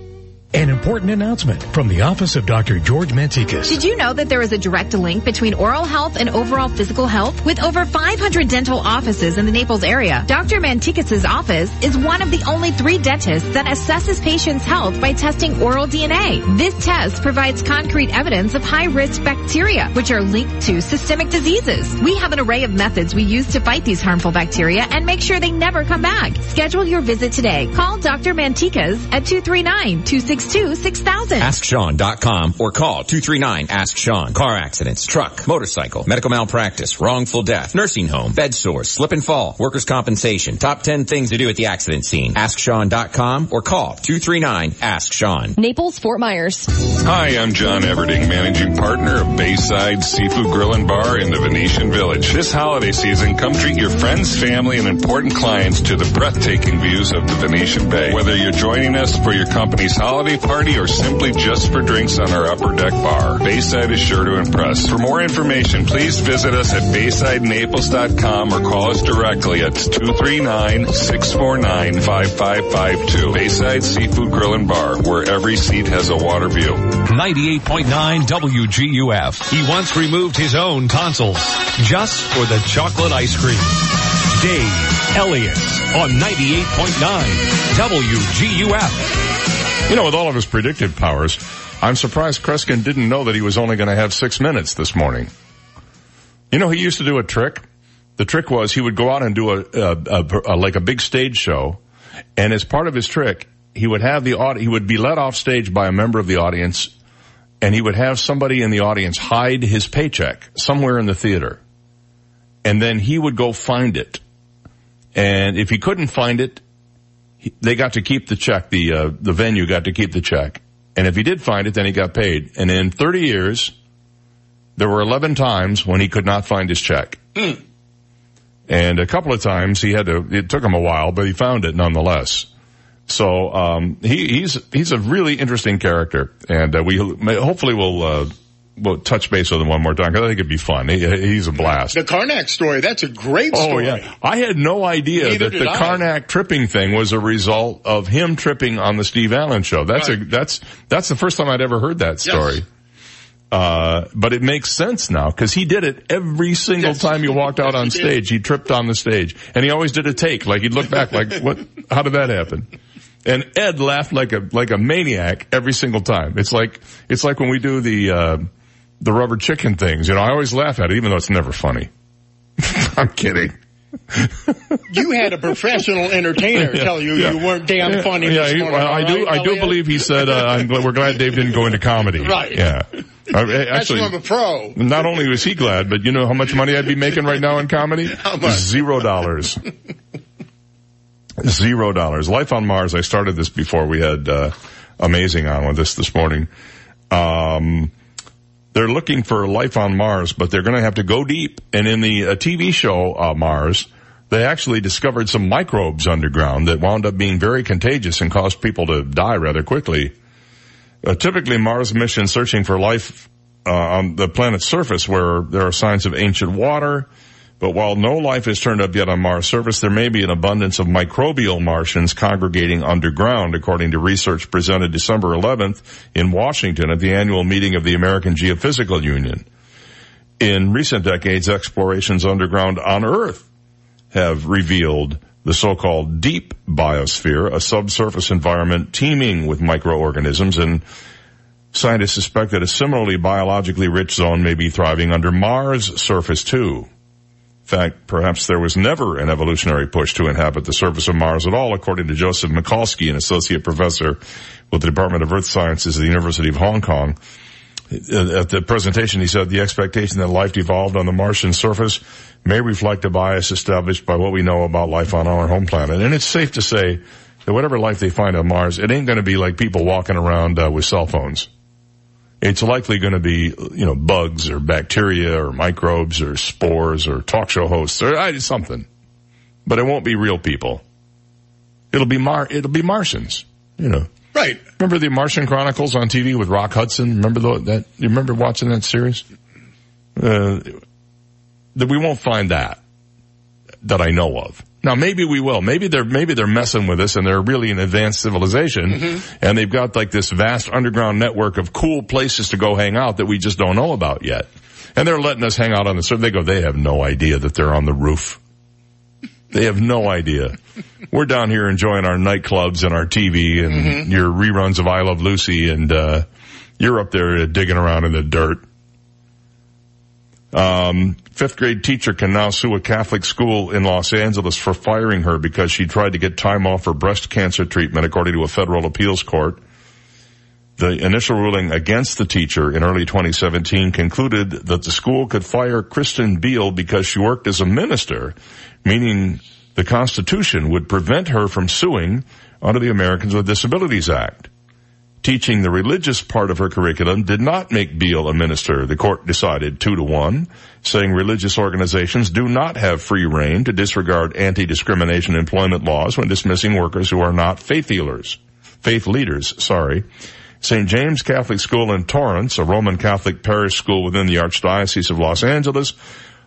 An important announcement from the office of Dr. George Mantzoukas. Did you know that there is a direct link between oral health and overall physical health? With over 500 dental offices in the Naples area, Dr. Mantzoukas' office is one of the only 3 dentists that assesses patients' health by testing oral DNA. This test provides concrete evidence of high-risk bacteria, which are linked to systemic diseases. We have an array of methods we use to fight these harmful bacteria and make sure they never come back. Schedule your visit today. Call Dr. Mantzoukas at 239-262-6000. AskSean.com or call 239-ASK-SEAN. Car accidents, truck, motorcycle, medical malpractice, wrongful death, nursing home, bed sores, slip and fall, workers' compensation. Top 10 things to do at the accident scene. AskSean.com or call 239-ASK-SEAN. Naples, Fort Myers. Hi, I'm John Everding, managing partner of Bayside Seafood Grill and Bar in the Venetian Village. This holiday season, come treat your friends, family, and important clients to the breathtaking views of the Venetian Bay. Whether you're joining us for your company's holiday holiday party or simply just for drinks on our Upper Deck bar, Bayside is sure to impress. For more information, please visit us at BaysideNaples.com or call us directly at 239-649-5552. Bayside Seafood Grill and Bar, where every seat has a water view. 98.9 WGUF. He once removed his own tonsils just for the chocolate ice cream. Dave Elliott on 98.9 WGUF. You know, with all of his predictive powers, I'm surprised Kreskin didn't know that he was only going to have 6 minutes this morning. You know, he used to do a trick. The trick was he would go out and do a big stage show, and as part of his trick, he would have he would be let off stage by a member of the audience, and he would have somebody in the audience hide his paycheck somewhere in the theater, and then he would go find it. And if he couldn't find it, they got to keep the check. The venue got to keep the check. And if he did find it, then he got paid. And in 30 years, there were 11 times when he could not find his check. Mm. And a couple of times it took him a while, but he found it nonetheless. So, he's a really interesting character. And we'll touch base with him one more time, because I think it'd be fun. He's a blast. The Karnak story, that's a great story. Oh, yeah. I had no idea that the Karnak tripping thing was a result of him tripping on the Steve Allen show. That's the first time I'd ever heard that story. Yes. But it makes sense now, because he did it every single time he walked out on stage. He tripped on the stage. And he always did a take. Like, he'd look back like, what? How did that happen? And Ed laughed like a maniac every single time. It's like when we do the rubber chicken things. You know, I always laugh at it, even though it's never funny. I'm kidding. You had a professional entertainer tell you you weren't damn funny. Yeah, this morning, I do believe he said, we're glad Dave didn't go into comedy. Right. Yeah. Actually, I'm a pro. Not only was he glad, but you know how much money I'd be making right now in comedy? How much? $0. $0. Life on Mars. I started this before we had, Amazing on with this morning. They're looking for life on Mars, but they're going to have to go deep. And in the TV show Mars, they actually discovered some microbes underground that wound up being very contagious and caused people to die rather quickly. Typically, Mars missions searching for life on the planet's surface, where there are signs of ancient water. But while no life has turned up yet on Mars' surface, there may be an abundance of microbial Martians congregating underground, according to research presented December 11th in Washington at the annual meeting of the American Geophysical Union. In recent decades, explorations underground on Earth have revealed the so-called deep biosphere, a subsurface environment teeming with microorganisms, and scientists suspect that a similarly biologically rich zone may be thriving under Mars' surface, too. In fact, perhaps there was never an evolutionary push to inhabit the surface of Mars at all, according to Joseph Mikulski, an associate professor with the Department of Earth Sciences at the University of Hong Kong. At the presentation, he said the expectation that life evolved on the Martian surface may reflect a bias established by what we know about life on our home planet. And it's safe to say that whatever life they find on Mars, it ain't going to be like people walking around with cell phones. It's likely going to be, you know, bugs or bacteria or microbes or spores or talk show hosts or something. But it won't be real people. It'll be it'll be Martians, you know. Right. Remember the Martian Chronicles on TV with Rock Hudson? Remember that? You remember watching that series? That we won't find that I know of. Now, maybe we will. Maybe they're messing with us, and they're really an advanced civilization, and they've got like this vast underground network of cool places to go hang out that we just don't know about yet. And they're letting us hang out on the surface. They have no idea that they're on the roof. They have no idea. We're down here enjoying our nightclubs and our TV and your reruns of I Love Lucy, and you're up there digging around in the dirt. Fifth grade teacher can now sue a Catholic school in Los Angeles for firing her because she tried to get time off for breast cancer treatment, according to a federal appeals court. The initial ruling against the teacher in early 2017 concluded that the school could fire Kristen Beal because she worked as a minister, meaning the Constitution would prevent her from suing under the Americans with Disabilities Act. Teaching the religious part of her curriculum did not make Beal a minister, the court decided 2-1, saying religious organizations do not have free rein to disregard anti-discrimination employment laws when dismissing workers who are not faith healers. faith leaders, sorry. St. James Catholic School in Torrance, a Roman Catholic parish school within the Archdiocese of Los Angeles,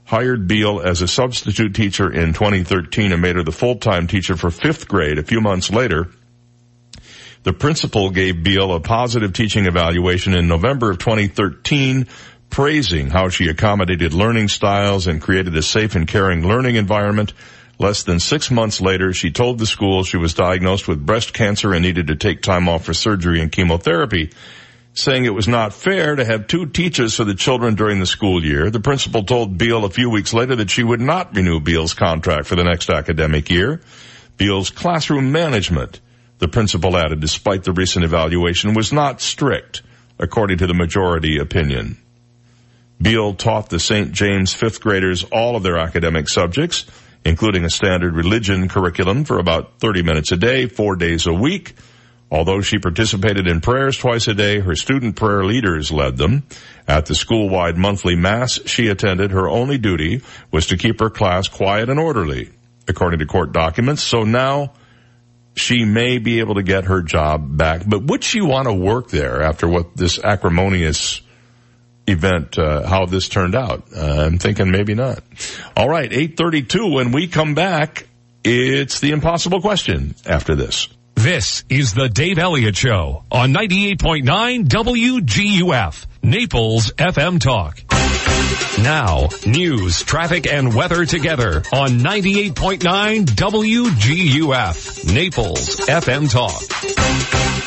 hired Beale as a substitute teacher in 2013 and made her the full-time teacher for fifth grade. A few months later, the principal gave Beale a positive teaching evaluation in November of 2013, praising how she accommodated learning styles and created a safe and caring learning environment. Less than 6 months later, she told the school she was diagnosed with breast cancer and needed to take time off for surgery and chemotherapy, saying it was not fair to have two teachers for the children during the school year. The principal told Beale a few weeks later that she would not renew Beale's contract for the next academic year. Beale's classroom management, the principal added, despite the recent evaluation, was not strict, according to the majority opinion. Beale taught the St. James fifth graders all of their academic subjects, including a standard religion curriculum for about 30 minutes a day, 4 days a week. Although she participated in prayers twice a day, her student prayer leaders led them. At the school-wide monthly mass she attended, her only duty was to keep her class quiet and orderly, according to court documents. So now she may be able to get her job back. But would she want to work there after what this acrimonious event, how this turned out? I'm thinking maybe not. All right, 8:32. When we come back, it's the impossible question after this. This is the Dave Elliott Show on 98.9 WGUF, Naples FM Talk. Now, news, traffic, and weather together on 98.9 WGUF, Naples FM Talk.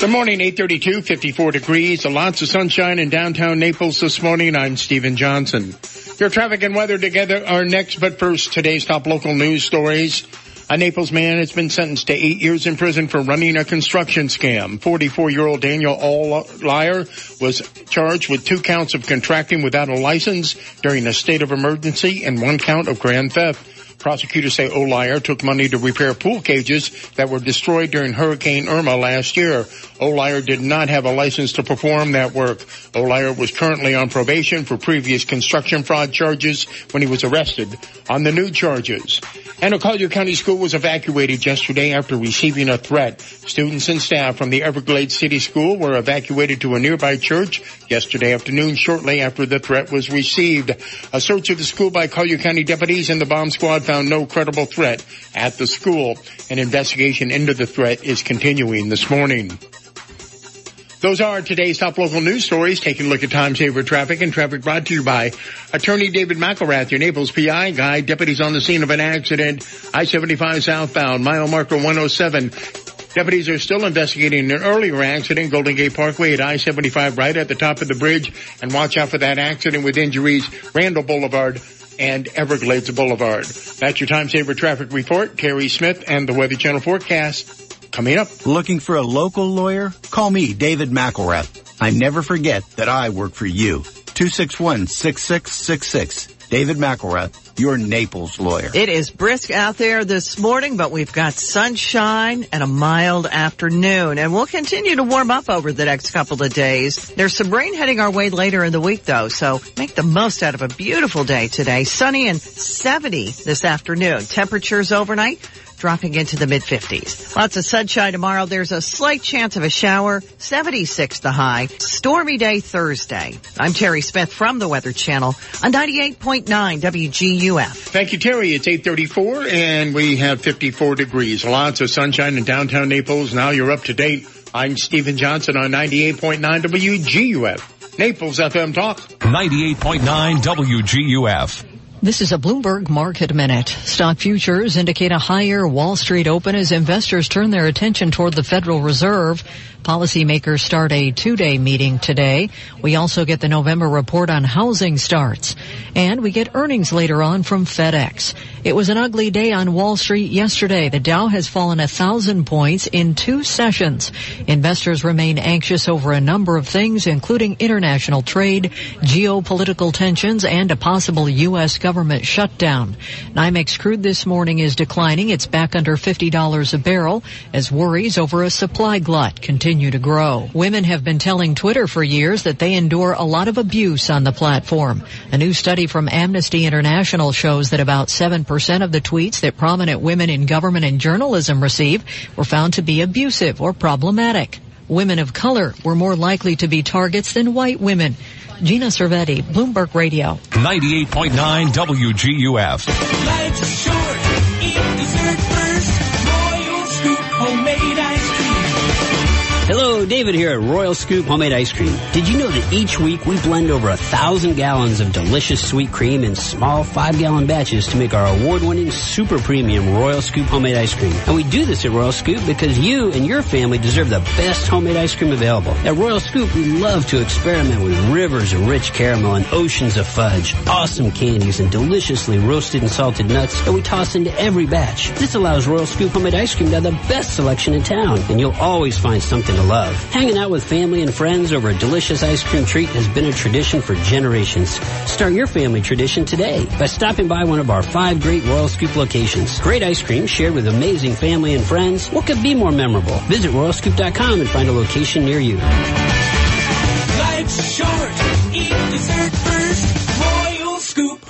Good morning, 8:32, 54 degrees, lots of sunshine in downtown Naples this morning. I'm Stephen Johnson. Your traffic and weather together are next, but first, today's top local news stories. A Naples man has been sentenced to 8 years in prison for running a construction scam. 44-year-old Daniel O'Leary was charged with 2 counts of contracting without a license during a state of emergency and 1 count of grand theft. Prosecutors say O'Leary took money to repair pool cages that were destroyed during Hurricane Irma last year. O'Leary did not have a license to perform that work. O'Leary was currently on probation for previous construction fraud charges when he was arrested on the new charges. And Collier County School was evacuated yesterday after receiving a threat. Students and staff from the Everglades City School were evacuated to a nearby church yesterday afternoon shortly after the threat was received. A search of the school by Collier County deputies and the bomb squad found no credible threat at the school. An investigation into the threat is continuing this morning. Those are today's top local news stories. Taking a look at time-saver traffic, and traffic brought to you by Attorney David McElrath, your Naples PI guy. Deputies on the scene of an accident, I-75 southbound, mile marker 107. Deputies are still investigating an earlier accident, Golden Gate Parkway at I-75 right at the top of the bridge. And watch out for that accident with injuries, Randall Boulevard and Everglades Boulevard. That's your time-saver traffic report. Terry Smith and the Weather Channel forecast. Coming up. Looking for a local lawyer? Call me, David McElrath. I never forget that I work for you. 261-6666. David McElrath, your Naples lawyer. It is brisk out there this morning, but we've got sunshine and a mild afternoon. And we'll continue to warm up over the next couple of days. There's some rain heading our way later in the week, though, so make the most out of a beautiful day today. Sunny and 70 this afternoon. Temperatures overnight dropping into the mid-50s. Lots of sunshine tomorrow. There's a slight chance of a shower, 76 the high. Stormy day Thursday. I'm Terry Smith from the Weather Channel on 98.9 WGUF. Thank you, Terry. It's 8:34 and we have 54 degrees. Lots of sunshine in downtown Naples. Now you're up to date. I'm Stephen Johnson on 98.9 WGUF. Naples FM Talk. 98.9 WGUF. This is a Bloomberg Market Minute. Stock futures indicate a higher Wall Street open as investors turn their attention toward the Federal Reserve. Policymakers start a 2-day meeting today. We also get the November report on housing starts. And we get earnings later on from FedEx. It was an ugly day on Wall Street yesterday. The Dow has fallen 1,000 points in 2 sessions. Investors remain anxious over a number of things, including international trade, geopolitical tensions, and a possible U.S. government shutdown. NYMEX crude this morning is declining. It's back under $50 a barrel as worries over a supply glut continue to grow. Women have been telling Twitter for years that they endure a lot of abuse on the platform. A new study from Amnesty International shows that about 7% 40% of the tweets that prominent women in government and journalism receive were found to be abusive or problematic. Women of color were more likely to be targets than white women. Gina Cervetti, Bloomberg Radio. 98.9 WGUF. Life's short. Eat dessert first. Royal Scoop homemade ice cream. Hello, David here at Royal Scoop Homemade Ice Cream. Did you know that each week we blend over 1,000 gallons of delicious sweet cream in small 5-gallon batches to make our award-winning super premium Royal Scoop Homemade Ice Cream? And we do this at Royal Scoop because you and your family deserve the best homemade ice cream available. At Royal Scoop, we love to experiment with rivers of rich caramel and oceans of fudge, awesome candies, and deliciously roasted and salted nuts that we toss into every batch. This allows Royal Scoop Homemade Ice Cream to have the best selection in town, and you'll always find something to love. Hanging out with family and friends over a delicious ice cream treat has been a tradition for generations. Start your family tradition today by stopping by one of our 5 great Royal Scoop locations. Great ice cream shared with amazing family and friends. What could be more memorable? Visit RoyalScoop.com and find a location near you. Life's short. Eat dessert first. Royal Scoop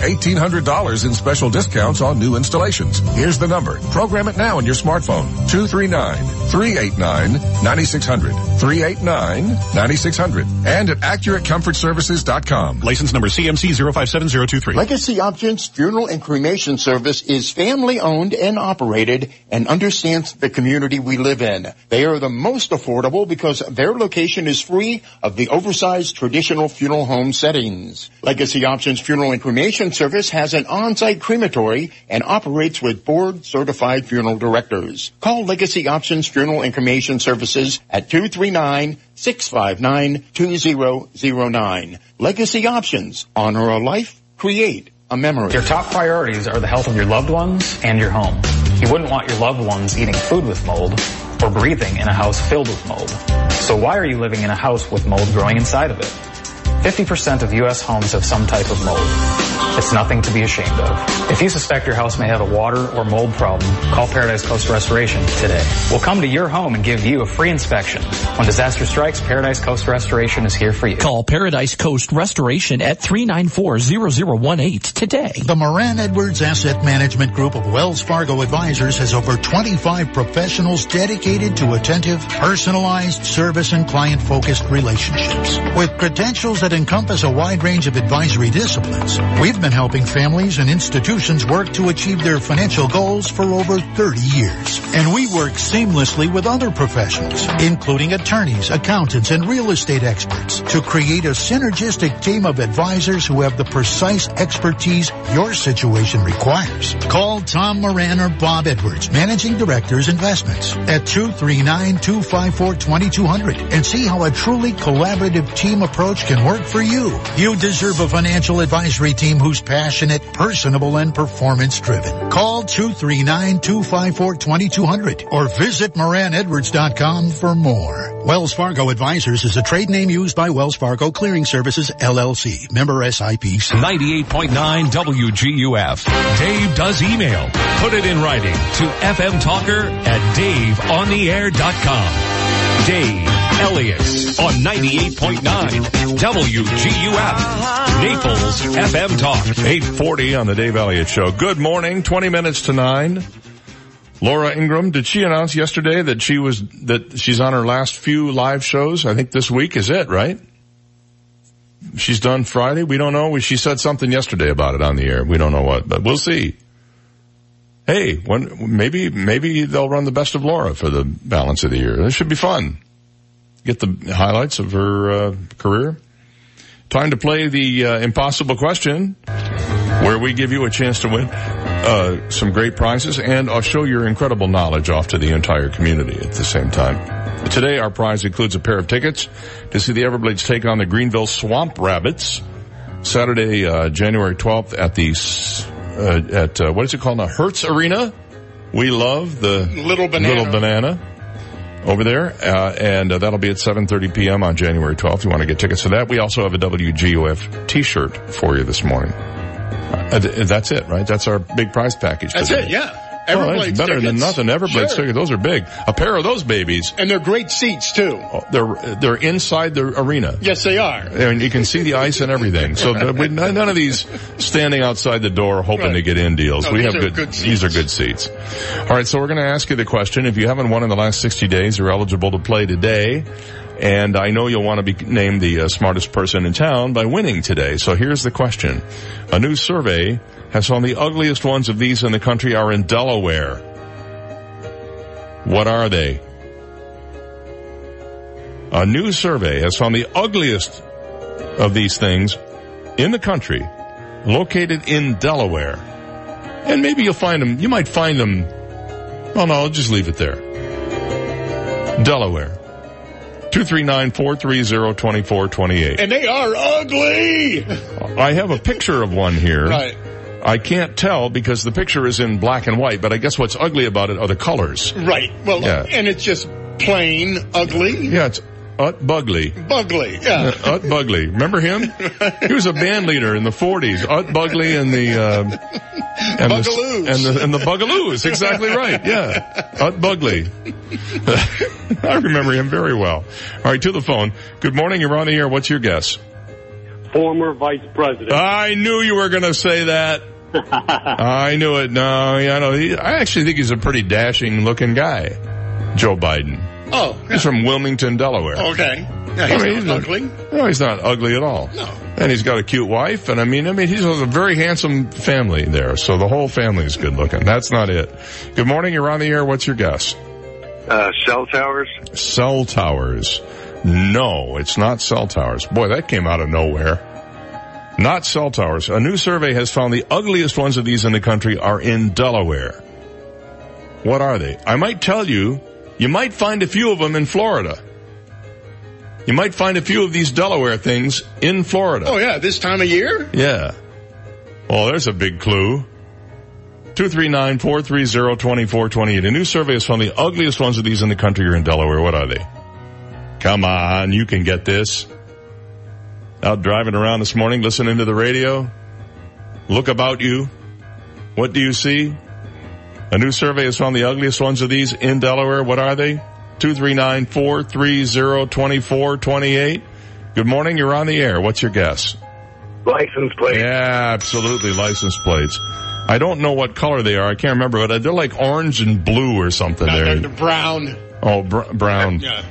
$1,800 in special discounts on new installations. Here's the number. Program it now on your smartphone. 239-389-9600. 389-9600. And at AccurateComfortServices.com. License number CMC 057023. Legacy Options Funeral and Cremation Service is family owned and operated and understands the community we live in. They are the most affordable because their location is free of the oversized traditional funeral home settings. Legacy Options Funeral and Cremation Service has an on-site crematory and operates with board-certified funeral directors. Call Legacy Options Funeral and Cremation Services at 239-659-2009. Legacy Options. Honor a life. Create a memory. Your top priorities are the health of your loved ones and your home. You wouldn't want your loved ones eating food with mold or breathing in a house filled with mold. So why are you living in a house with mold growing inside of it? 50% of U.S. homes have some type of mold. It's nothing to be ashamed of. If you suspect your house may have a water or mold problem, call Paradise Coast Restoration today. We'll come to your home and give you a free inspection. When disaster strikes, Paradise Coast Restoration is here for you. Call Paradise Coast Restoration at 394-0018 today. The Moran Edwards Asset Management Group of Wells Fargo Advisors has over 25 professionals dedicated to attentive, personalized service and client-focused relationships. With credentials that encompass a wide range of advisory disciplines, we've been helping families and institutions work to achieve their financial goals for over 30 years. And we work seamlessly with other professionals, including attorneys, accountants, and real estate experts, to create a synergistic team of advisors who have the precise expertise your situation requires. Call Tom Moran or Bob Edwards, Managing Directors Investments, at 239-254-2200 and see how a truly collaborative team approach can work for you. You deserve a financial advisory team who's passionate, personable, and performance-driven. Call 239-254-2200 or visit moranedwards.com for more. Wells Fargo Advisors is a trade name used by Wells Fargo Clearing Services, LLC. Member SIPC. 98.9 WGUF. Dave does email. Put it in writing to fmtalker@daveontheair.com. Dave Elliott on 98.9 WGUF, Naples FM Talk. 8:40 on the Dave Elliott Show. Good morning, 20 minutes to 9. Laura Ingram, did she announce yesterday that she's on her last few live shows? I think this week is it, right? She's done Friday? We don't know. She said something yesterday about it on the air. We don't know what, but we'll see. Hey, maybe they'll run the best of Laura for the balance of the year. This should be fun. Get the highlights of her career. Time to play the impossible question. where we give you a chance to win some great prizes, and I'll show your incredible knowledge off to the entire community at the same time. Today, our prize includes a pair of tickets to see the Everblades take on the Greenville Swamp Rabbits Saturday, January 12th at the, what is it called now? Hertz Arena. We love the Little Banana. Over there, and that'll be at 7:30 p.m. on January 12th. You want to get tickets to that. We also have a WGOF T-shirt for you this morning. That's it, right? That's our big prize package today. That's it, yeah. Everblades better tickets. Than nothing. Everblades tickets. Those are big. A pair of those babies. And they're great seats, too. Oh, they're inside the arena. Yes, they are. And you can see the ice and everything. So none of these standing outside the door hoping to get in deals. No, we have good seats. These are good seats. All right, so we're going to ask you the question. If you haven't won in the last 60 days, you're eligible to play today. And I know you'll want to be named the smartest person in town by winning today. So here's the question. A new survey has found the ugliest ones of these in the country are in Delaware. What are they? A new survey has found the ugliest of these things in the country, located in Delaware. And maybe you'll find them, you might find them, well, no, I'll just leave it there. Delaware. 239-430-2428. And they are ugly! I have a picture of one here. Right. I can't tell because the picture is in black and white, but I guess what's ugly about it are the colors. Right. Well, yeah. And it's just plain ugly. Yeah, it's Bugly. Bugly, yeah. Bugly. Remember him? He was a band leader in the 40s. Bugly and the... Bugaloos. And the Bugaloos. Exactly right, yeah. Bugly. I remember him very well. All right, to the phone. Good morning, you're on the air. What's your guess? Former vice president. I knew you were going to say that. I knew it. No, yeah, I actually think he's a pretty dashing-looking guy, Joe Biden. Oh, yeah. He's from Wilmington, Delaware. Okay. Yeah, he's not ugly. No, he's not ugly at all. No. And he's got a cute wife, and I mean, he's a very handsome family there, so the whole family's good looking. That's not it. Good morning, you're on the air. What's your guess? Cell towers. Cell towers. No, it's not cell towers. Boy, that came out of nowhere. Not cell towers. A new survey has found the ugliest ones of these in the country are in Delaware. What are they? I might tell you. You might find a few of them in Florida. You might find a few of these Delaware things in Florida. Oh, yeah, this time of year? Yeah. Oh, there's a big clue. 239-430-2428. A new survey has found the ugliest ones of these in the country are in Delaware. What are they? Come on, you can get this. Out driving around this morning, listening to the radio. Look about you. What do you see? A new survey has found the ugliest ones of these in Delaware. What are they? 239-430-2428. Good morning. You're on the air. What's your guess? License plates. Yeah, absolutely. License plates. I don't know what color they are. I can't remember, but they're like orange and blue or something. No, there. They're brown. Oh, brown. Yeah.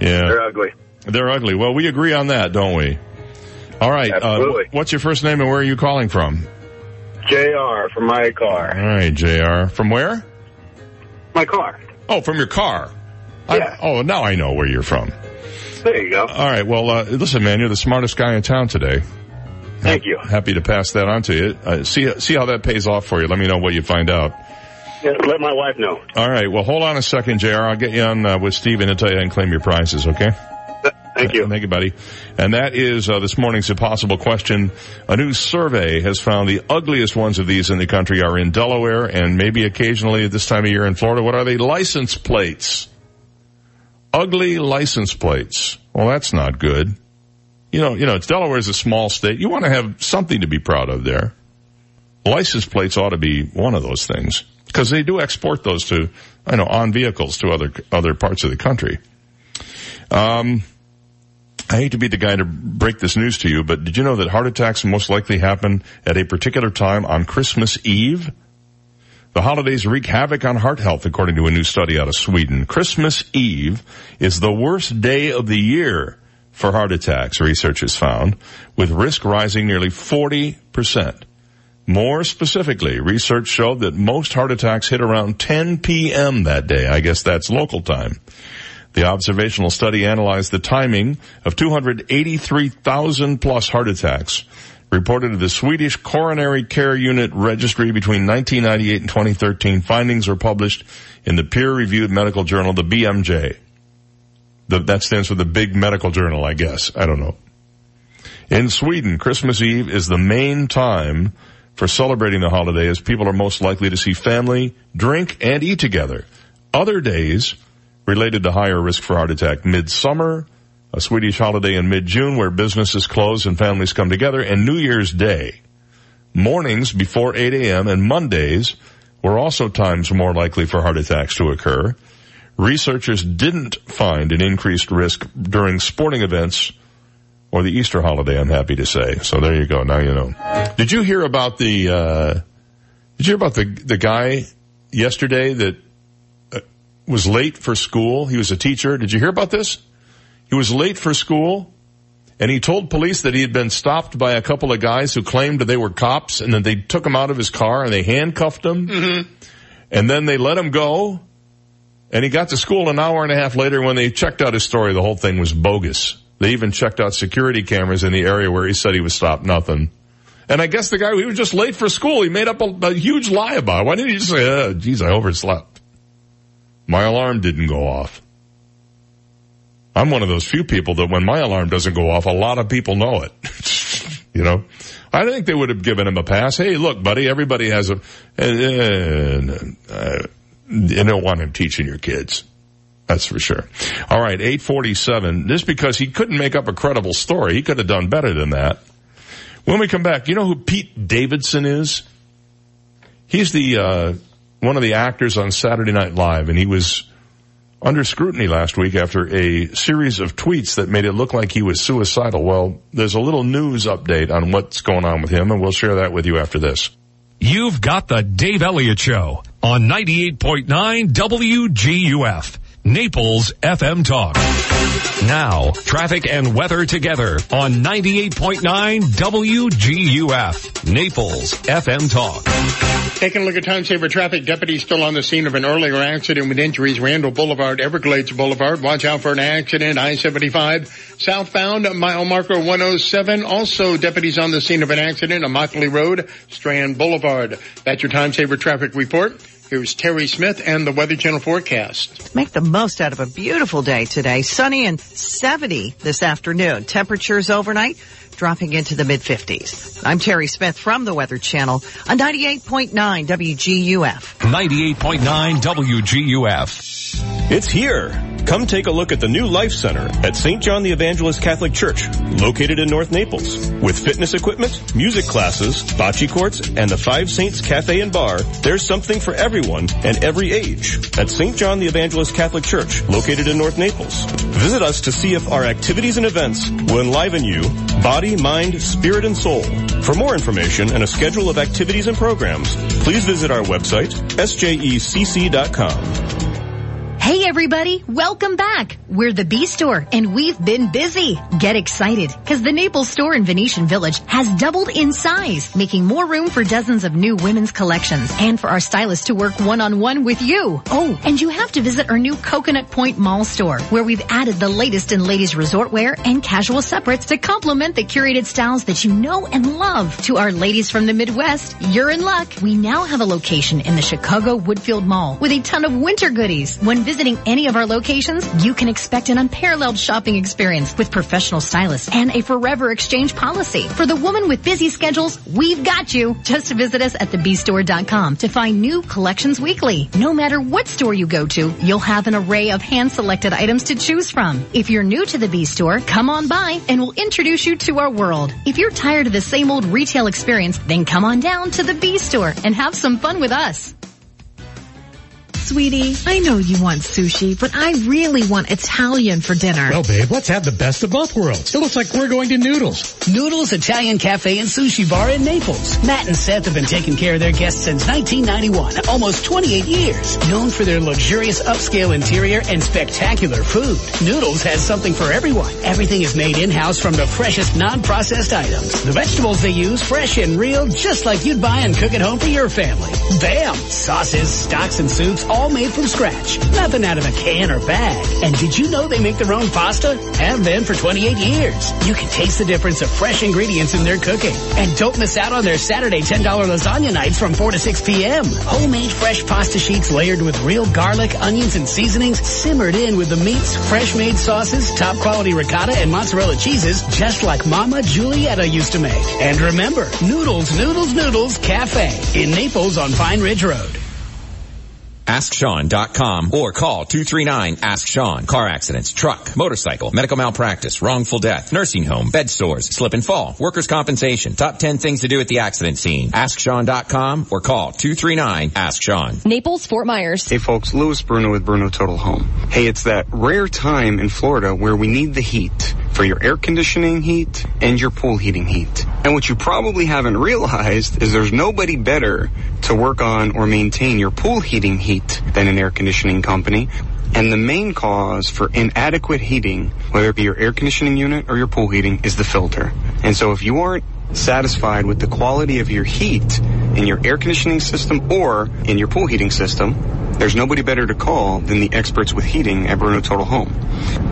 They're ugly. They're ugly. Well, we agree on that, don't we? All right. Absolutely. What's your first name and where are you calling from? JR from my car. All right, JR. From where? My car. Oh, from your car. Yeah. Now I know where you're from. There you go. All right, well, listen, man, you're the smartest guy in town today. Thank you. Happy to pass that on to you. See how that pays off for you. Let me know what you find out. Yeah, let my wife know. All right, well, hold on a second, JR. I'll get you on with Steven to tell you how to claim your prizes, okay? Thank you. Thank you, buddy. And that is this morning's impossible question. A new survey has found the ugliest ones of these in the country are in Delaware and maybe occasionally at this time of year in Florida. What are they? License plates. Ugly license plates. Well, that's not good. It's Delaware's a small state. You want to have something to be proud of there. License plates ought to be one of those things because they do export those to, on vehicles to other parts of the country. I hate to be the guy to break this news to you, but did you know that heart attacks most likely happen at a particular time on Christmas Eve? The holidays wreak havoc on heart health, according to a new study out of Sweden. Christmas Eve is the worst day of the year for heart attacks, research has found, with risk rising nearly 40%. More specifically, research showed that most heart attacks hit around 10 p.m. that day. I guess that's local time. The observational study analyzed the timing of 283,000 plus heart attacks reported to the Swedish Coronary Care Unit Registry between 1998 and 2013. Findings were published in the peer-reviewed medical journal, the BMJ. That stands for the Big Medical Journal, I guess. I don't know. In Sweden, Christmas Eve is the main time for celebrating the holiday, as people are most likely to see family, drink, and eat together. Other days related to higher risk for heart attack: midsummer, a Swedish holiday in mid-June where businesses close and families come together, and New Year's Day. Mornings before 8 a.m. and Mondays were also times more likely for heart attacks to occur. Researchers didn't find an increased risk during sporting events or the Easter holiday, I'm happy to say. So there you go. Now you know. Did you hear about the guy yesterday that was late for school? He was a teacher. Did you hear about this? He was late for school, and he told police that he had been stopped by a couple of guys who claimed that they were cops, and that they took him out of his car, and they handcuffed him, mm-hmm. and then they let him go, and he got to school an hour and a half later. When they checked out his story, the whole thing was bogus. They even checked out security cameras in the area where he said he was stopped, nothing. And I guess the guy, he was just late for school. He made up a huge lie about it. Why didn't he just say, oh, geez, I overslept. My alarm didn't go off. I'm one of those few people that when my alarm doesn't go off, a lot of people know it. You know? I think they would have given him a pass. Hey, look, buddy, everybody has a... You don't want him teaching your kids. That's for sure. All right, 847. This because he couldn't make up a credible story. He could have done better than that. When we come back, you know who Pete Davidson is? He's the one of the actors on Saturday Night Live, and he was... under scrutiny last week after a series of tweets that made it look like he was suicidal. Well, there's a little news update on what's going on with him, and we'll share that with you after this. You've got the Dave Elliott Show on 98.9 WGUF, Naples FM Talk. Now, traffic and weather together on 98.9 WGUF, Naples FM Talk. Taking a look at time saver traffic, deputies still on the scene of an earlier accident with injuries. Randall Boulevard, Everglades Boulevard. Watch out for an accident. I-75 southbound, mile marker 107. Also, deputies on the scene of an accident on Mockley Road, Strand Boulevard. That's your time saver traffic report. Here's Terry Smith and the Weather Channel forecast. Make the most out of a beautiful day today. Sunny and 70 this afternoon. Temperatures overnight dropping into the mid-50s. I'm Terry Smith from the Weather Channel on 98.9 WGUF. 98.9 WGUF. It's here. Come take a look at the new Life Center at St. John the Evangelist Catholic Church, located in North Naples. With fitness equipment, music classes, bocce courts, and the Five Saints Cafe and Bar, there's something for everyone and every age at St. John the Evangelist Catholic Church, located in North Naples. Visit us to see if our activities and events will enliven you, body, mind, spirit, and soul. For more information and a schedule of activities and programs, please visit our website, sjecc.com. Hey everybody, welcome back. We're the B Store, and we've been busy. Get excited, because the Naples store in Venetian Village has doubled in size, making more room for dozens of new women's collections, and for our stylists to work one-on-one with you. Oh, and you have to visit our new Coconut Point Mall store, where we've added the latest in ladies' resort wear and casual separates to complement the curated styles that you know and love. To our ladies from the Midwest, you're in luck. We now have a location in the Chicago Woodfield Mall with a ton of winter goodies. When visiting any of our locations, you can expect an unparalleled shopping experience with professional stylists and a forever exchange policy. For the woman with busy schedules, we've got you. Just visit us at thebstore.com to find new collections weekly. No matter what store you go to, you'll have an array of hand-selected items to choose from. If you're new to the B Store, come on by and we'll introduce you to our world. If you're tired of the same old retail experience, then come on down to the B Store and have some fun with us. Sweetie, I know you want sushi, but I really want Italian for dinner. Well, babe, let's have the best of both worlds. It looks like we're going to Noodles. Noodles Italian Cafe and Sushi Bar in Naples. Matt and Seth have been taking care of their guests since 1991, almost 28 years. Known for their luxurious upscale interior and spectacular food, Noodles has something for everyone. Everything is made in-house from the freshest non-processed items. The vegetables they use, fresh and real, just like you'd buy and cook at home for your family. Bam! Sauces, stocks, and soups, all all made from scratch. Nothing out of a can or bag. And did you know they make their own pasta? Have been for 28 years. You can taste the difference of fresh ingredients in their cooking. And don't miss out on their Saturday $10 lasagna nights from 4 to 6 p.m. Homemade fresh pasta sheets layered with real garlic, onions, and seasonings, simmered in with the meats, fresh made sauces, top quality ricotta, and mozzarella cheeses, just like Mama Giulietta used to make. And remember, Noodles, Noodles, Noodles Cafe in Naples on Pine Ridge Road. AskSean.com or call 239-ASK-SEAN. Car accidents, truck, motorcycle, medical malpractice, wrongful death, nursing home, bed sores, slip and fall, workers' compensation. Top 10 things to do at the accident scene. AskSean.com or call 239-ASK-SEAN. Naples, Fort Myers. Hey folks, Louis Bruno with Bruno Total Home. Hey, it's that rare time in Florida where we need the heat for your air conditioning heat and your pool heating heat. And what you probably haven't realized is there's nobody better to work on or maintain your pool heating heat than an air conditioning company. And the main cause for inadequate heating, whether it be your air conditioning unit or your pool heating, is the filter. And so if you aren't satisfied with the quality of your heat in your air conditioning system or in your pool heating system, there's nobody better to call than the experts with heating at Bruno Total Home.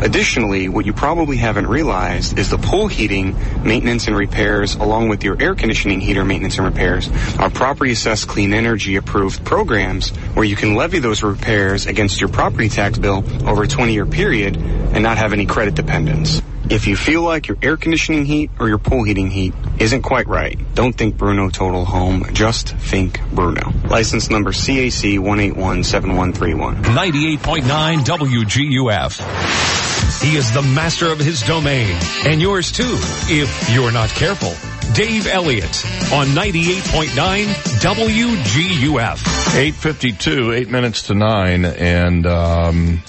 Additionally, what you probably haven't realized is the pool heating maintenance and repairs, along with your air conditioning heater maintenance and repairs, are property assessed clean energy approved programs where you can levy those repairs against your property tax bill over a 20-year period and not have any credit dependence. If you feel like your air conditioning heat or your pool heating heat isn't quite right, don't think Bruno Total Home, just think Bruno. License number CAC 1817131. 98.9 WGUF. He is the master of his domain, and yours too, if you're not careful. Dave Elliott on 98.9 WGUF. 8:52, 8 minutes to 9, and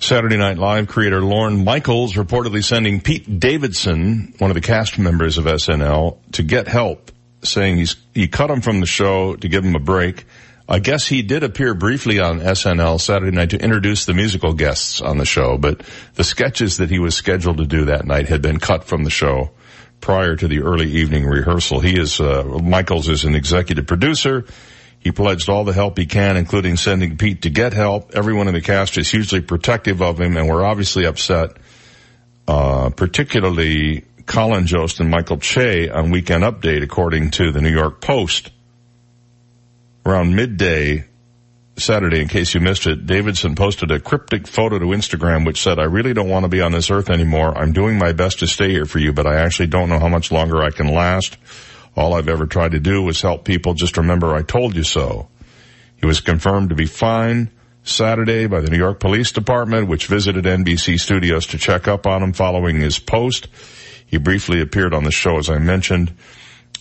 Saturday Night Live creator Lorne Michaels reportedly sending Pete Davidson, one of the cast members of SNL, to get help, saying he cut him from the show to give him a break. I guess he did appear briefly on SNL Saturday night to introduce the musical guests on the show, but the sketches that he was scheduled to do that night had been cut from the show prior to the early evening rehearsal. He is, Michaels is an executive producer. He pledged all the help he can, including sending Pete to get help. Everyone in the cast is hugely protective of him, and we're obviously upset, particularly Colin Jost and Michael Che on Weekend Update, according to the New York Post. Around midday Saturday, in case you missed it, Davidson posted a cryptic photo to Instagram which said, "I really don't want to be on this earth anymore. I'm doing my best to stay here for you, but I actually don't know how much longer I can last. All I've ever tried to do was help people. Just remember I told you so." He was confirmed to be fine Saturday by the New York Police Department, which visited NBC Studios to check up on him following his post. He briefly appeared on the show, as I mentioned.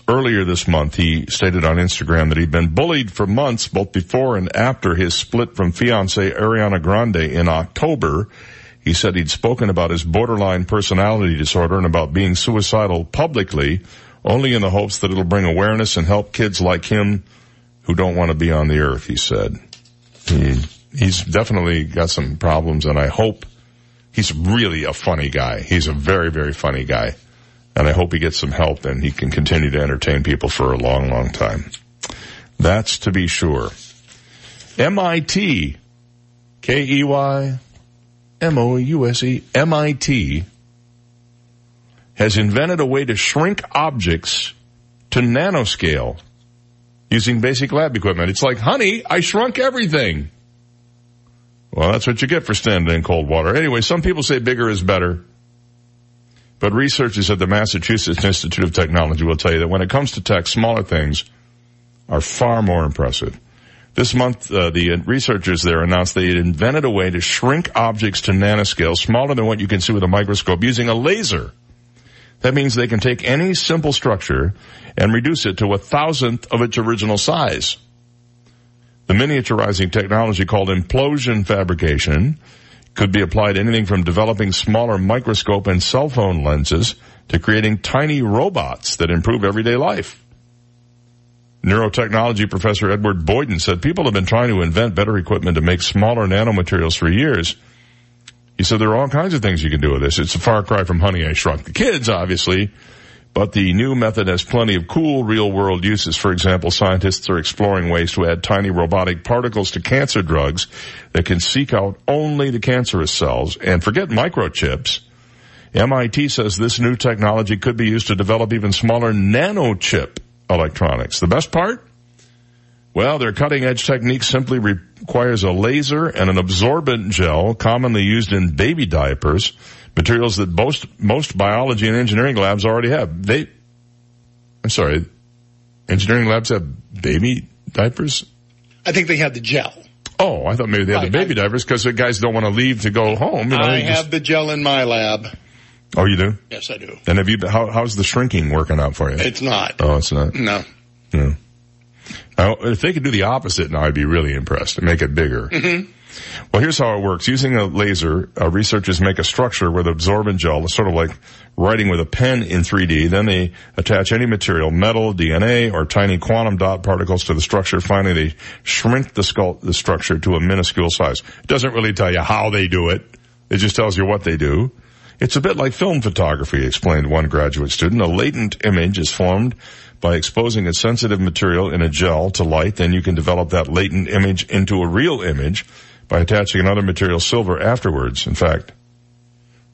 Earlier this month, he stated on Instagram that he'd been bullied for months, both before and after his split from fiancée Ariana Grande in October. He said he'd spoken about his borderline personality disorder and about being suicidal publicly, only in the hopes that it'll bring awareness and help kids like him who don't want to be on the earth, he said. He's definitely got some problems, and I hope he's really a funny guy. He's a very, very funny guy, and I hope he gets some help and he can continue to entertain people for a long, long time. That's to be sure. MIT, KEYMOUSE, MIT, has invented a way to shrink objects to nanoscale using basic lab equipment. It's like, honey, I shrunk everything. Well, that's what you get for standing in cold water. Anyway, some people say bigger is better. But researchers at the Massachusetts Institute of Technology will tell you that when it comes to tech, smaller things are far more impressive. This month, the researchers there announced they had invented a way to shrink objects to nanoscale, smaller than what you can see with a microscope, using a laser. That means they can take any simple structure and reduce it to 1,000th of its original size. The miniaturizing technology, called implosion fabrication, could be applied to anything from developing smaller microscope and cell phone lenses to creating tiny robots that improve everyday life. Neurotechnology professor Edward Boyden said people have been trying to invent better equipment to make smaller nanomaterials for years. He said there are all kinds of things you can do with this. It's a far cry from honey, I shrunk the kids, obviously, But the new method has plenty of cool real-world uses. For example, scientists are exploring ways to add tiny robotic particles to cancer drugs that can seek out only the cancerous cells. And forget microchips. MIT says this new technology could be used to develop even smaller nanochip electronics. The best part? Well, their cutting-edge technique simply requires a laser and an absorbent gel commonly used in baby diapers, materials that most biology and engineering labs already have. Engineering labs have baby diapers? I think they had the gel. Oh, I thought maybe they had the baby diapers because the guys don't want to leave to go home. You know, I have the gel in my lab. Oh, you do? Yes, I do. And have you? How's the shrinking working out for you? It's not. Oh, it's not? No. No. Now, if they could do the opposite now, I'd be really impressed and make it bigger. Mm-hmm. Well, here's how it works. Using a laser, researchers make a structure with absorbent gel. It's sort of like writing with a pen in 3D. Then they attach any material, metal, DNA, or tiny quantum dot particles to the structure. Finally, they shrink the structure to a minuscule size. It doesn't really tell you how they do it. It just tells you what they do. It's a bit like film photography, explained one graduate student. A latent image is formed by exposing a sensitive material in a gel to light. Then you can develop that latent image into a real image by attaching another material, silver, afterwards. In fact,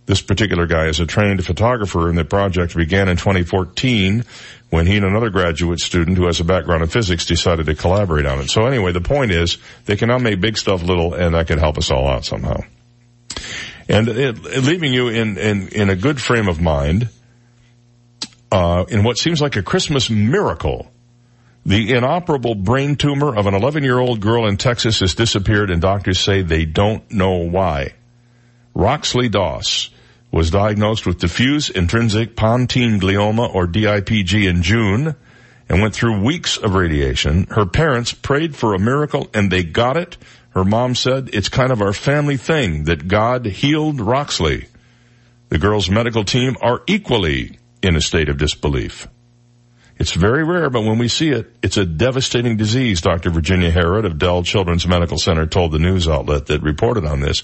this particular guy is a trained photographer, and the project began in 2014 when he and another graduate student who has a background in physics decided to collaborate on it. So anyway, the point is they can now make big stuff little, and that could help us all out somehow. And leaving you in a good frame of mind, in what seems like a Christmas miracle. The inoperable brain tumor of an 11-year-old girl in Texas has disappeared, and doctors say they don't know why. Roxley Doss was diagnosed with diffuse intrinsic pontine glioma, or DIPG, in June and went through weeks of radiation. Her parents prayed for a miracle, and they got it. Her mom said, "It's kind of our family thing that God healed Roxley." The girl's medical team are equally in a state of disbelief. It's very rare, but when we see it, it's a devastating disease, Dr. Virginia Harrod of Dell Children's Medical Center told the news outlet that reported on this.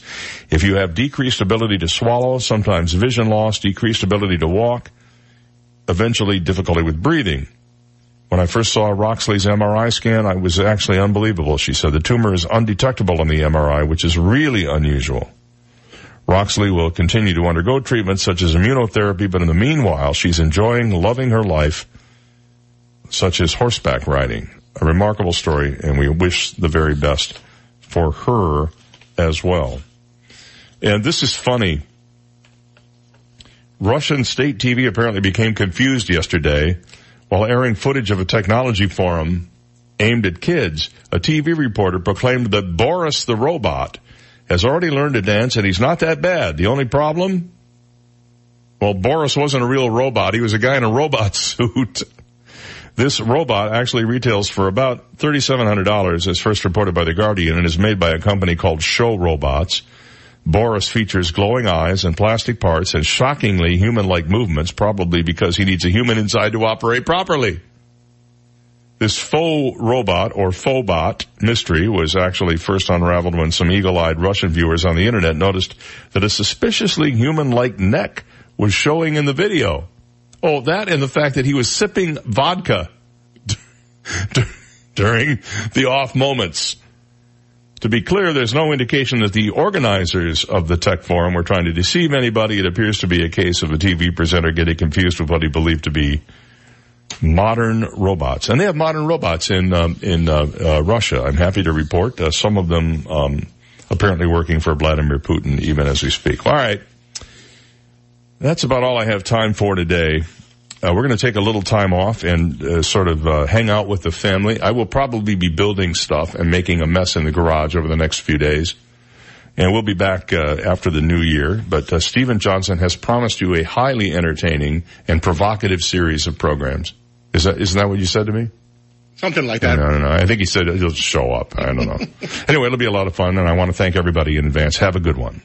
If you have decreased ability to swallow, sometimes vision loss, decreased ability to walk, eventually difficulty with breathing. When I first saw Roxley's MRI scan, I was actually unbelievable, she said. The tumor is undetectable on the MRI, which is really unusual. Roxley will continue to undergo treatments such as immunotherapy, but in the meanwhile, she's enjoying loving her life, such as horseback riding. A remarkable story, and we wish the very best for her as well. And this is funny. Russian state TV apparently became confused yesterday while airing footage of a technology forum aimed at kids. A TV reporter proclaimed that Boris the robot has already learned to dance, and he's not that bad. The only problem? Well, Boris wasn't a real robot. He was a guy in a robot suit. This robot actually retails for about $3,700, as first reported by The Guardian, and is made by a company called Show Robots. Boris features glowing eyes and plastic parts and shockingly human-like movements, probably because he needs a human inside to operate properly. This faux robot, or faux-bot, mystery was actually first unraveled when some eagle-eyed Russian viewers on the Internet noticed that a suspiciously human-like neck was showing in the video. Oh, that and the fact that he was sipping vodka during the off moments. To be clear, there's no indication that the organizers of the tech forum were trying to deceive anybody. It appears to be a case of a TV presenter getting confused with what he believed to be modern robots. And they have modern robots in Russia. I'm happy to report some of them apparently working for Vladimir Putin even as we speak. All right. That's about all I have time for today. We're going to take a little time off and sort of hang out with the family. I will probably be building stuff and making a mess in the garage over the next few days. And we'll be back after the new year. But Stephen Johnson has promised you a highly entertaining and provocative series of programs. Isn't that what you said to me? Something like that. No. I think he said he'll show up. I don't know. Anyway, it'll be a lot of fun, and I want to thank everybody in advance. Have a good one.